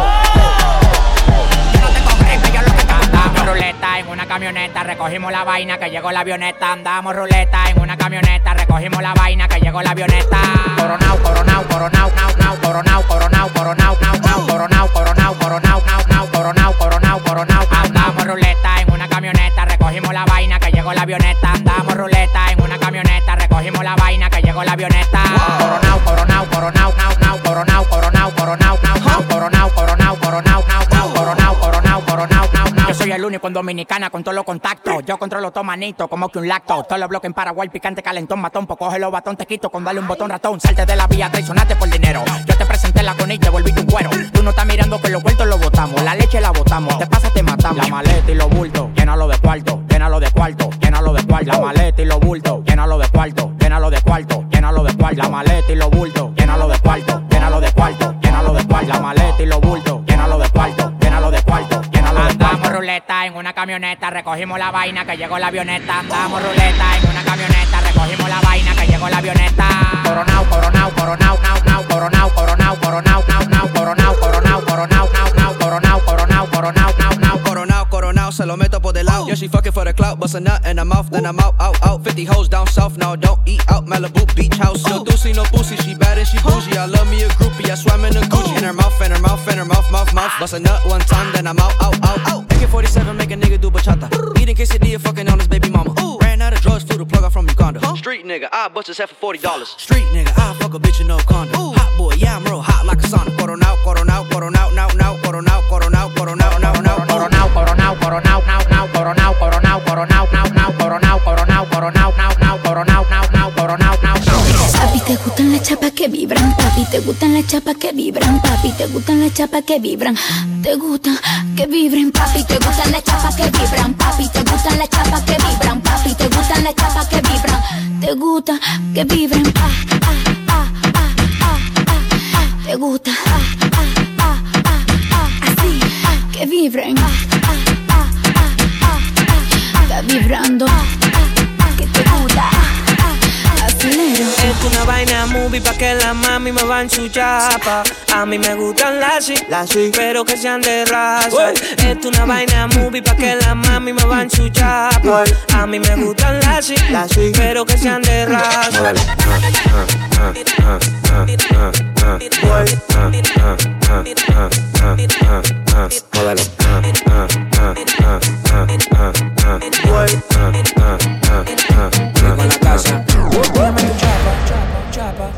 Yo no tengo gripe, yo lo que tengo acá. Andamos ruleta en una camioneta, recogimos la vaina que llegó la avioneta. Andamos ruleta en una camioneta, recogimos la vaina que llegó la avioneta. Coronao, coronao, coronao, coronao, coronao, coronao, coronao, coronao, coronao, coronao, coronao, coronao, coronao, coronao, coronao. Andamos ruleta en una camioneta, recogimos la vaina que llegó la avioneta. Andamos ruleta en una camioneta, recogimos la vaina que llegó la avioneta. Coronao, coronao, coronao, coronao, coronao, coronao, coronao, coronao, coronao, coronao, coronao, coronao, coronao, coronao. Yo soy el único en Dominicana con todos los contactos. Yo controlo todo manito, como que un lacto. Todos los bloques en Paraguay, picante, calentón, matón. Pues coge los batón, te quito con darle un botón ratón. Salte de la vía, traicionaste por dinero. Yo te presenté la coni y te volviste un cuero. Tú no estás mirando que los vueltos los botamos. La leche la botamos, te pasa, te matamos. La maleta y los bultos, llénalo de cuarto, llénalo de cuarto, llénalo de cuarto. La maleta y los bultos, llénalo de cuarto, llénalo de cuarto, llénalo de cuarto. La maleta y los bultos, llénalo de cuarto, llénalo de cuarto, llénalo de cuarto. La maleta y los bultos, llénalo de cuarto, llénalo de cuarto. Andamos ruleta en una camioneta, recogimos la vaina que llegó la avioneta. Andamos ruleta en una camioneta, recogimos la vaina que llegó la avioneta. Coronao, coronao, coronao, coronao, coronao, coronao, coronao, coronao, coronao, coronao, coronao, coronao, coronao, coronao, coronao, coronao, coronao, coronao, se lo meto por del lado. Yeah, she fucking for the clout, bust a nut in her mouth, then I'm out, out, out. 50 hoes down south, no, don't eat out. Malibu Beach house, no doozy, no pussy, she bad and she bougie. I love me a groupie, I swam in a Gucci. In her mouth, in her mouth, in her mouth, mouth, mouth. Bust a nut one time, then I'm out, out, out. AK-47 make a nigga do bachata. Eating quesadilla, fucking on his baby mama. Ooh. Ran out of drugs, flew the plug out from Uganda. Huh? Street nigga, I bust his head for $40. Street nigga, I fuck a bitch in no condom. Ooh. Hot boy, yeah, I'm real hot like a sauna. Coronao, coronao, coronao, now, now, coronao, coronao, coronao, now, now, coronao, coronao, coronao, now, now, coronao, coronao, coronao, now, now, coronao, coronao, coronao, now, now, coronao, now, now, coronao, now, now. Papi, te gustan las chapas que vibran. Papi, te gustan las chapas que vibran. Papi, te gustan las chapas que vibran. Te gustan que vibren, papi, te gustan las chapas que vibran, papi, te gustan las chapas que vibran, papi, te gustan las chapas que vibran, te gusta que vibren, ah, ah, ah, ah, ah, ah, ah, me gusta. Así que vibren, está vibrando, que te gusta. Es una vaina movie pa' que la mami me va en su chapa. A mí me gustan las sí, pero que sean de raza. Es una vaina movie pa' que la mami me va en su chapa. A mí me gustan las sí, pero que sean de raza.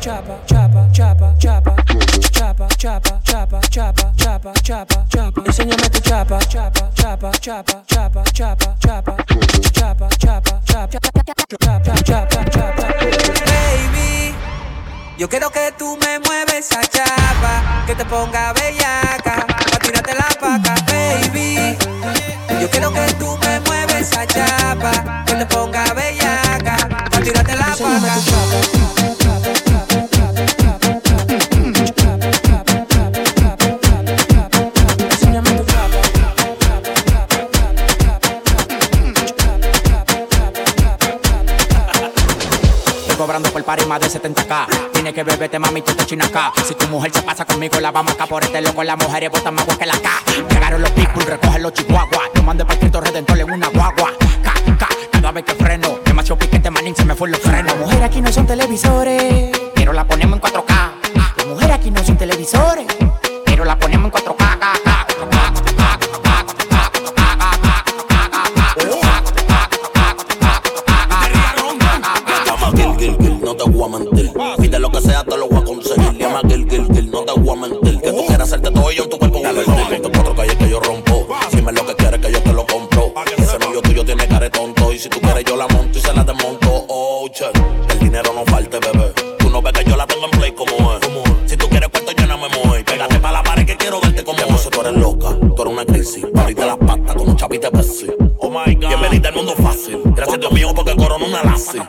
Chopper, chopper, chopper, chopper, chopper, chopper, chopper, chopper, chopper, chopper, chopper, chopper. Enséñame tu chopper, chopper, chopper, chopper, chopper, chopper, chopper, chopper, chopper, chopper, chopper, chopper, chopper. Baby, yo quiero que tú me mueves a chapa, que te ponga bellaca, pa' tirarte la paca, baby. Yo quiero que tú me mueves a chapa, que te ponga bellaca, pa' tirarte la paca. Cobrando por party más de 70K. Tienes que beberte, mami, tú te chinas acá. Si tu mujer se pasa conmigo, la vamos acá. Por este loco, las mujeres botan más agua que la K. Llegaron los people, recogen los chihuahuas. Yo mandé para Cristo Redentor en una guagua. K, K, cada vez que freno. Demasiado piquete, manín, se me fue los frenos. Las mujeres aquí no son televisores, pero la ponemos en 4K. Las mujeres aquí no son televisores, pero la ponemos en 4K. No te voy a mentir, pide lo que sea, te lo voy a conseguir. Llama Gil, no te voy a mentir. Que tú quieras hacerte todo y yo en tu cuerpo voy a mentir. Con 4 calles que yo rompo, si me lo que quieres que yo te lo compro. Ese novio tuyo tiene cara de tonto, y si tú quieres yo la monto y se la desmonto. Oh, che, el dinero no falte, bebé. Tú no ves que yo la tengo en play como es. Si tú quieres cuento yo no me muevo. Pégate pa' la pared que quiero verte como es. No sé, tú eres loca, tú eres una crisis. Pariste las patas con un chavito Pepsi. Oh my God, bienvenida al mundo fácil. Gracias a Dios mío porque coronó una lazi.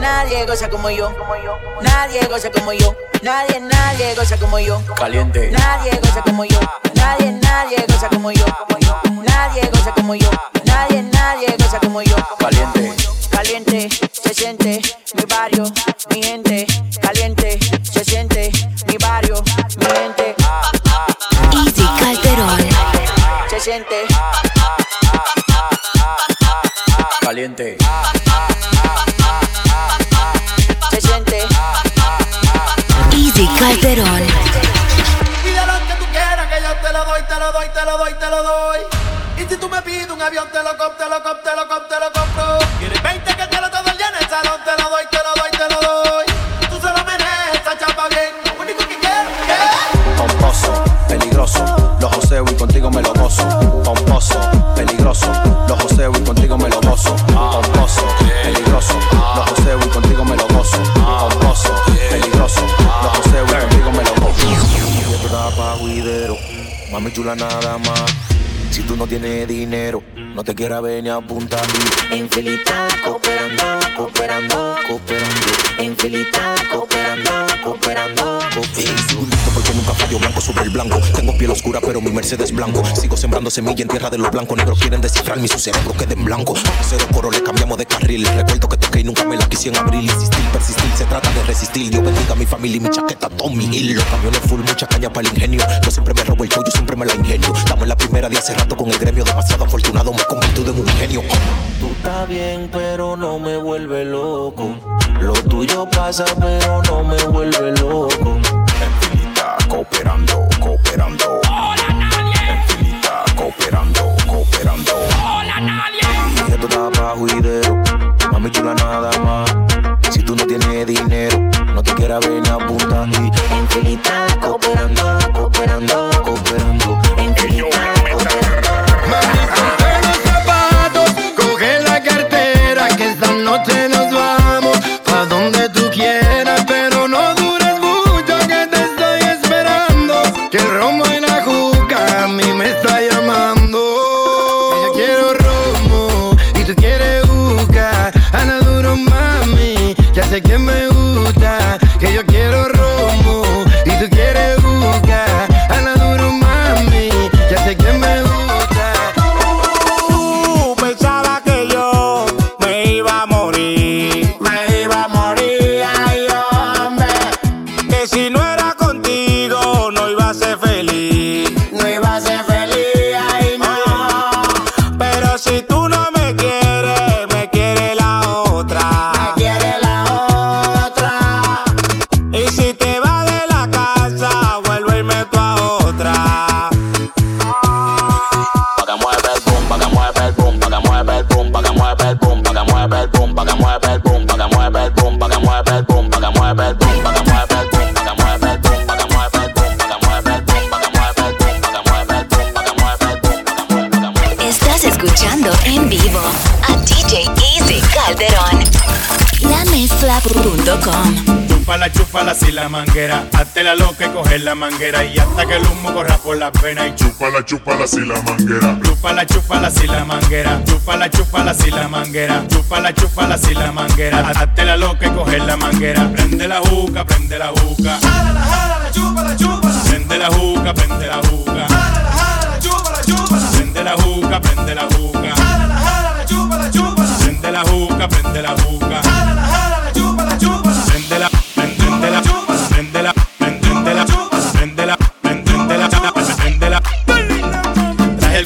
Nadie goza como yo, nadie goza como yo, nadie goza como yo, caliente, nadie goza como yo, nadie goza como yo, nadie goza como yo, nadie goza como yo, caliente, caliente, se siente, mi barrio, mi gente, caliente, se siente, mi barrio, mi gente, Easy Calderon, se siente, caliente. Easy Calderón. Pide lo que tú quieras que yo te lo doy. Y si tú me pides un avión te lo compro. ¿Quieres 20 que te lo doy en el salón? Te lo doy. Tú se lo mereces, esa chapa bien. Lo único que quiero es pomposo, peligroso, lo joseo y contigo me lo gozo. Pomposo, peligroso, lo joseo y contigo me lo gozo. Pomposo, peligroso, lo joseo y contigo me lo gozo. Pomposo, peligroso, lo joseo y contigo me lo gozo. Y esto da pa' guidero, mami chula nada más. Si tú no tienes dinero, no te quieras venir a apuntar. Infelita, cooperando. Infelita, cooperando. Insulto porque nunca fallo, blanco sobre el blanco. Tengo piel oscura, pero mi Mercedes blanco. Sigo sembrando semilla en tierra de los blancos. Negros quieren descifrar mi su cerebro, queda en blanco. Cero coro, le cambiamos de carril. Recuerdo que toqué y nunca me la quise en abril. Insistir, persistir, se trata de resistir. Dios bendiga a mi familia y mi chaqueta, Tommy Hill. Los camiones full, mucha caña para el ingenio. Yo siempre me robo el show, yo siempre me la ingenio. Estamos en la primera día cerrada. Con el gremio demasiado afortunado me convirtió en un genio. Tú estás bien pero no me vuelve loco. Lo tuyo pasa pero no me vuelve loco. Enfilita cooperando. Hola nadie. Enfilita cooperando. Hola nadie. Y esto está pa' juidero, mami chula nada más. Si tú no tienes dinero, no te quieras venir a apuntar. Enfilita cooperando. Noche nos vamos pa' donde tú quieras, pero no dures mucho que te estoy esperando. Que el romo y la juca a mí me está llamando. Yo quiero robo. mueva el boom, para que mueva el boom, para que mueva el boom, para que mueva el boom, para que mueva el boom, para que mueva el boom, para que mueva el boom, para que mueva el boom, para que mueva el boom, para que mueva el boom, para que mueva el boom, para que mueva el boom, para que mueva el boom, para que mueva el boom. Estás escuchando en vivo a DJ Easy Calderon. Lamezcla.com. Chúpala sin la manguera, hazte la loca y coge la manguera y hasta que el humo corra por las venas y chúpala sin la manguera, chúpala sin la manguera, chúpala sin la manguera, chúpala sin la manguera, hazte la loca y coge la manguera, prende la juca, jálala, chúpala, prende la juca, jálala, chúpala, prende la juca, jálala, chúpala, prende la juca,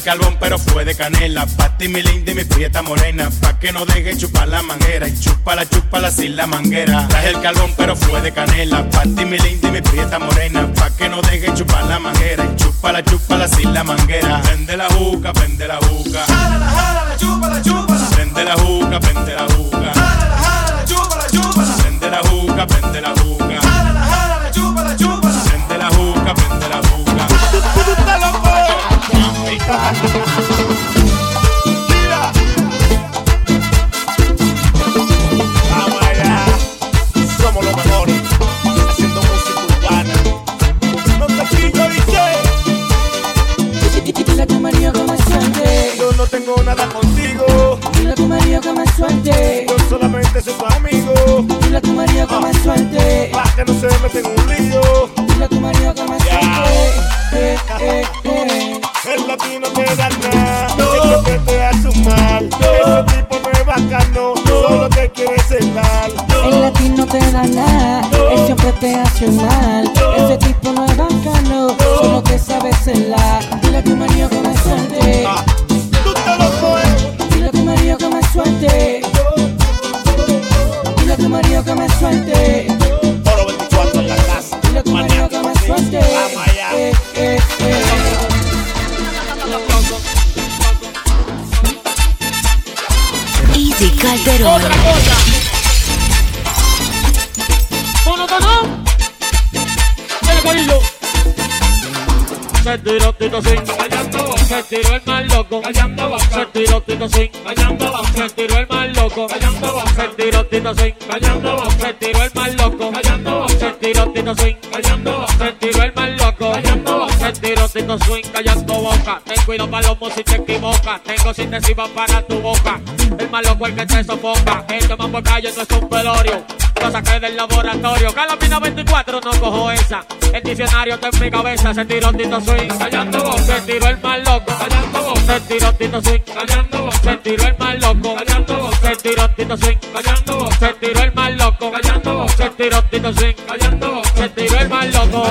carbón, pero fue de canela, pa' ti mi linda y mi prieta morena, pa' que no deje chupar la manguera, y chúpala sin la manguera. Traje el carbón, pero fue de canela, pa' ti mi linda y mi prieta morena, pa' que no deje chupar la manguera, y chúpala sin la manguera. Prende la juca, jálala, chúpala, prende la juca, jálala, chúpala, prende la juca, jálala, chúpala, prende la juca, prende la juca. Mira, vamos allá, somos los mejores haciendo música urbana. No te quito, dice. Dile a tu marido que me suelte. Yo no tengo nada contigo. Dile a tu marido que me suelte. Yo solamente soy tu amigo. Dile a tu marido que me suelte. Para que no se meten en un lío. Dile a tu marido que me suelte. El latino te da nada, no. Es lo que te hace mal, no. Ese tipo no es bacano, no. Solo te quiere celar, no. El latino te da nada, no. Él siempre te hace mal, no. Ese tipo no es bacano, no. Solo te sabe celar. Dile a tu marido que me suelte, ah. Tú te lo coges. Dile a tu marido que me suelte, no. Dile a tu marido que me suelte, no. Toro 24 en la casa. Dile a tu marido que me suelte. Vamos allá. Calderón. Otra cosa. Uno ganó. Tiene cuello. Se tiró Tito Sin. Callando. Se tiró el mal loco. Callando. Se tiró Tito Sin. Callando. Se tiró el mal loco. Callando. Se tiró Tito Sin. Callando. Se tiró el mal loco. Callando. Se tiró Tito Sin. Callando. Se tiró el mal loco. Callando. Tiro, tito, swing, callando boca. Ten cuidado para los si te equivocas. Tengo sintesiva para tu boca. El malo es el que te sofoca. El más por calle no es un velorio. Lo saqué del laboratorio. Calamina 24, no cojo esa. El diccionario está en mi cabeza. Se tiró, tito, swing, callando boca. Se tiró el mal loco, callando boca. Se tiró, tito, swing, callando boca. Se tiró el mal loco, callando boca. Se tiró, tito, swing, callando boca. Se tiró el mal loco, callando boca. Se tiró, tito, swing, callando boca. Se tiró el mal loco.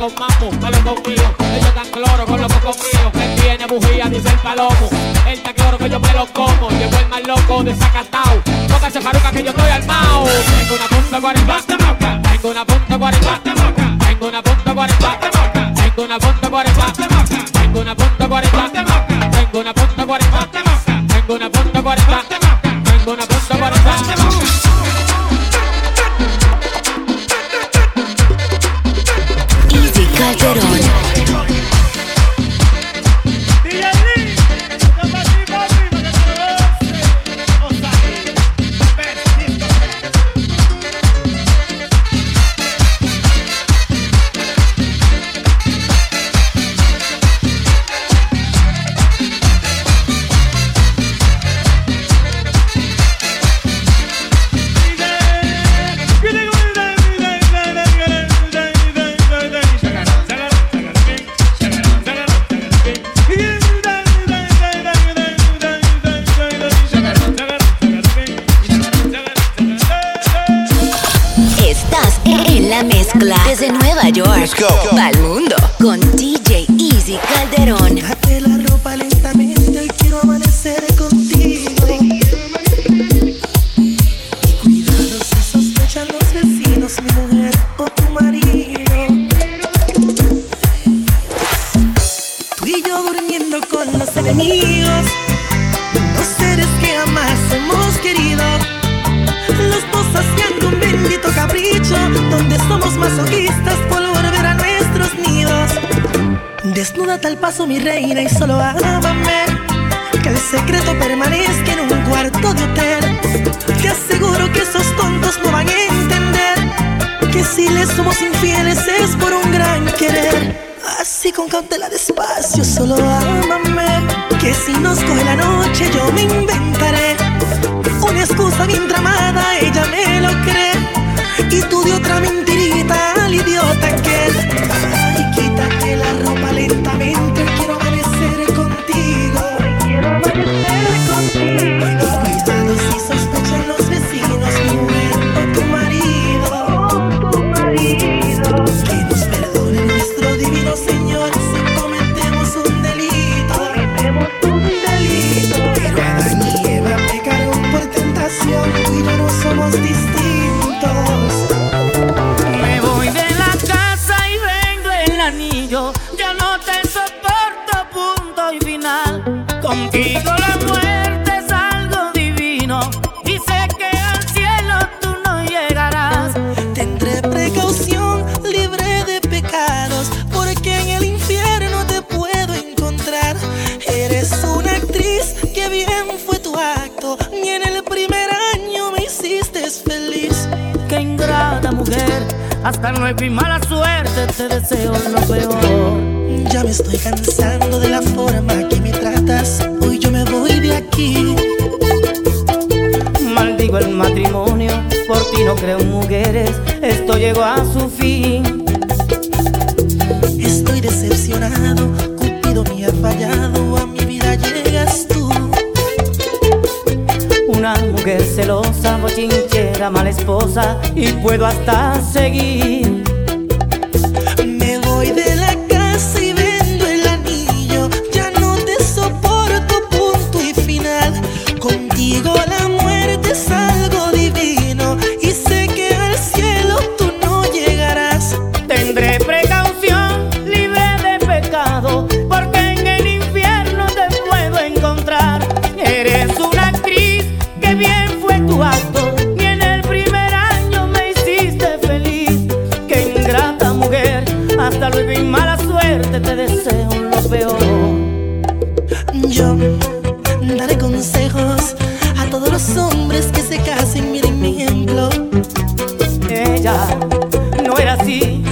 Con mambo, malo conmigo, ellos dan cloro con los pocos míos, él tiene bujía, dice el palomo, él da cloro que yo me lo como, llevo el más loco desacatao, toca se faruca que yo estoy armao. Tengo una punta guaripá, tengo una punta guaripá, tengo una punta guaripá, tengo una punta guaripá, tengo una punta guaripá, tengo una punta guaripá, tengo una punta guaripá, tengo una punta guaripá. Calderón. en la mezcla desde Nueva York pa'l mundo con DJ Easy Calderon. Date la ropa lentamente, hoy quiero amanecer contigo. Y cuidado si sospechan los vecinos, mi mujer o tu marido. Tú y yo durmiendo con los enemigos, los seres que jamás hemos querido, las cosas que han convertido capricho, donde somos masoquistas por volver a nuestros nidos. Desnúdate al paso, mi reina, y solo ámame, que el secreto permanezca en un cuarto de hotel. Te aseguro que esos tontos no van a entender que si les somos infieles es por un gran querer. Así con cautela, despacio, solo ámame, que si nos coge la noche yo me inventaré una excusa bien tramada, ella me lo cree, y tú de otra mentirita al idiota aquel. Ay, quítate la ropa lentamente, quiero amanecer contigo, quiero amanecer contigo. Y cuidado si sospechan los vecinos, mi mujer o tu marido, oh, tu marido. Que nos perdone nuestro divino Señor si cometemos un delito, cometemos un delito. Pero Adán y Eva pecaron por tentación, tú y yo no somos distintos. Me voy de la casa y vengo el anillo. Ya no te soporto, punto y final. Contigo la muerte es algo divino, y sé que al cielo tú no llegarás. Tendré precaución, libre de pecados, porque en el infierno te puedo encontrar. Eres una actriz, que bien fue tu acto, ni en el primer año me hiciste feliz. Qué ingrata mujer, hasta nueva y mala suerte, te deseo lo peor. Ya me estoy cansando de la forma que me tratas, hoy yo me voy de aquí. Maldigo el matrimonio, por ti no creo en mujeres, esto llegó a su fin. Estoy decepcionado, Cupido me ha fallado, a mi vida llegas tú. Una mujer celosa, bochinchera, mala esposa, y puedo hasta seguir. Me voy de la casa y vendo el anillo, ya no te soporto, punto y final. Contigo la muerte es algo divino, y sé que al cielo tú no llegarás. Tendré precaución, libre de pecado, porque en el infierno te puedo encontrar. Eres una actriz, qué bien fue tu acto, ni en el primer año me hiciste feliz. Qué ingrata mujer, hasta luego y mala suerte, te deseo lo peor. Yo daré consejos a todos los hombres que se casen, miren mi ejemplo. Ella no era así,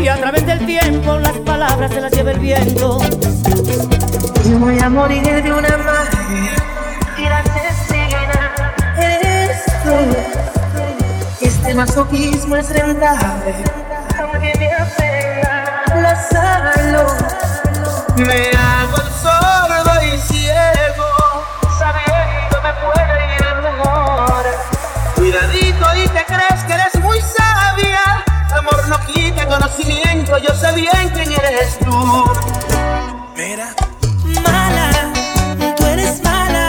y a través del tiempo las palabras se las lleva el viento. Yo voy a morir de una madre. Este masoquismo es rentable, aunque me apega la salud. Me hago el sordo y ciego, sabiendo me puede ir mejor. Cuidadito y te crees que eres muy sabia, amor no quita conocimiento, yo sé bien quién eres tú. Mira, mala, tú eres mala,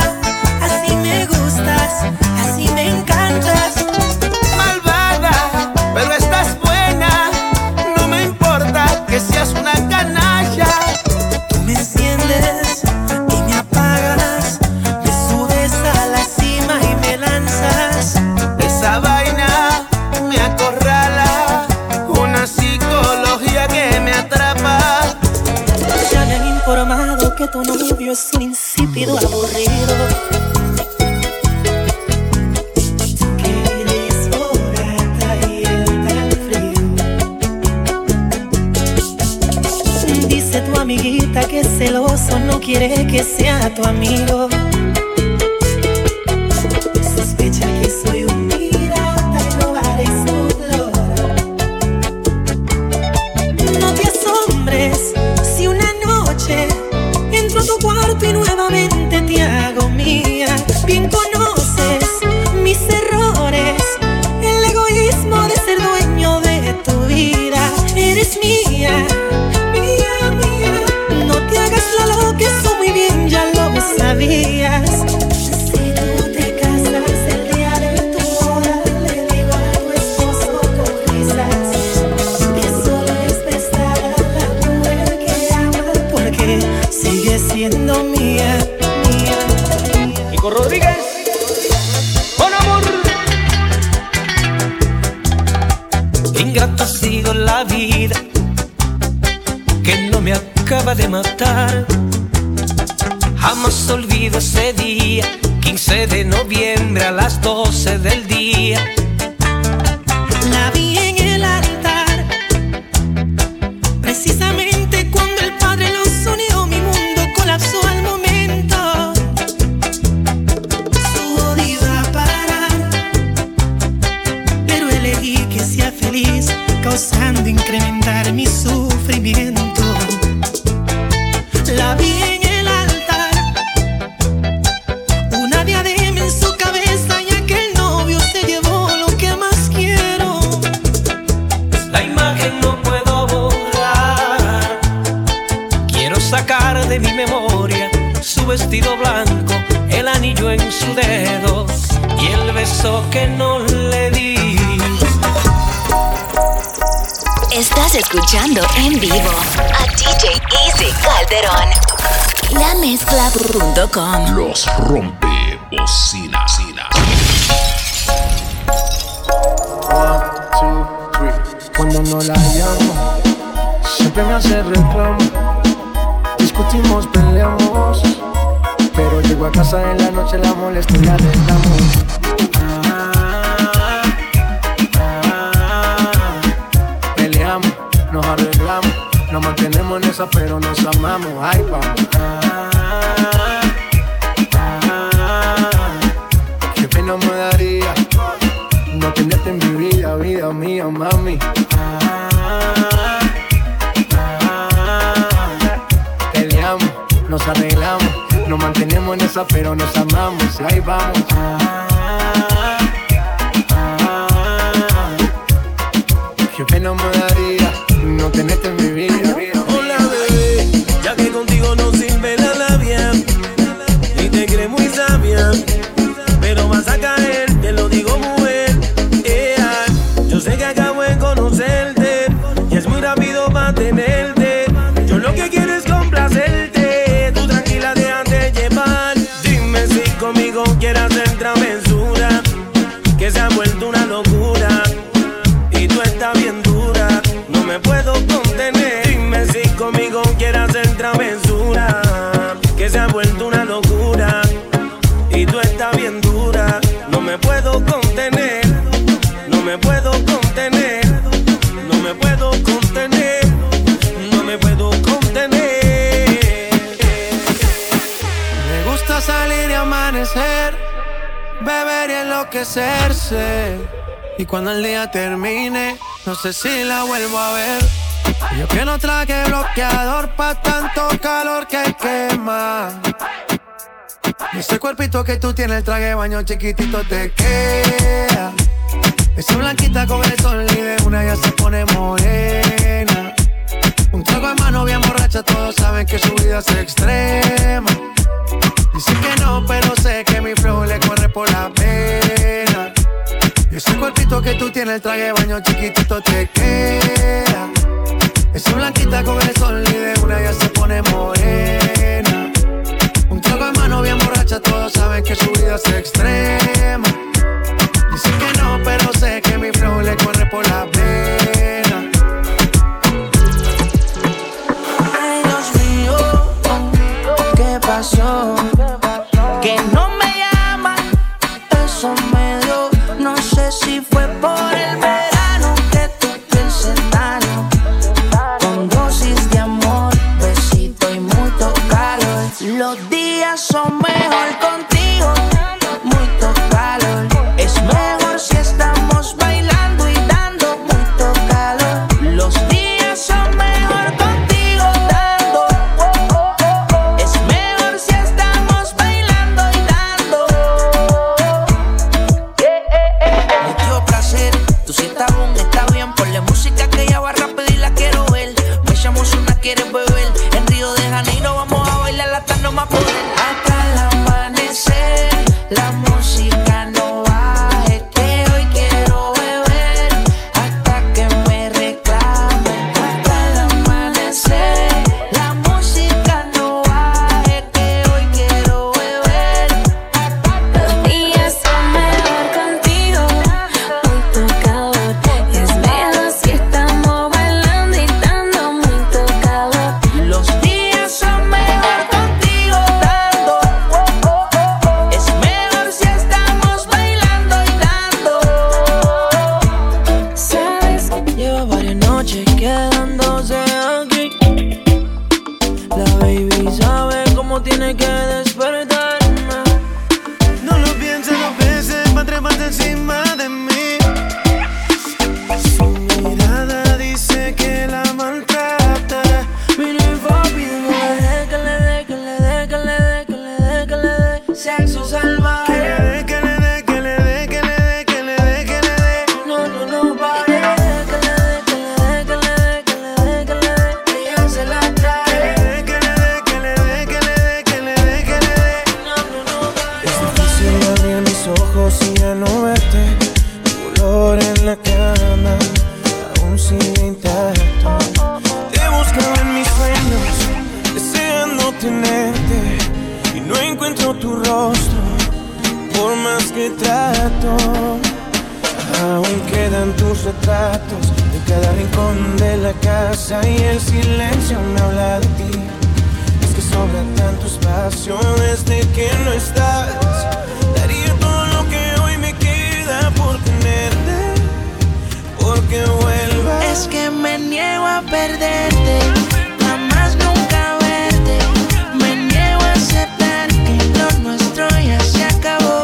así me gustas, así me encantas. Tu novio es un insípido aburrido, que él es fogata y él tan frío. Dice tu amiguita que es celoso, no quiere que sea tu amigo. Sospecha que soy un pirata y robaré su flor. No te asombres si una noche entro a tu cuarto y nuevamente te hago mía. Bien conoces mis errores, el egoísmo de ser dueño de Ingrata ha sido la vida que no me acaba de matar. Jamás olvido ese día, 15 de noviembre a las 12 del día. La vi en el altar, precisamente cuando el Padre los unió, mi mundo colapsó al momento. Su odio iba a parar, pero elegí que sea feliz, causando incrementar mi sufrimiento. La vi en el altar, una diadema en su cabeza, y aquel novio se llevó lo que más quiero. La imagen no puedo borrar, quiero sacar de mi memoria su vestido blanco, el anillo en su dedo y el beso que no le di. Estás escuchando en vivo a DJ Easy Calderon. Lamezcla.com. Los rompe bocinas. 1, 2, 3. Cuando no la llamo, siempre me hace reclamo. Discutimos, peleamos, pero llego a casa en la noche, la molesto y la dejamos. Nos arreglamos, nos mantenemos en esa, pero nos amamos. Ay, vamos. Qué pena me daría no tenerte en mi vida, vida mía, mami. Peleamos, nos arreglamos, nos mantenemos en esa, pero nos amamos. Ay, vamos. Qué pena me daría no tenerte en mi vida. Hola bebé, ya que contigo no sirve la labia y te crees muy sabia, pero vas a caer, te lo digo mujer. Yo sé que acabo de conocerte y es muy rápido para tenerte. Yo lo que quiero es complacerte, tú tranquila déjate llevar. Dime si conmigo quieres hacer travesura, que se ha vuelto una locura y tú estás bien dura. Me puedo contener, dime si conmigo quieres hacer travesura, que se ha vuelto una locura y tú estás bien dura. No me puedo contener, no me puedo contener, no me puedo contener, no me puedo contener. Me gusta salir y amanecer, beber y enloquecerse, y cuando el día termine no sé si la vuelvo a ver. Yo que no traje bloqueador pa' tanto calor que quema. Ese cuerpito que tú tienes, el traje de baño chiquitito te queda. Esa blanquita con el sol y de una ya se pone morena. Un trago en mano bien borracha, todos saben que su vida es extrema. Dicen que no, pero sé que mi flow le corre por la pena. Ese cuerpito que tú tienes, el traje de baño chiquitito te queda. Esa blanquita con el sol y de una ya se pone morena. Un trago en mano bien borracha, todos saben que su vida es extrema. Dicen que no, pero sé que mi flow le corre por la pena. Ay, Dios mío, qué pasión, que no me llama, eso me dio. No sé si fue por el verano que tú piensas. noche quedándose aquí. La baby sabe cómo tiene que despertarme. No lo pienses dos veces pa' treparte encima de mí. Su mirada dice que la maltrata. Mire papi, déjale, déjale, déjale, déjale, déjale, déjale. Sexo salvaje. Retratos de cada rincón de la casa y el silencio me habla de ti. Es que sobra tanto espacio desde que no estás. Daría todo lo que hoy me queda por tenerte, porque vuelvas. Es que me niego a perderte, jamás nunca verte. Me niego a aceptar que lo nuestro ya se acabó.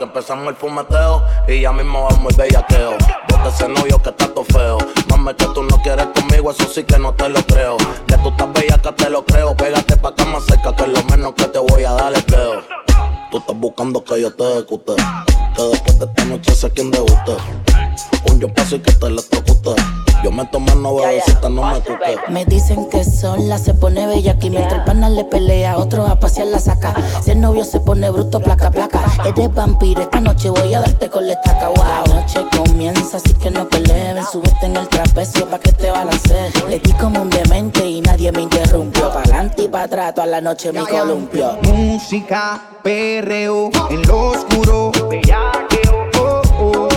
Empezamos el fumeteo y ya mismo vamos el bellaqueo. Bote ese novio que está todo feo. Mami, que tú no quieres conmigo, eso sí que no te lo creo. Que tú estás bellaca, te lo creo. Pégate pa' acá más cerca, que lo menos que te voy a dar es teo. Tú estás buscando que yo te ejecute, que después de esta noche sé quién te guste. Un yo paso y que te electrocute. Yo me tomo una bebecita, no me cuque. Me dicen que sola se pone bella aquí. Mientras el pana le pelea, otro a pasear la saca. Si el novio se pone bruto, placa, placa. Eres vampiro, esta noche voy a darte con la estaca. Wow. La noche comienza, así que no pelees. Ven, súbete en el trapecio pa' que te balancees. Le di como un demente y nadie me interrumpió. Pa'lante y pa' atrás, toda la noche me columpió. Música, perreo, en lo oscuro. Bellaqueo, oh, oh.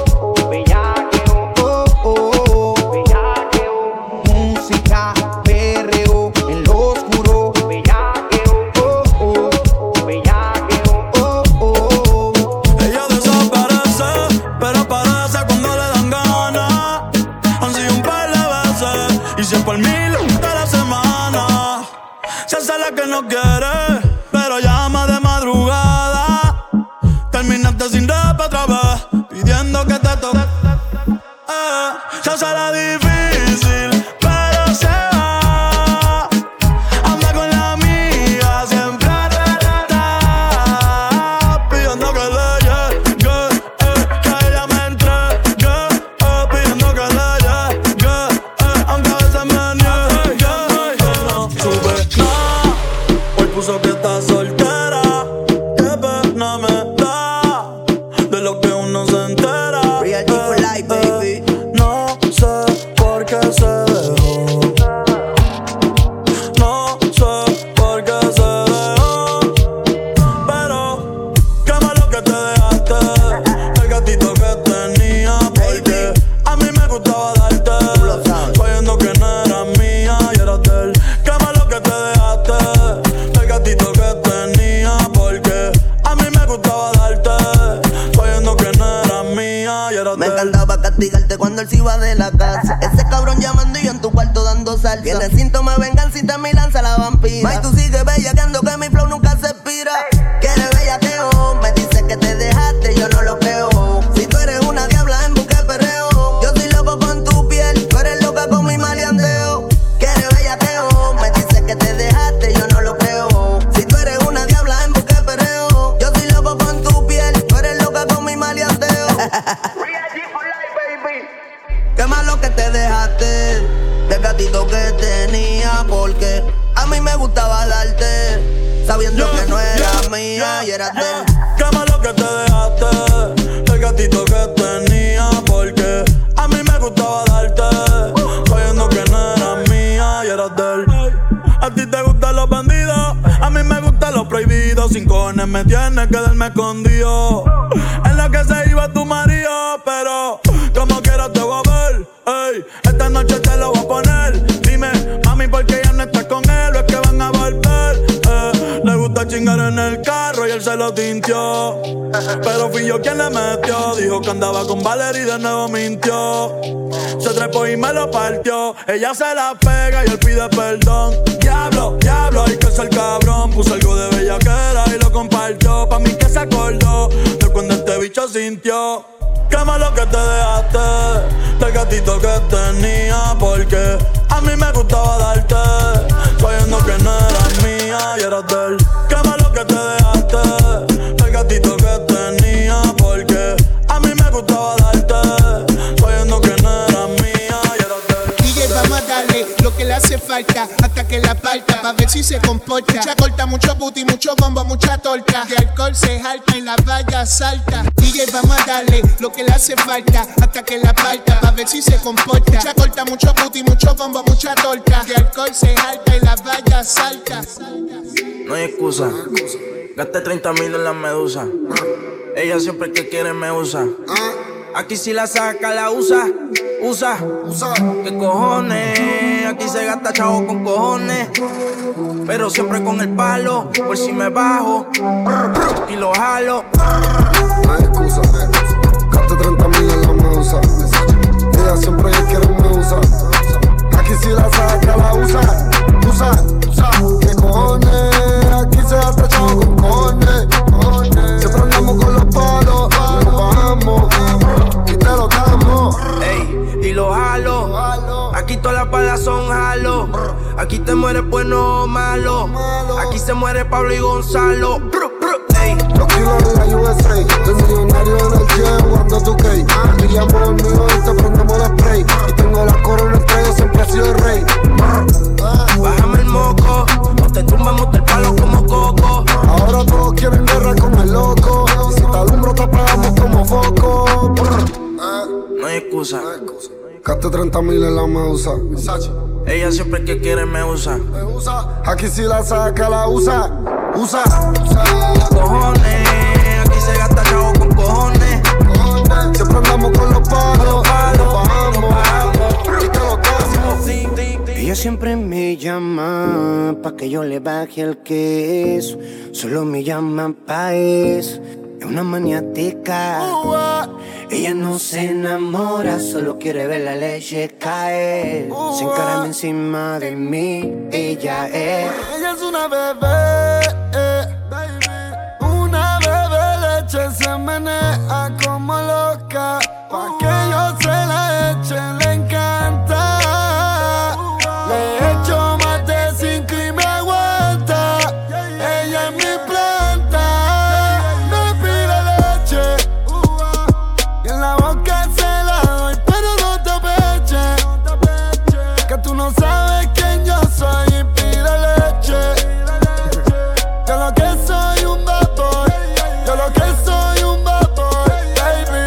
No quiere, pero llama de madrugada. Terminaste sin rap otra vez, pidiendo que te toque. Se hace la difícil, pero se va. Anda con la amiga, siempre rara, pidiendo que le llegue, que ella me entregue, pidiendo que le llegue, aunque a veces me niegue. No sube nada. Puso que estás soltera, qué pena me da de lo que uno se entera. hotel. Me encantaba castigarte cuando él se iba de la casa. Ese cabrón llamando y yo en tu cuarto dando salsa. Tiene síntomas de venganza y te mi lanza la vampira. May, tú sigues bellaqueando que mi flow nunca se expira. Que eres bellaqueo, me dice que te dejaste, yo no lo creo. Si tú eres una diabla en busca de perreo, yo estoy loco con tu piel, tú eres loca con mi maleandeo. Que eres bellaqueo, me dice que te dejaste, yo no lo creo. Si tú eres una diabla en busca de perreo, yo estoy loco con tu piel, tú eres loca con mi maleandeo. Qué malo que te dejaste del gatito que tenía, porque a mí me gustaba darte, sabiendo que no era mía y eras de. Qué malo que te dejaste del gatito que tenía, porque a mí me gustaba darte, sabiendo que no era mía y eras de él. A ti te gustan los bandidos, a mí me gustan los prohibidos. Sin cojones me tienes que darme escondido. En la que se iba tu marido, pero como quiera te voy a ver. Ey, esta noche te lo voy a poner. Dime, mami, ¿por qué ya no estás con él? ¿O es que van a volver? Le gusta chingar en el carro y él se lo tintió. Pero fui yo quien le metió. Dijo que andaba con Valerie y de nuevo mintió. Se trepó y me lo partió. Ella se la pega y él pide perdón. Diablo, diablo, y que es el cabrón. Puso algo de bellaquera y lo compartió. Pa' mí que se acordó de cuando este bicho sintió. Qué malo que te dejaste del gatito que tenía, porque a mí me gustaba darte, sabiendo que no eras mía y eras de él. Qué malo que te dejaste del gatito que tenía, porque a mí me gustaba darte, sabiendo que no eras mía y eras de él. DJ, vamos a darle lo que le hace falta hasta que la parta, pa' ver si se comporta. Mucha corta, mucho booty, mucho bombo, mucha torta. De alcohol se jalta y la valla salta. Vamos a darle lo que le hace falta hasta que la parta, pa' ver si se comporta. Mucha corta, mucho booty, mucho bombo, mucha torta. De alcohol se jalta y la valla salta. No hay excusa, gasté 30,000 en la medusa. Ella siempre que quiere me usa. Aquí si la saca, la usa, usa, usa. ¿Qué cojones? Aquí se gasta chavo con cojones. Pero siempre con el palo, por si me bajo y lo jalo. No hay excusa, gaste 30,000 en la medusa. Ella siempre que quiere me usa. Aquí si la saca, la usa, usa, usa. ¿Qué cojones? Aquí se gasta chavo con cojones. Siempre andamos con los palos, nos bajamos. Ey, y lo jalo. Aquí todas las balas son jalo. Aquí te mueres bueno o malo. Aquí se muere Pablo y Gonzalo. Ey. Los kilos en la USA, el millonario en el jet jugando a 2K. Brillamos el mío y te prendemos la spray. Y tengo la corona estrella, siempre he sido el rey. Bájame el moco, no te tumbamos del palo como coco. Ahora todos quieren guerra con el loco. Y si te alumbro te apagamos como foco. No hay excusa. Gaste 30,000 en la medusa. Ella siempre que quiere me usa. Aquí si la saca, la usa. Usa, usa. Cojones, aquí se gasta chavo con cojones. Siempre andamos con los palos. Nos bajamos y te lo casamos. Ella siempre me llama pa' que yo le baje el queso. Solo me llama pa' eso. Es una maniática. Ella no se enamora, solo quiere ver la leche caer. Se encarama encima de mí, ella es. Ella es una bebé, baby. Una bebé leche se menea como loca. Pa' que yo se la eche, le encanta. Le echo más de 5 y me aguanta. Ella es mi planta, me pide leche. Y en la boca se la doy, pero no te peche. Que tú no sabes quién yo soy y pide leche. Yo lo que soy un vapor, yo lo que soy un vapor, baby.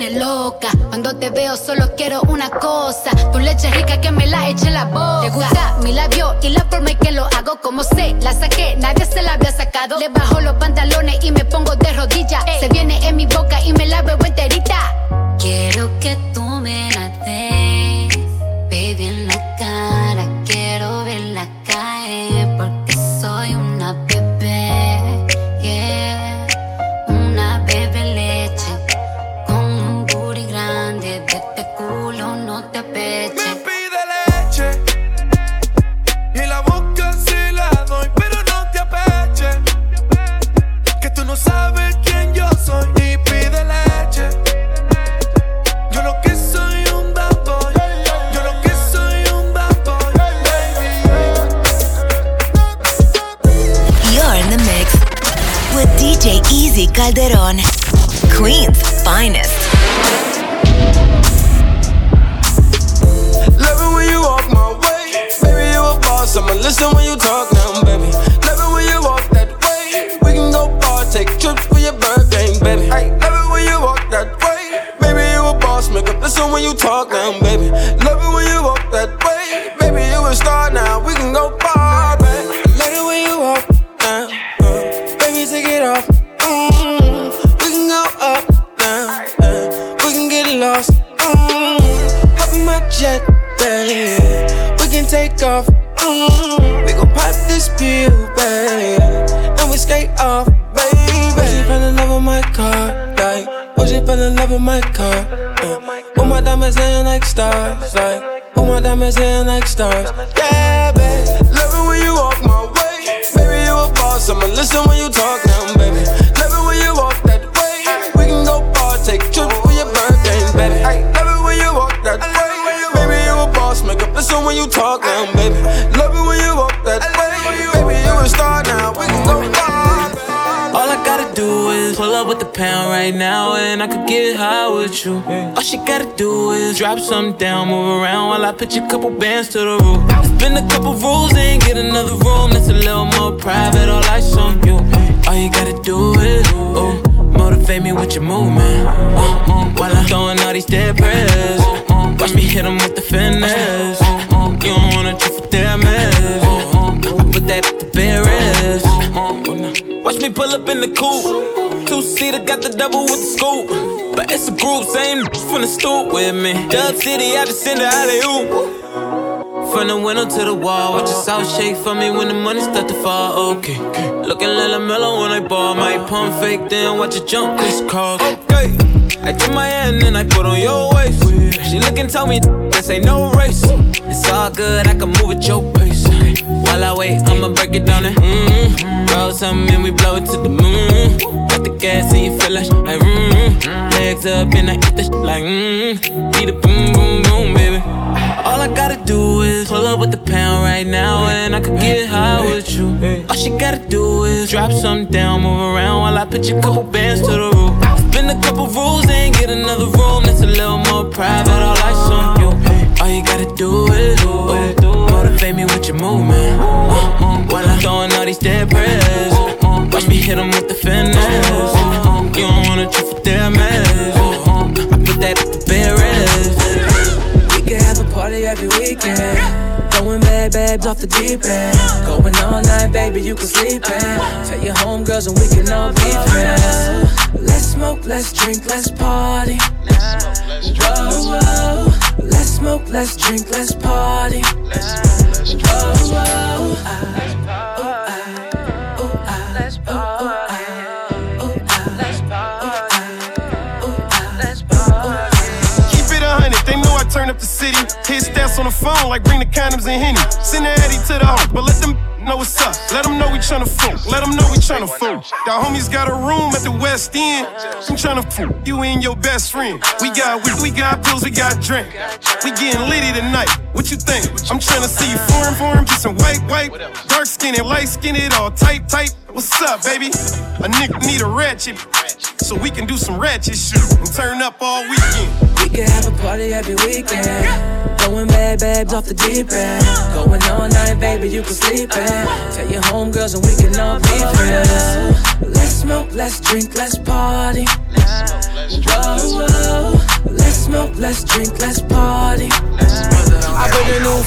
pones loca. Cuando te veo solo quiero una cosa, tu leche rica que me la eche en la boca. Te gusta mi labio y la forma en que lo hago, como se la saqué, nadie se la había sacado. Le bajo los pantalones y me pongo de rodillas. Se viene en mi boca y me la bebo enterita. Quiero que tú me la des, baby, en la cara, quiero verla caer, porque soy una bebé, yeah, una bebé leche, con un booty grande, de este culo no te peche. Me pide leche, y la boca se la doy, pero no te apeche, que tú no sabes quién yo soy. Y pide leche, yo lo que soy un bad boy, yo lo que soy un bad boy, baby. You're in the mix with DJ Easy Calderon, Queen's finest. Love it when you walk my way, baby, you a boss, I'ma listen when you talk now, baby. Love it when you walk that way, we can go far, take trips for your birthday, baby. Ay, love it when you walk that way, baby, you a boss, make up listen when you talk now, baby. Love it when you walk that way, baby, you a star now, we can go far, baby. Love it when you walk now, baby, take it off, we can go up now, we can get lost, hop in my jet, baby, we can take off, we gon' pop this pill, baby, and we skate off, baby. Would you fell in love with my car, like, would you fell in love with my car, all my diamonds laying like stars, like, all my diamonds laying like stars, yeah, baby. Love it when you walk my way, baby, you a boss, I'ma listen when you talk now, baby. Love it when you walk that way, we can go far, take trips for your birthday, baby. Love it when you walk that way, make up listen when you talk now, baby. Love it when you walk that way, baby, you a star now, we can go far. All I gotta do is pull up with the pound right now, and I could get high with you. All she gotta do is drop something down, move around while I pitch a couple bands to the roof. Spin a couple rules and get another room that's a little more private, all eyes on you. All you gotta do is ooh, motivate me with your movement, while I'm throwing all these dead prayers. Watch me hit 'em with the finesse. You don't wanna trip for damage. I put that at the barriers. Watch me pull up in the coupe, two-seater, got the double with the scoop. But it's a group, same from the stoop with me. Dub City, I just send her out of you. From the window to the wall, watch your soul shake for me when the money start to fall. Okay, looking like a mellow when I ball. Might pump fake, then watch it jump this car. Okay, I took my hand and I put on your waist. She look and tell me this ain't no race. It's all good, I can move at your pace. While I wait, I'ma break it down and roll something and we blow it to the moon. Got the gas and you feel like legs up and I hit the like eat a boom, boom, boom, baby. All I gotta do is pull up with the pound right now, and I could get high with you. All she gotta do is drop something down, move around while I pitch a couple bands to the roof. Spin a couple rules and get another room that's a little more private, all eyes on you. All you gotta do is motivate me with your movement, while I'm throwing all these dead prayers. Watch me hit 'em with the finesse. You don't wanna trip for damage. I put that at the barriers. We can have a party every weekend, throwing bad babes off the deep end. Going all night, baby, you can sleep in. Tell your homegirls and we can all be friends. Let's smoke, let's drink, let's party. Whoa, whoa. Let's smoke, let's drink, let's party. Whoa, whoa. Turn up the city, hit stats on the phone like bring the condoms and Henny. Send the Eddie to the house, but let them know what's up. Let them know we tryna fuck, let them know we tryna fuck. Y'all homies got a room at the West End. I'm tryna fuck you and your best friend. We got pills, we got drink. We getting litty tonight, what you think? I'm tryna see you foreign, just some white. Dark skin and light skin, it all tight. What's up, baby? A nigga need a ratchet. so we can do some ratchet shit and turn up all weekend. We can have a party every weekend. Going bad babes off the deep end. Going all night, baby, you can sleep in. Tell your homegirls and we can all be friends. Let's smoke, let's drink, let's party. Whoa, whoa. Let's smoke, let's drink, let's party. I put the new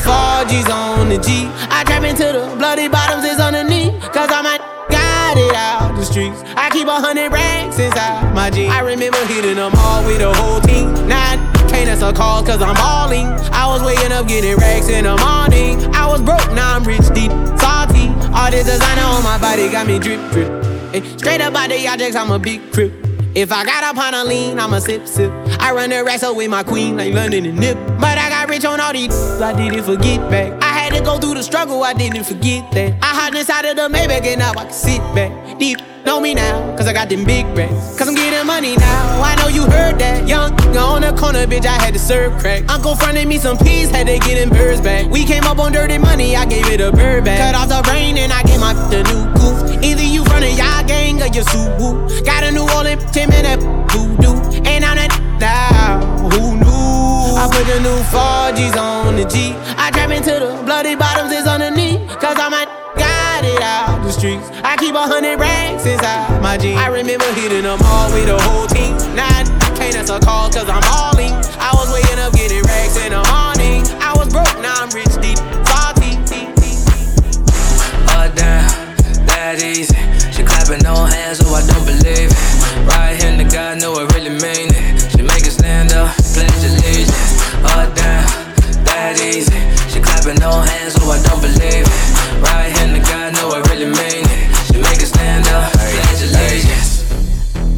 4Gs on the G. I trap into the bloody bottoms is underneath. Cause I might got it out the streets. I keep 100 racks inside my jeans. I remember hitting them all with the whole team. Not can't answer calls cause I'm balling. I was waking up getting racks in the morning. I was broke, now I'm rich, deep, salty. All this designer on my body got me drip, drip. Ay, straight up out the objects, I'm a big crip. If I got up on a lean, I'm a sip, sip. I run the racks up with my queen like London and Nip. But I got rich on all these, I didn't forget back. I had to go through the struggle, I didn't forget that. I hopped inside of the Maybach and now I can sit back. Deep know me now, cause I got them big racks. Cause I'm getting money now, I know you heard that. Young on the corner, bitch, I had to serve crack. Uncle fronted me some peas, had to get them birds back. We came up on dirty money, I gave it a bird back. Cut off the brain and I gave my the new goof. Either you frontin' y'all gang or your Subaru. Got a new all in 10 minute voodoo. And I'm that now, who knew? I put the new 4Gs on the G. I trap into the bloody bottoms is underneath. Cause I'm a got it out the streets. I keep 100 racks inside my jeans. I remember hitting them all with the whole team. Now I can't answer calls cause I'm hauling. I was waking up getting racks in the morning. I was broke, now I'm rich, deep, salty. All down, that easy. She clapping on hands so I don't believe it. Right hand to God, know I really mean it. She make it stand up, pledge allegiance. All down, that easy. She clapping on hands so I don't believe it. Right hand to God, know I really mean it. She make it stand up, pledge allegiance.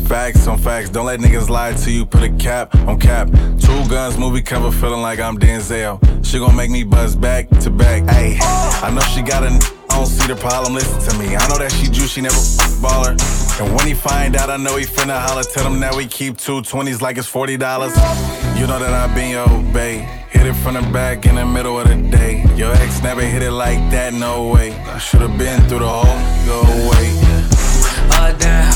Facts on facts, don't let niggas lie to you, put a cap on cap. Two Guns movie cover feeling like I'm Denzel. She gon' make me buzz back to back, ayy. I know she got a I don't see the problem, listen to me. I know that she juicy, never baller. And when he find out, I know he finna holler. Tell him that we keep 220s like it's $40. You know that I been your bae. Hit it from the back in the middle of the day. Your ex never hit it like that, no way. I should've been through the hole, go away. All down,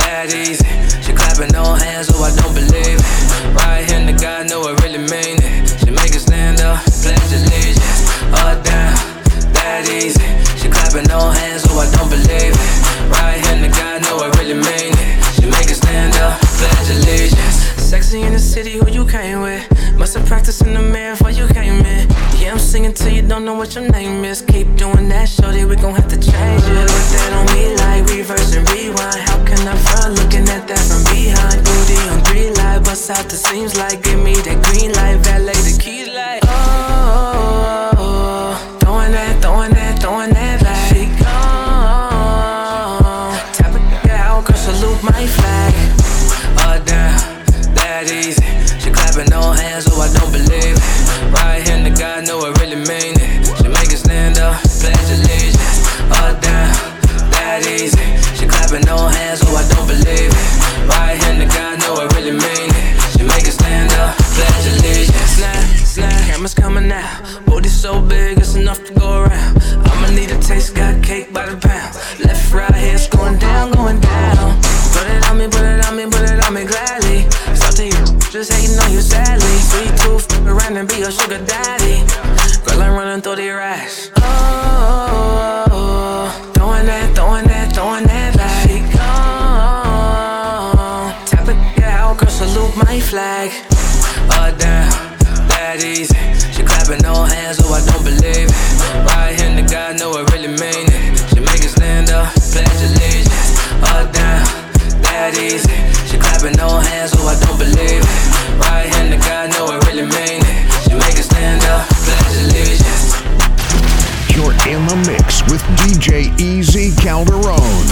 that easy. She clapping on hands so I don't believe it. Right hand to God, know I really mean it. She make it stand up, pledge allegiance. All down, that easy. She clapping on hands so I don't believe it. Right hand to God, know I really mean it. She make it stand up, pledge allegiance. Sexy in the city, who you came with? Must have practiced in the mirror before you came in. Yeah, I'm singing till you don't know what your name is. Keep doing that, shorty, we gon' have to change it. Look that on me like reverse and rewind. How can I front looking at that from behind? Booty on 3 light, bust out the seams like. Give me that green light, valet the key light. Oh, oh, oh, oh. Throwing that, throwing that, throwing that light. She gone. Tap it out, cause salute my flag. All down. Easy. She clapping on hands so I don't believe it. Right hand to God, know I really mean it. She make it stand up, pledge allegiance. All down, that easy. She clapping on hands so I don't believe it. Right hand to God, know I really mean it. She make it stand up, pledge allegiance. Snap, snap, cameras coming out. Booty so big, it's enough to go around. I'ma need a taste, got cake by the pound. Left, right, hands going down, going down. Put it on me, put it on me, put it on me gladly. Just hating on you sadly. Sweet tooth, f*** around and be your sugar daddy. Girl, I'm running through the rash. Oh, oh, oh, oh. Throwing that, throwing that, throwing that light. She gone. Tap it out, girl, salute my flag. All down, that easy. She clapping on hands so I don't believe it. Right hand to God, know I really mean it. She make it stand up, pledge allegiance. All down, that easy. She clapping on hands so I don't believe it. Right hand to God, know I really mean it. She make it stand up, pledge allegiance. You're in the mix with DJ Easy Calderon.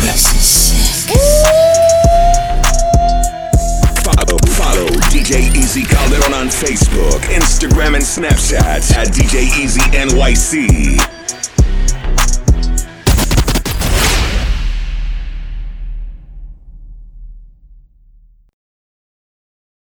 Follow DJ Easy Calderon on Facebook, Instagram, and Snapchat at DJ Easy NYC.